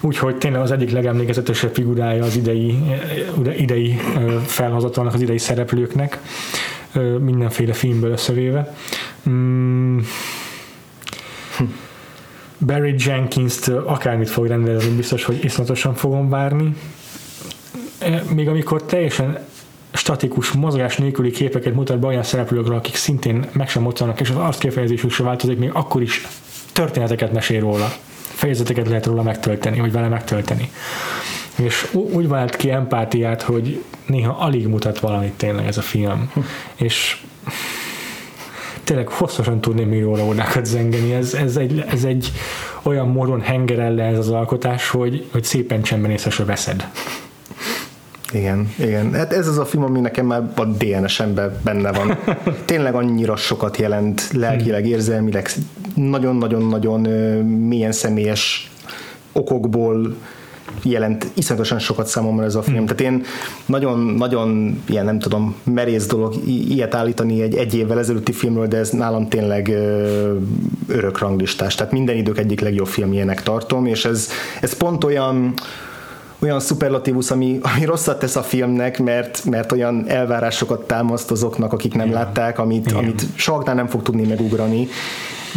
úgyhogy tényleg az egyik legemlékezetesebb figurája az idei, idei felhozatalnak, az idei szereplőknek, mindenféle filmből összevéve. Mm. Hm. Barry Jenkins-t akármit fog rendelni, biztos, hogy iszonyatosan fogom várni. Még amikor teljesen statikus, mozgás nélküli képeket mutat be olyan szereplőkről, akik szintén meg sem mozognak, és az arckifejezésük sem változik, még akkor is történeteket mesél róla. Fejezeteket lehet róla megtölteni, vagy vele megtölteni. És úgy vált ki empátiát, hogy néha alig mutat valamit tényleg ez a film. Hm. És tényleg hosszasan tudném még róla órákat zengeni. Ez, ez, egy, ez egy olyan módon hengerel le ez az alkotás, hogy, hogy szépen csendben észre se veszed. Igen, igen. Hát ez az a film, ami nekem már a dé en es-emben benne van. Tényleg annyira sokat jelent lelkileg, érzelmileg, nagyon-nagyon-nagyon mélyen személyes okokból jelent iszonyatosan sokat számomra ez a film. Mm. Tehát én nagyon-nagyon ilyen, nem tudom, merész dolog ilyet állítani egy egy évvel ezelőtti filmről, de ez nálam tényleg ö, örök ranglistás. Tehát minden idők egyik legjobb filmjének tartom, és ez, ez pont olyan olyan szuperlatívusz, ami, ami rosszat tesz a filmnek, mert, mert olyan elvárásokat támaszt azoknak, akik nem igen. látták, amit, amit sohaknál nem fog tudni megugrani,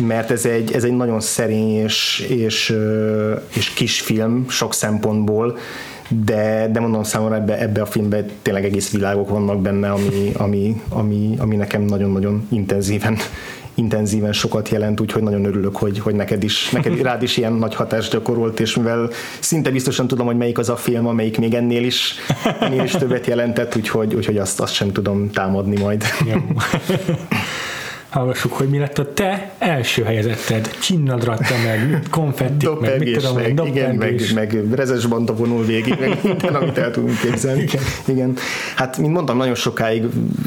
mert ez egy, ez egy nagyon szerény és, és, és kis film sok szempontból, de, de mondom számomra ebbe, ebbe a filmben tényleg egész világok vannak benne, ami, ami, ami, ami nekem nagyon-nagyon intenzíven intenzíven sokat jelent, úgyhogy nagyon örülök, hogy, hogy neked is, neked rád is ilyen nagy hatást gyakorolt, és mivel szinte biztosan tudom, hogy melyik az a film, amelyik még ennél is, ennél is többet jelentett, úgyhogy, úgyhogy azt, azt sem tudom támadni majd. Jó. Hallgassuk, hogy mi lett a te első helyezetted. Csinnadratta meg, konfettik meg, mit tudom, meg, igen, meg, meg rezesbanta vonul végig, meg minden, amit el tudunk képzelni. Igen. Igen. Hát, mint mondtam, nagyon sokáig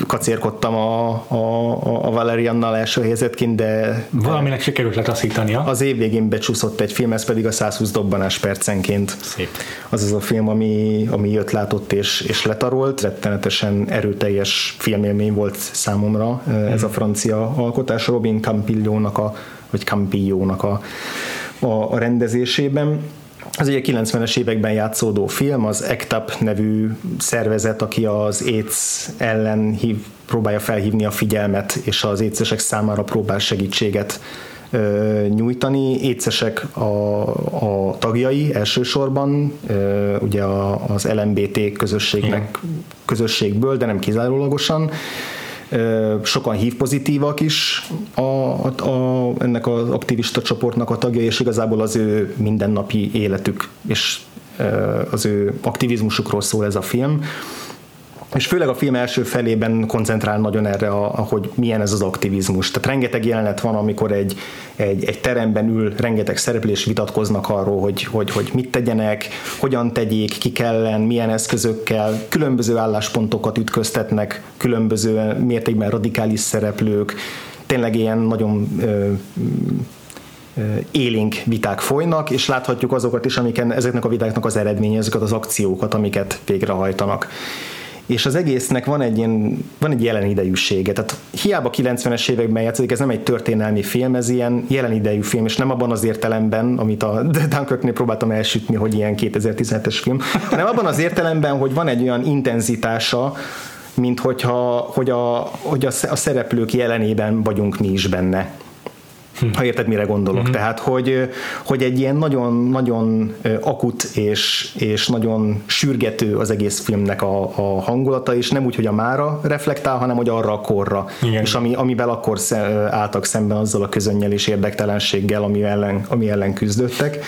kacérkodtam a, a, a Valeriannal első helyezetként, de... Valaminek sikerült letaszítania. Az év végén becsúszott egy film, ez pedig a százhúsz dobbanás percenként. Szép. Az az a film, ami, ami jött, látott és, és letarolt. Rettenetesen erőteljes filmélmény volt számomra. Ez hmm. a francia alkotás Robin Campillónak a, vagy Campillónak a, a, a rendezésében. Ez ugye kilencvenes években játszódó film, az Act Up nevű szervezet, aki az AIDS ellen hív, próbálja felhívni a figyelmet, és az AIDS-esek számára próbál segítséget ö, nyújtani. AIDS-esek a, a tagjai elsősorban, ö, ugye a, az el em bé té közösségnek, közösségből, de nem kizárólagosan. Sokan hív pozitívak is a, a, a, ennek az aktivista csoportnak a tagjai, és igazából az ő mindennapi életük és az ő aktivizmusukról szól ez a film, és főleg a film első felében koncentrál nagyon erre, a, a, hogy milyen ez az aktivizmus. Tehát rengeteg jelenet van, amikor egy, egy, egy teremben ül rengeteg szereplő, és vitatkoznak arról, hogy, hogy, hogy mit tegyenek, hogyan tegyék, kik ellen, milyen eszközökkel, különböző álláspontokat ütköztetnek, különböző mértékben radikális szereplők, tényleg ilyen nagyon... Ö, élénk viták folynak, és láthatjuk azokat is, amiken ezeknek a vitáknak az eredménye, ezeket az akciókat, amiket végrehajtanak. És az egésznek van egy, ilyen, van egy jelenidejűsége. Tehát hiába kilencvenes években játszódik, ez nem egy történelmi film, ez ilyen jelenidejű film, és nem abban az értelemben, amit a Dunkirknél próbáltam elsütni, hogy ilyen kétezer-tizenhetes film, hanem abban az értelemben, hogy van egy olyan intenzitása, mint hogyha hogy a, hogy a szereplők jelenében vagyunk mi is benne. Ha érted, mire gondolok. Mm-hmm. Tehát, hogy, hogy egy ilyen nagyon-nagyon akut és, és nagyon sürgető az egész filmnek a, a hangulata, és nem úgy, hogy a mára reflektál, hanem hogy arra a korra. Igen. És ami, amivel akkor álltak szemben azzal a közönnyel és érdektelenséggel, ami ellen, ami ellen küzdöttek.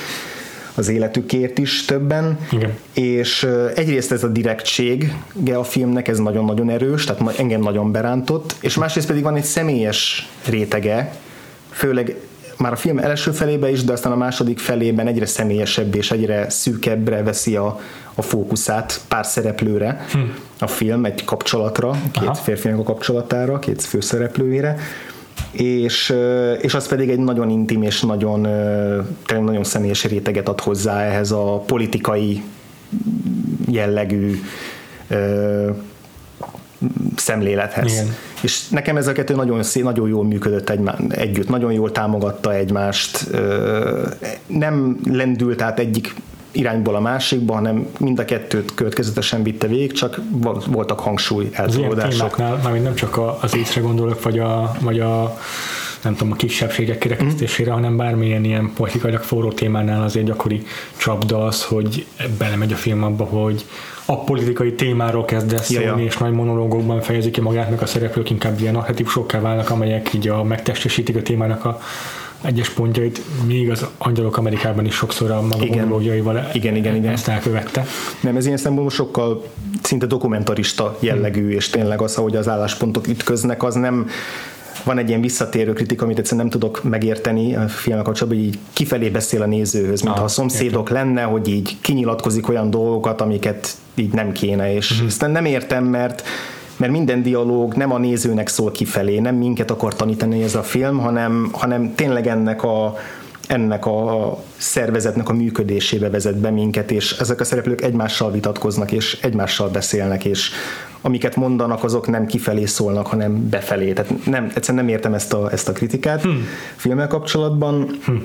Az életükért is többen. Igen. És egyrészt ez a direktsége a filmnek, ez nagyon-nagyon erős, tehát engem nagyon berántott, és másrészt pedig van egy személyes rétege, főleg már a film első felében is, de aztán a második felében egyre személyesebb és egyre szűkebbre veszi a, a fókuszát pár szereplőre. Hm. A film egy kapcsolatra, két Aha. férfinak a kapcsolatára, két főszereplőjére, és, és az pedig egy nagyon intim és nagyon, nagyon személyes réteget ad hozzá ehhez a politikai jellegű szemlélethez. Igen. És nekem ez a kettő nagyon, szé- nagyon jól működött egymá- együtt, nagyon jól támogatta egymást, nem lendült át egyik irányból a másikba, hanem mind a kettőt következetesen vitte végig, csak voltak hangsúly eltolódások. Mármint nem csak az észre gondolok, vagy a, vagy a nem tudom, a kisebbségek kirekesztésére, mm. hanem bármilyen ilyen politikailag forró témánál azért gyakori csapda az, hogy belemegy a film abba, hogy a politikai témáról kezd el szólni, ja, ja. és nagy monológokban fejezik ki magát, meg a szereplők inkább ilyen archetípusokká válnak, amelyek így a, megtestesítik a témának a egyes pontjait, még az Angyalok Amerikában is sokszor a maga monológiaival igen, igen, igen. ezt elkövette. Nem, ez ilyen szempontból sokkal szinte dokumentarista jellegű, hmm. és tényleg az, ahogy az álláspontok ütköznek, az nem van egy ilyen visszatérő kritika, amit egyszerűen nem tudok megérteni a filmek kapcsolatban, hogy így kifelé beszél a nézőhöz, mintha a szomszédok lenne, hogy így kinyilatkozik olyan dolgokat, amiket így nem kéne, és uh-huh. ezt nem értem, mert mert minden dialóg nem a nézőnek szól kifelé, nem minket akar tanítani ez a film, hanem, hanem tényleg ennek a, ennek a szervezetnek a működésébe vezet be minket, és ezek a szereplők egymással vitatkoznak, és egymással beszélnek, és amiket mondanak, azok nem kifelé szólnak, hanem befelé. Tehát nem, egyszerűen nem értem ezt a, ezt a kritikát hmm. filmmel kapcsolatban. Hmm.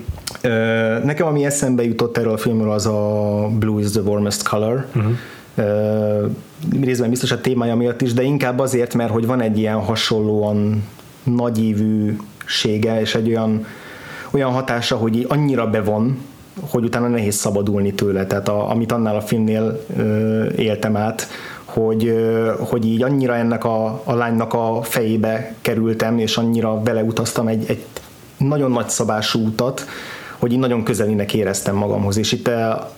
Nekem ami eszembe jutott erről a filmről, az a Blue is the Warmest Color, hmm. Uh, részben biztos a témája miatt is, de inkább azért, mert hogy van egy ilyen hasonlóan nagyívűsége, és egy olyan, olyan hatása, hogy annyira bevon, hogy utána nehéz szabadulni tőle. Tehát a, amit annál a filmnél uh, éltem át, hogy, uh, hogy így annyira ennek a, a lánynak a fejébe kerültem, és annyira beleutaztam egy, egy nagyon nagyszabású utat, hogy így nagyon közelinek éreztem magamhoz, és itt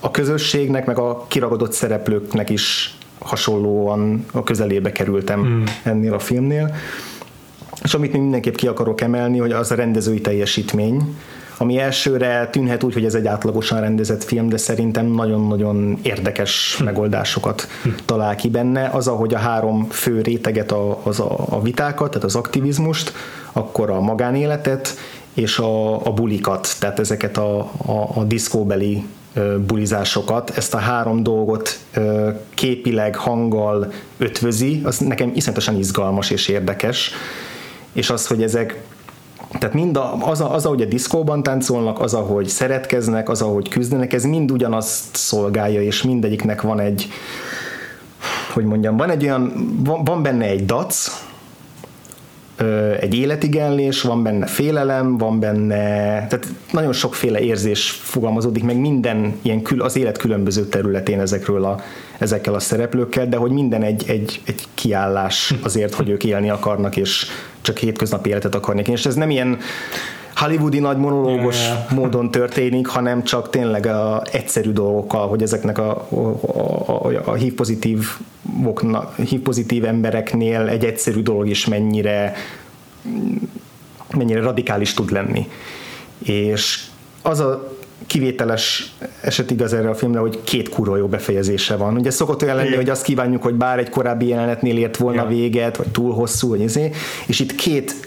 a közösségnek, meg a kiragadott szereplőknek is hasonlóan a közelébe kerültem mm. ennél a filmnél. És amit még mindenképp ki akarok emelni, hogy az a rendezői teljesítmény, ami elsőre tűnhet úgy, hogy ez egy átlagosan rendezett film, de szerintem nagyon-nagyon érdekes megoldásokat talál ki benne. Az, ahogy a három fő réteget, a, az a, a vitákat, tehát az aktivizmust, akkor a magánéletet, és a, a bulikat, tehát ezeket a, a, a diszkóbeli bulizásokat, ezt a három dolgot képileg, hanggal ötvözi, az nekem iszonyatosan izgalmas és érdekes, és az, hogy ezek, tehát mind a, az, a, az, ahogy a diszkóban táncolnak, az, ahogy szeretkeznek, az, ahogy küzdenek, ez mind ugyanazt szolgálja, és mindegyiknek van egy, hogy mondjam, van egy olyan, van, van benne egy dac, egy életigenlés, van benne félelem, van benne, tehát nagyon sokféle érzés fogalmazódik meg minden ilyen kül, az élet különböző területén ezekről a, ezekkel a szereplőkkel, de hogy minden egy, egy, egy kiállás azért, hogy ők élni akarnak, és csak hétköznapi életet akarnak. És ez nem ilyen hollywoodi nagy monológos yeah. módon történik, hanem csak tényleg a egyszerű dolgokkal, hogy ezeknek a, a, a, a há i vé-pozitív, há i vé-pozitív embereknél egy egyszerű dolog is mennyire, mennyire radikális tud lenni. És az a kivételes eset igaz erre a filmre, hogy két kurva jó befejezése van. Ugye szokott olyan lenni, hogy azt kívánjuk, hogy bár egy korábbi jelenetnél ért volna yeah. véget, vagy túl hosszú, vagy izé, és itt két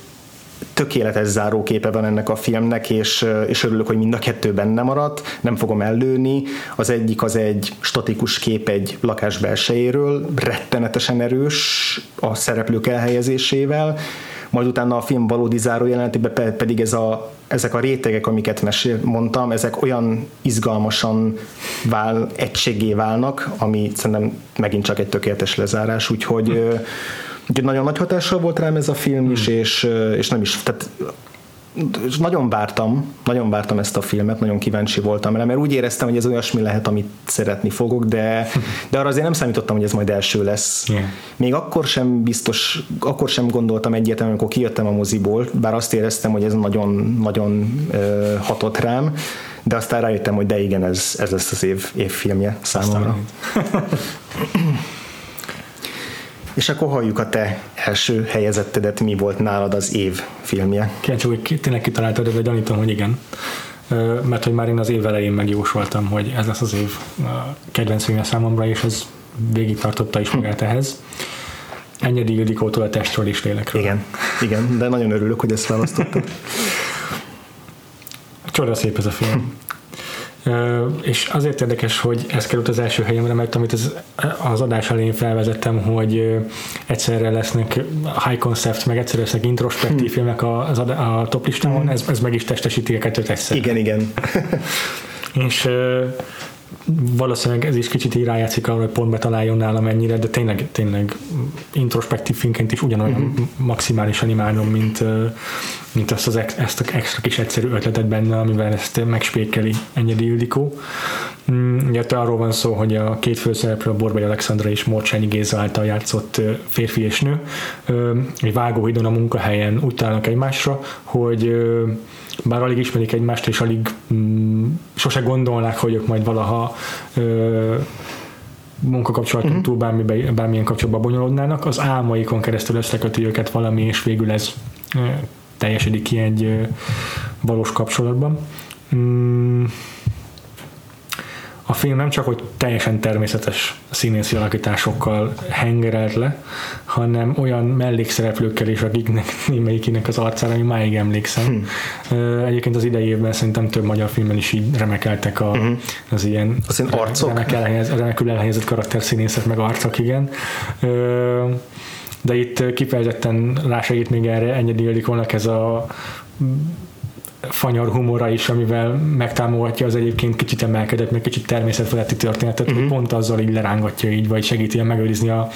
tökéletes záróképe van ennek a filmnek, és, és örülök, hogy mind a kettő benne maradt, nem fogom ellőni. Az egyik az egy statikus kép egy lakás belsejéről, rettenetesen erős a szereplők elhelyezésével, majd utána a film valódi zárójelenetében pedig ez a, ezek a rétegek, amiket mesél, mondtam, ezek olyan izgalmasan vál, egységé válnak, ami szerintem megint csak egy tökéletes lezárás, úgyhogy hm. Úgyhogy nagyon nagy hatással volt rám ez a film is, hmm. és, és nem is, tehát és nagyon vártam, nagyon vártam ezt a filmet, nagyon kíváncsi voltam rá, mert úgy éreztem, hogy ez olyasmi lehet, amit szeretni fogok, de, de arra azért nem számítottam, hogy ez majd első lesz. Yeah. Még akkor sem biztos, akkor sem gondoltam egyértelműen, amikor kijöttem a moziból, bár azt éreztem, hogy ez nagyon, nagyon ö, hatott rám, de aztán rájöttem, hogy de igen, ez, ez lesz az év, év filmje számomra. És akkor halljuk a te első helyezettedet, mi volt nálad az év filmje. Kérdés, hogy tényleg kitaláltad, de gyanítom, hogy igen. Mert hogy már én az év elején megjósoltam, hogy ez lesz az év kedvenc filmje számomra, és ez végig tartotta is magát ehhez. Enyedi Ildikótól a testről és lélekről. Igen, igen, de nagyon örülök, hogy ezt választottad. Csoda szép ez a film. És azért érdekes, hogy ez került az első helyemre, mert amit az, az adás elején felvezettem, hogy egyszerre lesznek high concept, meg egyszerre lesznek introspektív hmm. filmek az ad, a top listámon, hmm. ez, ez meg is testesíti a kettőt egyszerre. Igen, igen. És valószínűleg ez is kicsit így rájátszik arra, hogy pont betaláljon nálam ennyire, de tényleg, tényleg introspektív filmként is ugyanolyan hmm. maximálisan imádom, mint, mint azt az ezt a extra kis egyszerű ötletet benne, amivel ezt megspékeli Enyedi Ildikó. Ugye arról van szó, hogy a két főszereplő, a Borbély Alexandra és Morcsányi Géza által játszott férfi és nő egy vágóhidon a munkahelyen úgy találnak egymásra, hogy bár alig ismerik egymást, és alig mm, sose gondolnák, hogy ők majd valaha ö, munkakapcsolaton uh-huh. túl bármibe, bármilyen kapcsolatban bonyolódnának, az álmaikon keresztül összeköti őket valami, és végül ez ö, teljesedik ki egy valós kapcsolatban. A film nem csak, hogy teljesen természetes színészi alakításokkal hengerelt le, hanem olyan mellékszereplőkkel is, akiknek némelyikinek az arcára, ami máig emlékszem. Hmm. Egyébként az idei évben szerintem több magyar filmben is így remekeltek a, hmm. az ilyen az re- arcok. Remekel elhelyez, remekül elhelyezett karakterszínészet, meg arcok, igen. De itt kifejezetten rásegít még erre Enyedi Ildikónak ez a fanyar humora is, amivel megtámogatja az egyébként kicsit emelkedett, meg kicsit természetfeletti történetet, uh-huh. pont azzal így lerángatja így, vagy segíti megőrizni a,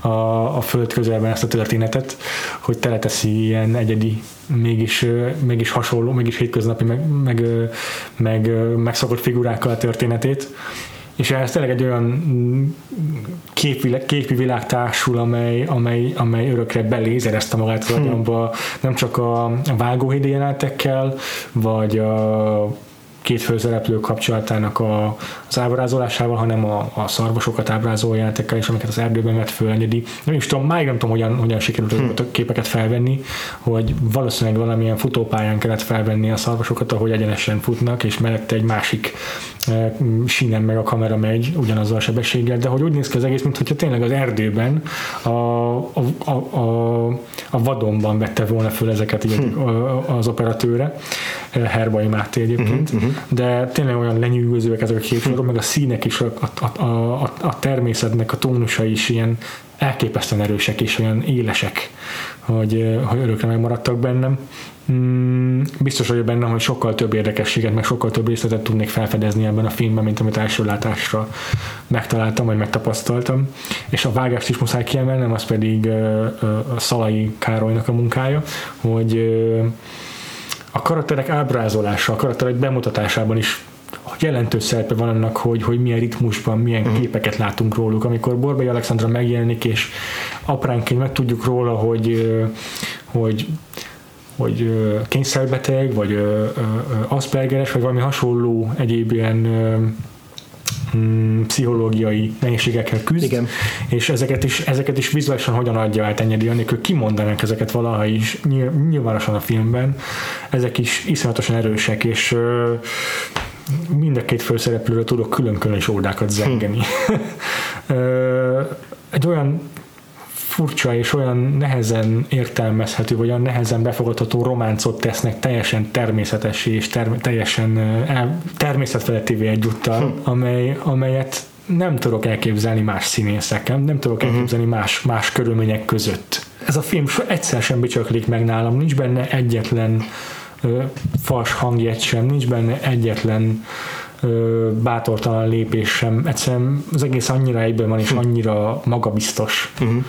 a, a föld közelben ezt a történetet, hogy teleteszi ilyen egyedi, mégis, mégis hasonló, mégis hétköznapi, meg, meg, meg megszokott figurákkal a történetét. És ez tényleg egy olyan képi, képi világ társul, amely, amely, amely örökre belézerezte magát az agyamba, nem csak a vágóhíd jelenetekkel, vagy a két főszereplő kapcsolatának a, az ábrázolásával, hanem a, a szarvasokat ábrázoló jelenetekkel, és amiket az erdőben vett föl Enyedi. Nem is tudom, máig nem tudom, hogyan, hogyan sikerült hmm. a képeket felvenni, hogy valószínűleg valamilyen futópályán kellett felvenni a szarvasokat, ahogy egyenesen futnak, és mellette egy másik e, sínen meg a kamera megy ugyanazzal a sebességgel, de hogy úgy néz ki az egész, mintha tényleg az erdőben a, a, a, a, a vadonban vette volna föl ezeket így, hmm. az operatőre, Herbai Máté egyébként. Hmm. De tényleg olyan lenyűgözőek ezek a képsorok, meg a színek is, a, a, a, a természetnek a tónusai is ilyen elképesztően erősek és olyan élesek, hogy, hogy örökre megmaradtak bennem. Mm, biztos vagyok bennem, hogy sokkal több érdekességet, meg sokkal több részletet tudnék felfedezni ebben a filmben, mint amit első látásra megtaláltam, vagy megtapasztaltam. És a vágást is muszáj kiemelnem, az pedig uh, a Szalai Károlynak a munkája, hogy uh, a karakterek ábrázolása, a karakterek bemutatásában is jelentős szerepe van annak, hogy, hogy milyen ritmusban, milyen uh-huh. képeket látunk róluk. Amikor Borbély Alexandra megjelenik, és apránként meg tudjuk róla, hogy, hogy, hogy kényszerbeteg, vagy aszpergeres, vagy valami hasonló egyéb ilyen pszichológiai nehézségekkel küzd, igen. és ezeket is, ezeket is vizuálisan hogyan adja át Enyedi, annélkül kimondanánk ezeket valaha is nyilvánosan a filmben. Ezek is iszonyatosan erősek, és mind a két főszereplőről tudok külön-külön is ódákat zengeni. Hm. Egy olyan furcsa és olyan nehezen értelmezhető, vagy olyan nehezen befogadható románcot tesznek teljesen természetessé és ter- teljesen el- természetfeletti egyúttal, amely, amelyet nem tudok elképzelni más színészeken, nem tudok uh-huh. elképzelni más, más körülmények között. Ez a film so, egyszer sem bicsöklik meg nálam, nincs benne egyetlen ö, fals hangjegy sem, nincs benne egyetlen ö, bátortalan lépés sem, egyszerűen az egész annyira egyben van és annyira magabiztos. Uh-huh.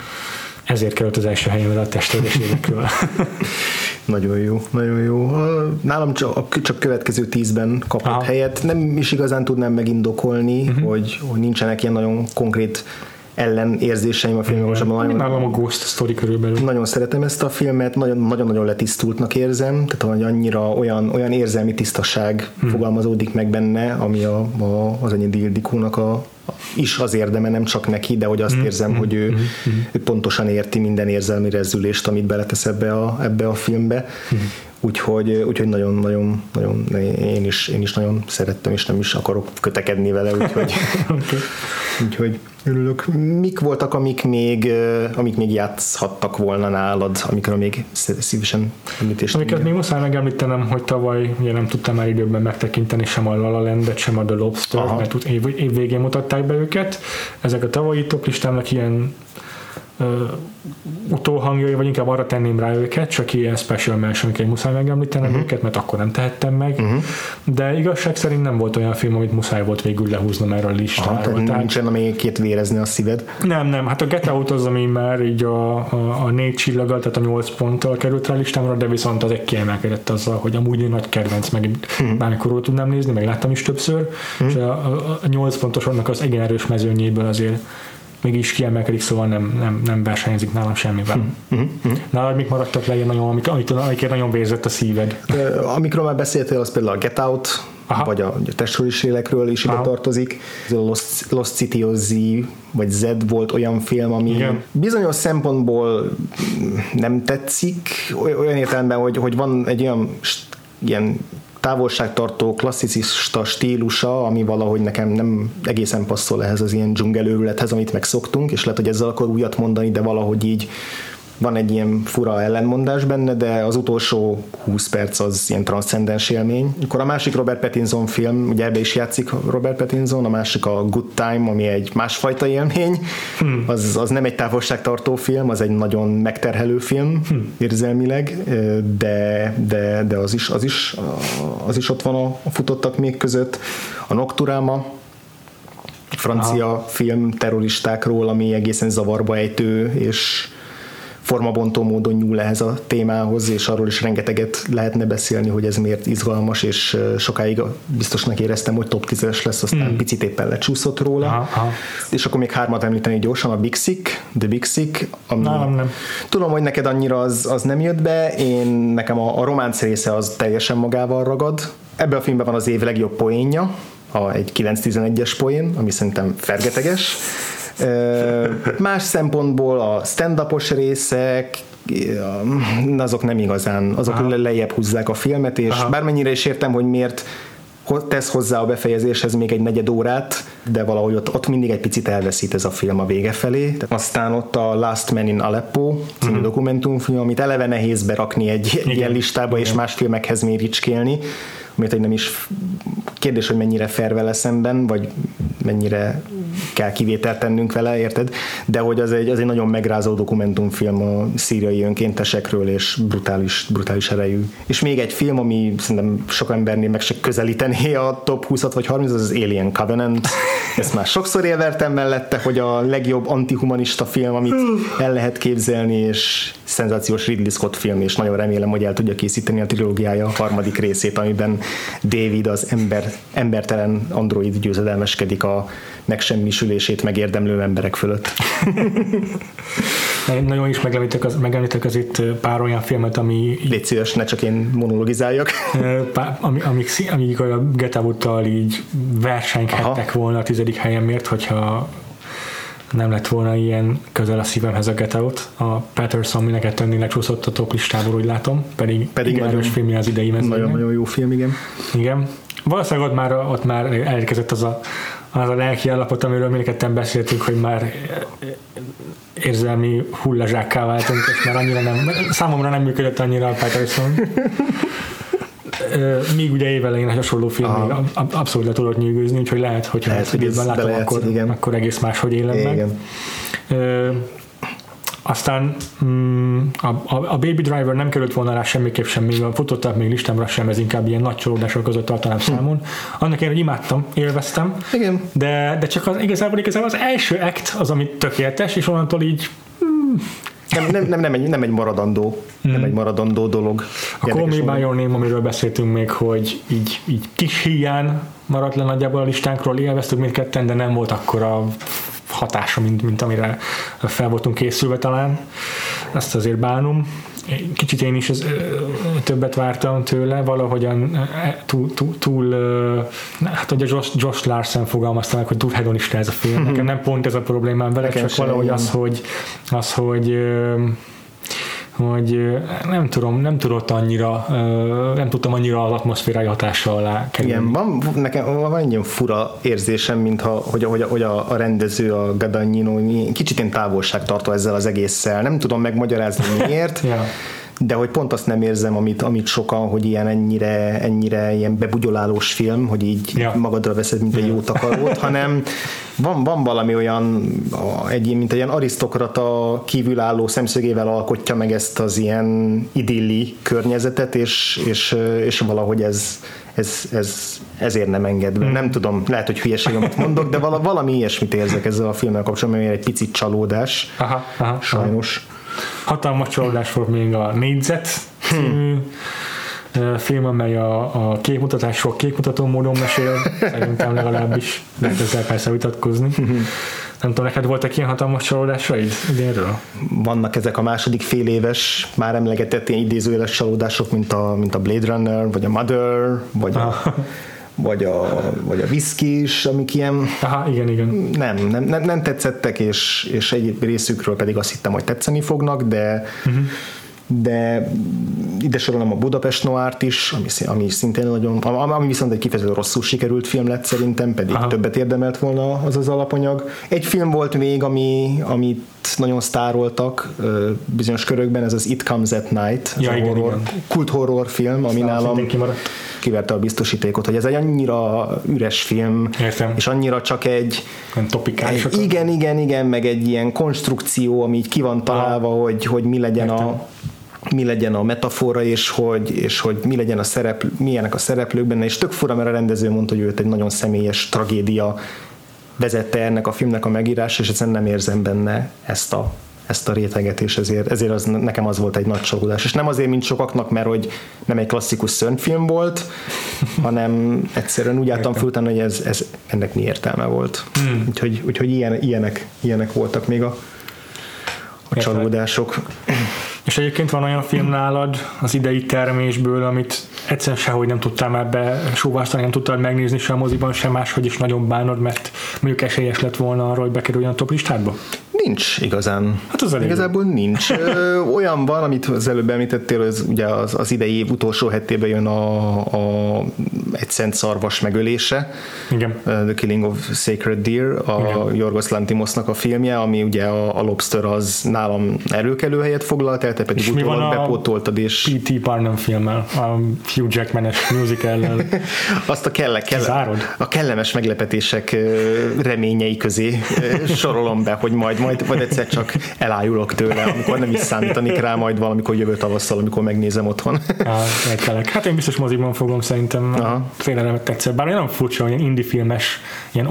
Ezért került az első helyemre a testvérésekről. Nagyon jó, nagyon jó. Nálam csak, csak következő tízben kapott Aha. helyet. Nem is igazán tudnám megindokolni, uh-huh. hogy, hogy nincsenek ilyen nagyon konkrét ellenérzéseim a filmjogosabban. Én nálam a Ghost Story körülbelül. Nagyon szeretem ezt a filmet, nagyon-nagyon letisztultnak érzem, tehát annyira olyan, olyan érzelmi tisztaság hmm. fogalmazódik meg benne, ami a, a, az Enyedi Ildikónak a is az érdeme, nem csak neki, de hogy azt érzem, hogy ő, ő pontosan érti minden érzelmi rezzülést, amit beletesz ebbe a, ebbe a filmbe. Úgyhogy, úgyhogy nagyon, nagyon, nagyon én is, én is nagyon szerettem, és nem is akarok kötekedni vele, úgyhogy, okay. úgyhogy örülök. Mik voltak, amik még, amik még játszhattak volna nálad, amikről még szívesen említést? Amiket még muszáj megemlítenem, hogy tavaly ugye nem tudtam már időben megtekinteni sem a La La Landet, sem a The Lobstert, mert év, év végén mutatták be őket. Ezek a tavalyi top listámnak ilyen Uh, utóhangjai, vagy inkább arra tenném rá őket, csak ilyen special mention, amiket muszáj megemlítenem uh-huh. őket, mert akkor nem tehettem meg. Uh-huh. De igazság szerint nem volt olyan film, amit muszáj volt végül lehúznom erről a listáról. Aha, tehát nincsen, amelyikét vérezni a szíved? Nem, nem. Hát a Get Out az, ami már így a, a, a négy csillaggal, tehát a nyolc ponttal került rá a listámra, de viszont az egy kiemelkedett azzal, hogy amúgy nagy kedvenc, meg uh-huh. bármikor tudnám nézni, meg láttam is többször, uh-huh. és a, a, a nyolc pontos annak az igen erős mezőnyéből azért mégis kiemelkedik, szóval nem, nem, nem versenyezik nálam semmiben. Mm-hmm. Nálad mik maradtak le, amiket nagyon vérzett a szíved? Amikről már beszéltél, az például a Get Out, Aha. vagy a, a testhőriségekről is ide tartozik. A Lost, Lost City of Z, vagy Z volt olyan film, ami igen. bizonyos szempontból nem tetszik, olyan értelemben, hogy, hogy van egy olyan ilyen távolságtartó klasszicista stílusa, ami valahogy nekem nem egészen passzol ehhez az ilyen dzsungelőrülethez, amit megszoktunk, és lehet, hogy ezzel akar újat mondani, de valahogy így van egy ilyen fura ellenmondás benne, de az utolsó húsz perc az ilyen transzcendens élmény. Akkor a másik Robert Pattinson film, ugye ebbe is játszik Robert Pattinson, a másik a Good Time, ami egy másfajta élmény, hmm. az, az nem egy távolságtartó film, az egy nagyon megterhelő film hmm. érzelmileg, de, de, de az, is, az, is, az is ott van a futottak még között. A Nocturama, francia Aha. film terroristákról, ami egészen zavarba ejtő, és formabontó módon nyúl ehhez a témához, és arról is rengeteget lehetne beszélni, hogy ez miért izgalmas, és sokáig biztosnak éreztem, hogy top tízes lesz, aztán mm. picit éppen lecsúszott róla. Aha, aha. És akkor még hármat említeni gyorsan, a Big Sick, The Big Sick. Ami Na, nem, nem. Tudom, hogy neked annyira az, az nem jött be, én nekem a, a románc része az teljesen magával ragad. Ebben a filmben van az év legjobb poénja, a, egy kilenc tizenegyes poén, ami szerintem fergeteges. Más szempontból a stand-upos részek azok nem igazán, azok Aha. lejjebb húzzák a filmet, és Aha. bármennyire is értem, hogy miért tesz hozzá a befejezéshez még egy negyed órát, de valahogy ott, ott mindig egy picit elveszít ez a film a vége felé. Aztán ott a Last Man in Aleppo című mm. dokumentumfilm, amit eleve nehéz berakni egy Igen. ilyen listába, Igen. és más filmekhez méricskélni, amit egy nem is kérdés, hogy mennyire fair vele szemben, vagy mennyire kell kivételt tennünk vele, érted? De hogy az egy, az egy nagyon megrázó dokumentumfilm a szíriai önkéntesekről, és brutális, brutális erejű. És még egy film, ami szerintem sok embernél meg se közelítené a top húszat vagy harmincat, az az Alien Covenant. Ezt már sokszor élvertem mellette, hogy a legjobb antihumanista film, amit el lehet képzelni, és szenzációs Ridley Scott film, és nagyon remélem, hogy el tudja készíteni a trilógiája a harmadik részét, amiben David, az ember, embertelen android győzedelmeskedik a megsemmisülését megérdemlő emberek fölött. Nagyon is megemlítek az, megemlítek az itt pár olyan filmet, ami... Légy szíves, ne csak én monologizáljak. Pár, amik, amik, amik a Get Out-tal így versenykedtek Aha. volna a tizedik helyen, miért, hogyha nem lett volna ilyen közel a szívemhez a Get Out. A Patterson mineket tenni lecsúszott a top listából, úgy látom, pedig, pedig igen, nagyon filmje az idei mezőnyben. Nagyon-nagyon jó film, igen. Igen. Valószínűleg ott már, ott már elérkezett az a, az a lelki állapot, amiről mindketten beszéltünk, hogy már érzelmi hullazsákká váltunk, és már annyira nem, számomra nem működött annyira a Patterson. Míg ugye évelején egy hasonló film abszolút le tudod nyűgözni, úgyhogy lehet, hogyha lehet, hogy időben látom, lehet, akkor, akkor egész máshogy élem meg. Ö, aztán mm, a, a, a Baby Driver nem került volna rá semmiképp sem, még a futottak még listámra sem, ez inkább ilyen nagy csalódások között tartanám hm. számon. Annak én, hogy imádtam, élveztem, igen. De, de csak az, igazából, igazából az első act az, ami tökéletes, és onnantól így... Mm, Nem, nem, nem, nem, egy, nem egy maradandó hmm. nem egy maradandó dolog. A Call Me By Your Name, amiről beszéltünk még, hogy így, így kis híján maradt le nagyjából a listánkról, élveztük mindketten, de nem volt akkora hatása, mint, mint amire fel voltunk készülve talán. Ezt azért bánom. Kicsit én is az, többet vártam tőle, valahogyan túl, túl, túl hát ugye Josh, Josh Larson fogalmazta meg, hogy túl hedonista ez a film. Nekem nem pont ez a problémám vele, csak valahogy az, hogy, az, hogy hogy nem tudom, nem tudott annyira, nem tudtam annyira az atmoszférai hatása alá kerülni. Igen, van, nekem van egy ilyen fura érzésem, mintha, hogy, hogy, hogy a, a rendező, a Guadagnino kicsit én távolságtartó ezzel az egésszel. Nem tudom megmagyarázni miért, ja. de hogy pont azt nem érzem, amit, amit sokan, hogy ilyen ennyire, ennyire ilyen bebugyolálós film, hogy így ja. magadra veszed, mint egy jó takarót, hanem van, van valami olyan, egy, mint egy ilyen arisztokrata kívülálló szemszögével alkotja meg ezt az ilyen idilli környezetet, és, és, és valahogy ez, ez, ez ezért nem enged be. Hmm. Nem tudom, lehet, hogy hülyeségemet mondok, de vala, valami ilyesmit érzek ezzel a filmmel kapcsolatban, mert egy picit csalódás, aha, aha, sajnos. Aha. Hatalmas csalódás volt még a Négyzet című hmm. film, amely a, a képmutatásról képmutató módon mesél, szerintem legalábbis lehet ezzel persze vitatkozni. Hmm. Nem tudom, neked voltak ilyen hatalmas csalódásaid idénről? Vannak ezek a második fél éves, már emlegetett ilyen idézőjeles csalódások, mint a, mint a Blade Runner, vagy a Mother, vagy ah. a vagy a, vagy a whisky is, amik ilyen Aha, igen, igen. Nem, nem, nem, nem tetszettek, és, és egy részükről pedig azt hittem, hogy tetszeni fognak, de uh-huh. de ide sorolom a Budapest Noir-t is, ami, ami szintén nagyon, ami viszont egy kifejezetten rosszul sikerült film lett szerintem, pedig Aha. többet érdemelt volna az az alapanyag. Egy film volt még, ami, amit nagyon sztároltak bizonyos körökben, ez az It Comes at Night, ja, igen, horror, igen. kult horror film, ami Aztán nálam kiverte a biztosítékot, hogy ez egy annyira üres film, Értem. és annyira csak egy, egy igen, igen, igen, meg egy ilyen konstrukció, ami így ki van találva, Aha. hogy, hogy mi legyen Értem. a mi legyen a metafora, és hogy, és hogy mi legyen a szereplő, milyenek a szereplők benne, és tök fura, mert a rendező mondta, hogy őt egy nagyon személyes tragédia vezette ennek a filmnek a megírása, és egyszerűen nem érzem benne ezt a, ezt a réteget, és ezért, ezért az, nekem az volt egy nagy csalódás. És nem azért, mint sokaknak, mert hogy nem egy klasszikus szörnyfilm volt, hanem egyszerűen úgy álltam fel utána, hogy ez, ez, ennek mi értelme volt. Hmm. Úgyhogy, úgyhogy ilyen, ilyenek, ilyenek voltak még a, a csalódások. És egyébként van olyan film nálad az idei termésből, amit egyszerűen sehogy nem tudtál már besóvásztani, nem tudtál megnézni sem moziban, sem máshogy, is nagyon bánod, mert mondjuk esélyes lett volna arra, hogy bekerüljön a top listádba? Nincs igazán. Hát az Igazából jó. nincs. Ö, olyan van, amit az előbb említettél, az, ugye az, az idei év utolsó hetében jön a, a egy szent szarvas megölése. Igen. The Killing of Sacred Deer, a Yorgos Lanthimosnak a filmje, ami ugye a, a Lobster az nálam előkelő helyet foglalt el, te pedig utólag bepótoltad, és... pé té. Barnum filmmel, a Hugh Jackman-es musical-lel. Azt a, kelle, kelle, a kellemes meglepetések reményei közé sorolom be, hogy majd, majd Majd, majd egyszer csak elájulok tőle, amikor nem is számítanik rá, majd valamikor jövő tavasszal, amikor megnézem otthon. Ah, hát én biztos moziban fogom, szerintem féleremet tetszett. Bár olyan furcsa, olyan indie filmes, ilyen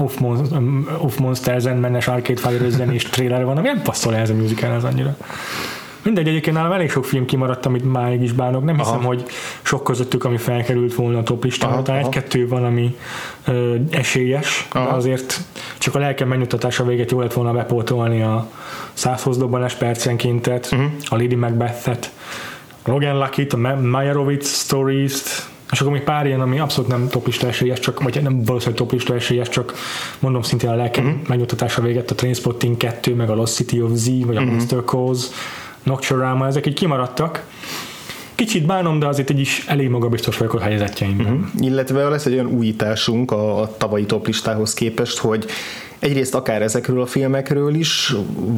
off-monsters and men-es arcade fire özzenés trailer van, ami nem passzol ez a musical, ez annyira. Mindegy, egyébként nálam elég sok film kimaradt, amit máig is bánok. Nem hiszem, aha. hogy sok közöttük, ami felkerült volna a top listára. Tehát egy-kettő van, ami ö, esélyes, aha. de azért csak a lelkem megnyugtatása véget jól lett volna bepótolni a százhoz dobbanás percenkéntet, uh-huh. a Lady Macbeth-et, Logan Lucky-t, a Meyerowitz Stories-t, és akkor még pár ilyen, ami abszolút nem toplista esélyes, csak, vagy nem valószínűleg toplista esélyes, csak mondom szintén a lelkem uh-huh. megnyugtatása véget, a Trainspotting kettő, meg a Lost City of Z, vagy a uh-huh. Monster Cause, Nocturama, ezek így kimaradtak. Kicsit bánom, de azért így is elég magabiztos vagyok a helyezettjeimben. Uh-huh. Illetve lesz egy olyan újításunk a, a tavalyi toplistához képest, hogy egyrészt akár ezekről a filmekről is,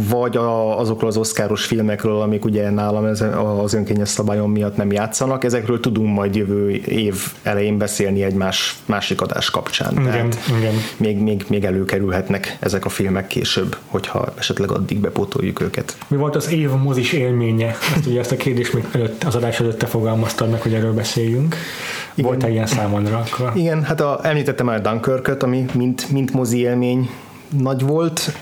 vagy a, azokról az oszkáros filmekről, amik ugye nálam ez, az önkényes szabályon miatt nem játszanak, ezekről tudunk majd jövő év elején beszélni egy más, másik adás kapcsán. Igen, tehát igen. Még, még, még előkerülhetnek ezek a filmek később, hogyha esetleg addig bepótoljuk őket. Mi volt az év mozis élménye? Ezt ugye ezt a kérdést még előtt, az adás előtt te fogalmaztad meg, hogy erről beszéljünk. Igen. Volt-e ilyen számodra akkor? Igen, hát a, említettem már a Dunkirköt, ami mint, mint mozi élmény nagy volt,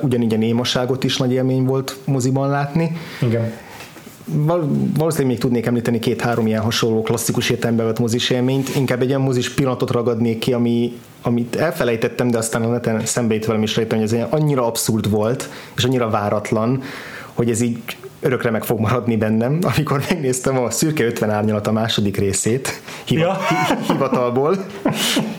ugyanígy a Némaságot is nagy élmény volt moziban látni. Igen. Val- valószínűleg még tudnék említeni két-három ilyen hasonló klasszikus értelemben vett mozis élményt, inkább egy olyan mozis pillanatot ragadnék ki, ami, amit elfelejtettem, de aztán a neten szembe jött velem is rejtem, hogy ez annyira abszurd volt, és annyira váratlan, hogy ez így örökre meg fog maradni bennem, amikor megnéztem a Szürke ötven árnyalat a második részét hivat, ja. hivatalból,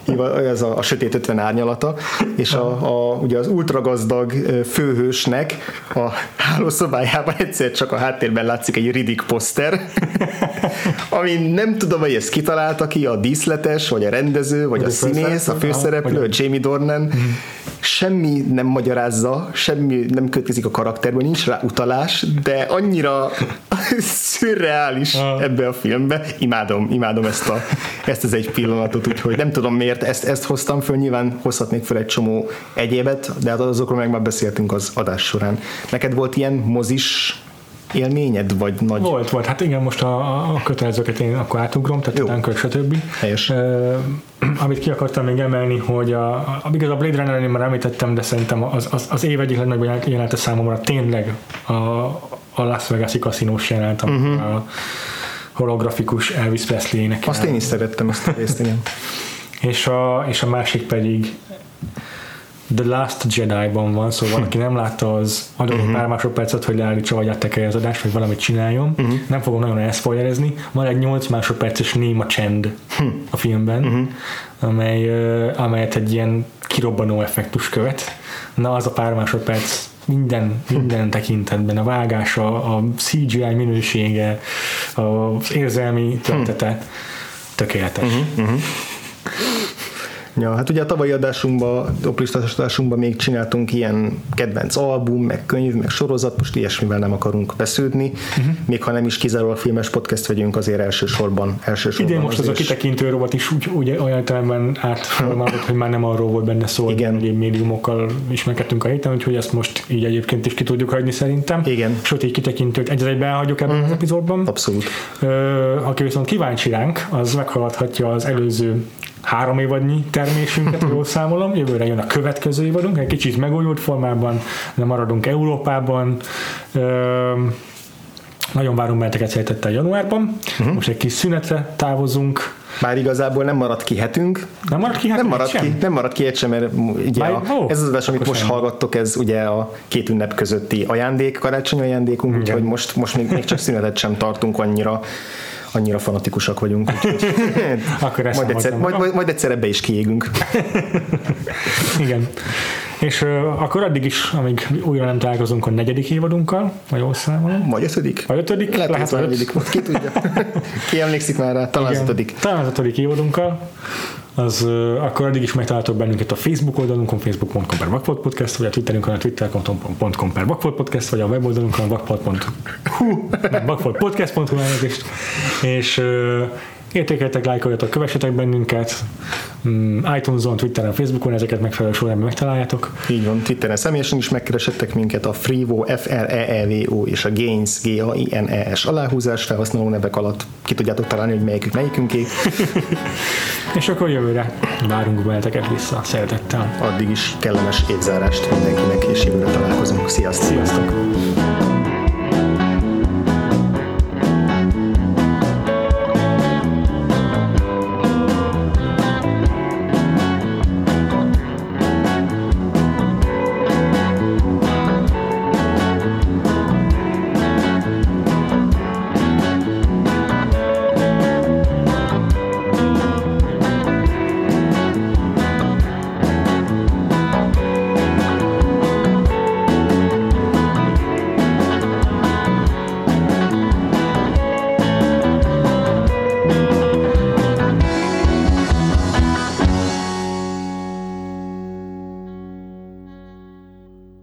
hivat, ez a, a sötét ötven árnyalata, és a, a, ugye az ultragazdag főhősnek a hálószobájában egyszer csak a háttérben látszik egy Riddick poszter, ami nem tudom, hogy ezt kitalálta ki, a díszletes, vagy a rendező, vagy a, a színész, a főszereplő, a Jamie Dornan, semmi nem magyarázza, semmi nem kötkezik a karakterből, nincs rá utalás, de annyira szürreális ebbe a filmbe. Imádom, imádom ezt, a, ezt az egy pillanatot, úgyhogy nem tudom miért ezt, ezt hoztam föl, nyilván hozhatnék föl egy csomó egyébet, de hát azokról meg már beszéltünk az adás során. Neked volt ilyen mozis élményed, vagy nagy? Volt, volt. Hát igen, most a, a kötelezőket én akkor átugrom, tehát Jó. utánkölt, stb. Helyes. Uh, amit ki akartam még emelni, hogy a, a, igaz, a Blade Runner-nél már említettem, de szerintem az, az, az év egyik legnagyobb jelenete számomra tényleg a, a Las Vegas-i kaszinós jelenet, uh-huh. a holografikus Elvis Presley-nek. Azt én is szerettem, azt a részt, igen. és, a, és a másik pedig The Last Jedi-ban van, szóval aki nem látta, az adott uh-huh. pár másodpercet, hogy leállítsa, vagy áttekelje az adást, vagy valamit csináljon. Uh-huh. Nem fogom nagyon elszpoilerezni. Van egy nyolc másodperces néma csend uh-huh. a filmben, uh-huh. amely, amelyet egy ilyen kirobbanó effektus követ. Na, az a pár másodperc minden, minden tekintetben, a vágása, a cé gé i minősége, az érzelmi töltete tökéletes. Uh-huh. Uh-huh. Ja, hát ugye a tavalyi adásunkban, oplistásos adásunkban még csináltunk ilyen kedvenc album, meg könyv, meg sorozat, most ilyesmivel nem akarunk beszűrni, uh-huh. még ha nem is kizárólag filmes podcast vegyünk, azért elsősorban. elsősorban Idén most az, az a kitekintő rovat is úgy, úgy olyan telemben átformálódott, hogy már nem arról volt benne szó, hogy egyéb médiumokkal ismerkedtünk a héten, úgyhogy ezt most így egyébként is ki tudjuk hagyni szerintem. Igen. Sőt, így kitekintőt egy az egyben elhagyjuk ebben uh-huh. az epizódban. Abszolút. Ö, aki viszont kíváncsi ránk, az meghallgathatja az előző három évadnyi termésünket, jól számolom. Jövőre jön a következő évadunk, egy kicsit megújult formában, de maradunk Európában. Üm, nagyon várunk benneteket szeretettel januárban. Uh-huh. Most egy kis szünetre távozunk. Bár igazából nem maradt ki hetünk. Nem maradt ki, nem maradt ki, nem maradt ki egy sem, mert ugye Bár, a, ó, ez az adás, amit most hallgattok, ez ugye a két ünnep közötti ajándék, karácsonyi ajándékunk, igen. Úgyhogy most, most még, még csak szünetet sem tartunk, annyira annyira fanatikusak vagyunk. Akkor majd, egyszer, majd, majd, majd egyszer ebbe is kiégünk. Igen. És uh, akkor addig is, amíg újra nem találkozunk a negyedik évadunkkal, vagy országban. Vagy ötödik. Vagy ötödik. Lehet, lehet, lehet ötödik. Ki tudja. Ki emlékszik már rá, talán az ötödik. Talán az ötödik évadunkkal. Az, uh, akkor addig is megtaláltok bennünket a Facebook oldalunkon, facebook.com per Vakfolt Podcast, vagy a Twitterünkön, a twitter.com per Vakfolt Podcast, vagy a weboldalunkon, vakfolt.hu, vakfoltpodcast.hu elnézést, és uh, értékeljetek, lájkoljatok, kövessetek bennünket, um, iTunes-on, Twitteren, Facebookon, ezeket megfelelő sorrendben megtaláljátok. Így van, Twitteren személyesen is megkeresettek minket a Freevo, F-R-E-E-V-O és a Gains, G-A-I-N-E-S aláhúzás felhasználó nevek alatt ki tudjátok találni, hogy melyikük melyikünké. És akkor jövőre várunk benneteket vissza, szeretettel. Addig is kellemes évzárást mindenkinek, és jövőre találkozunk. Sziasztok! Sziasztok.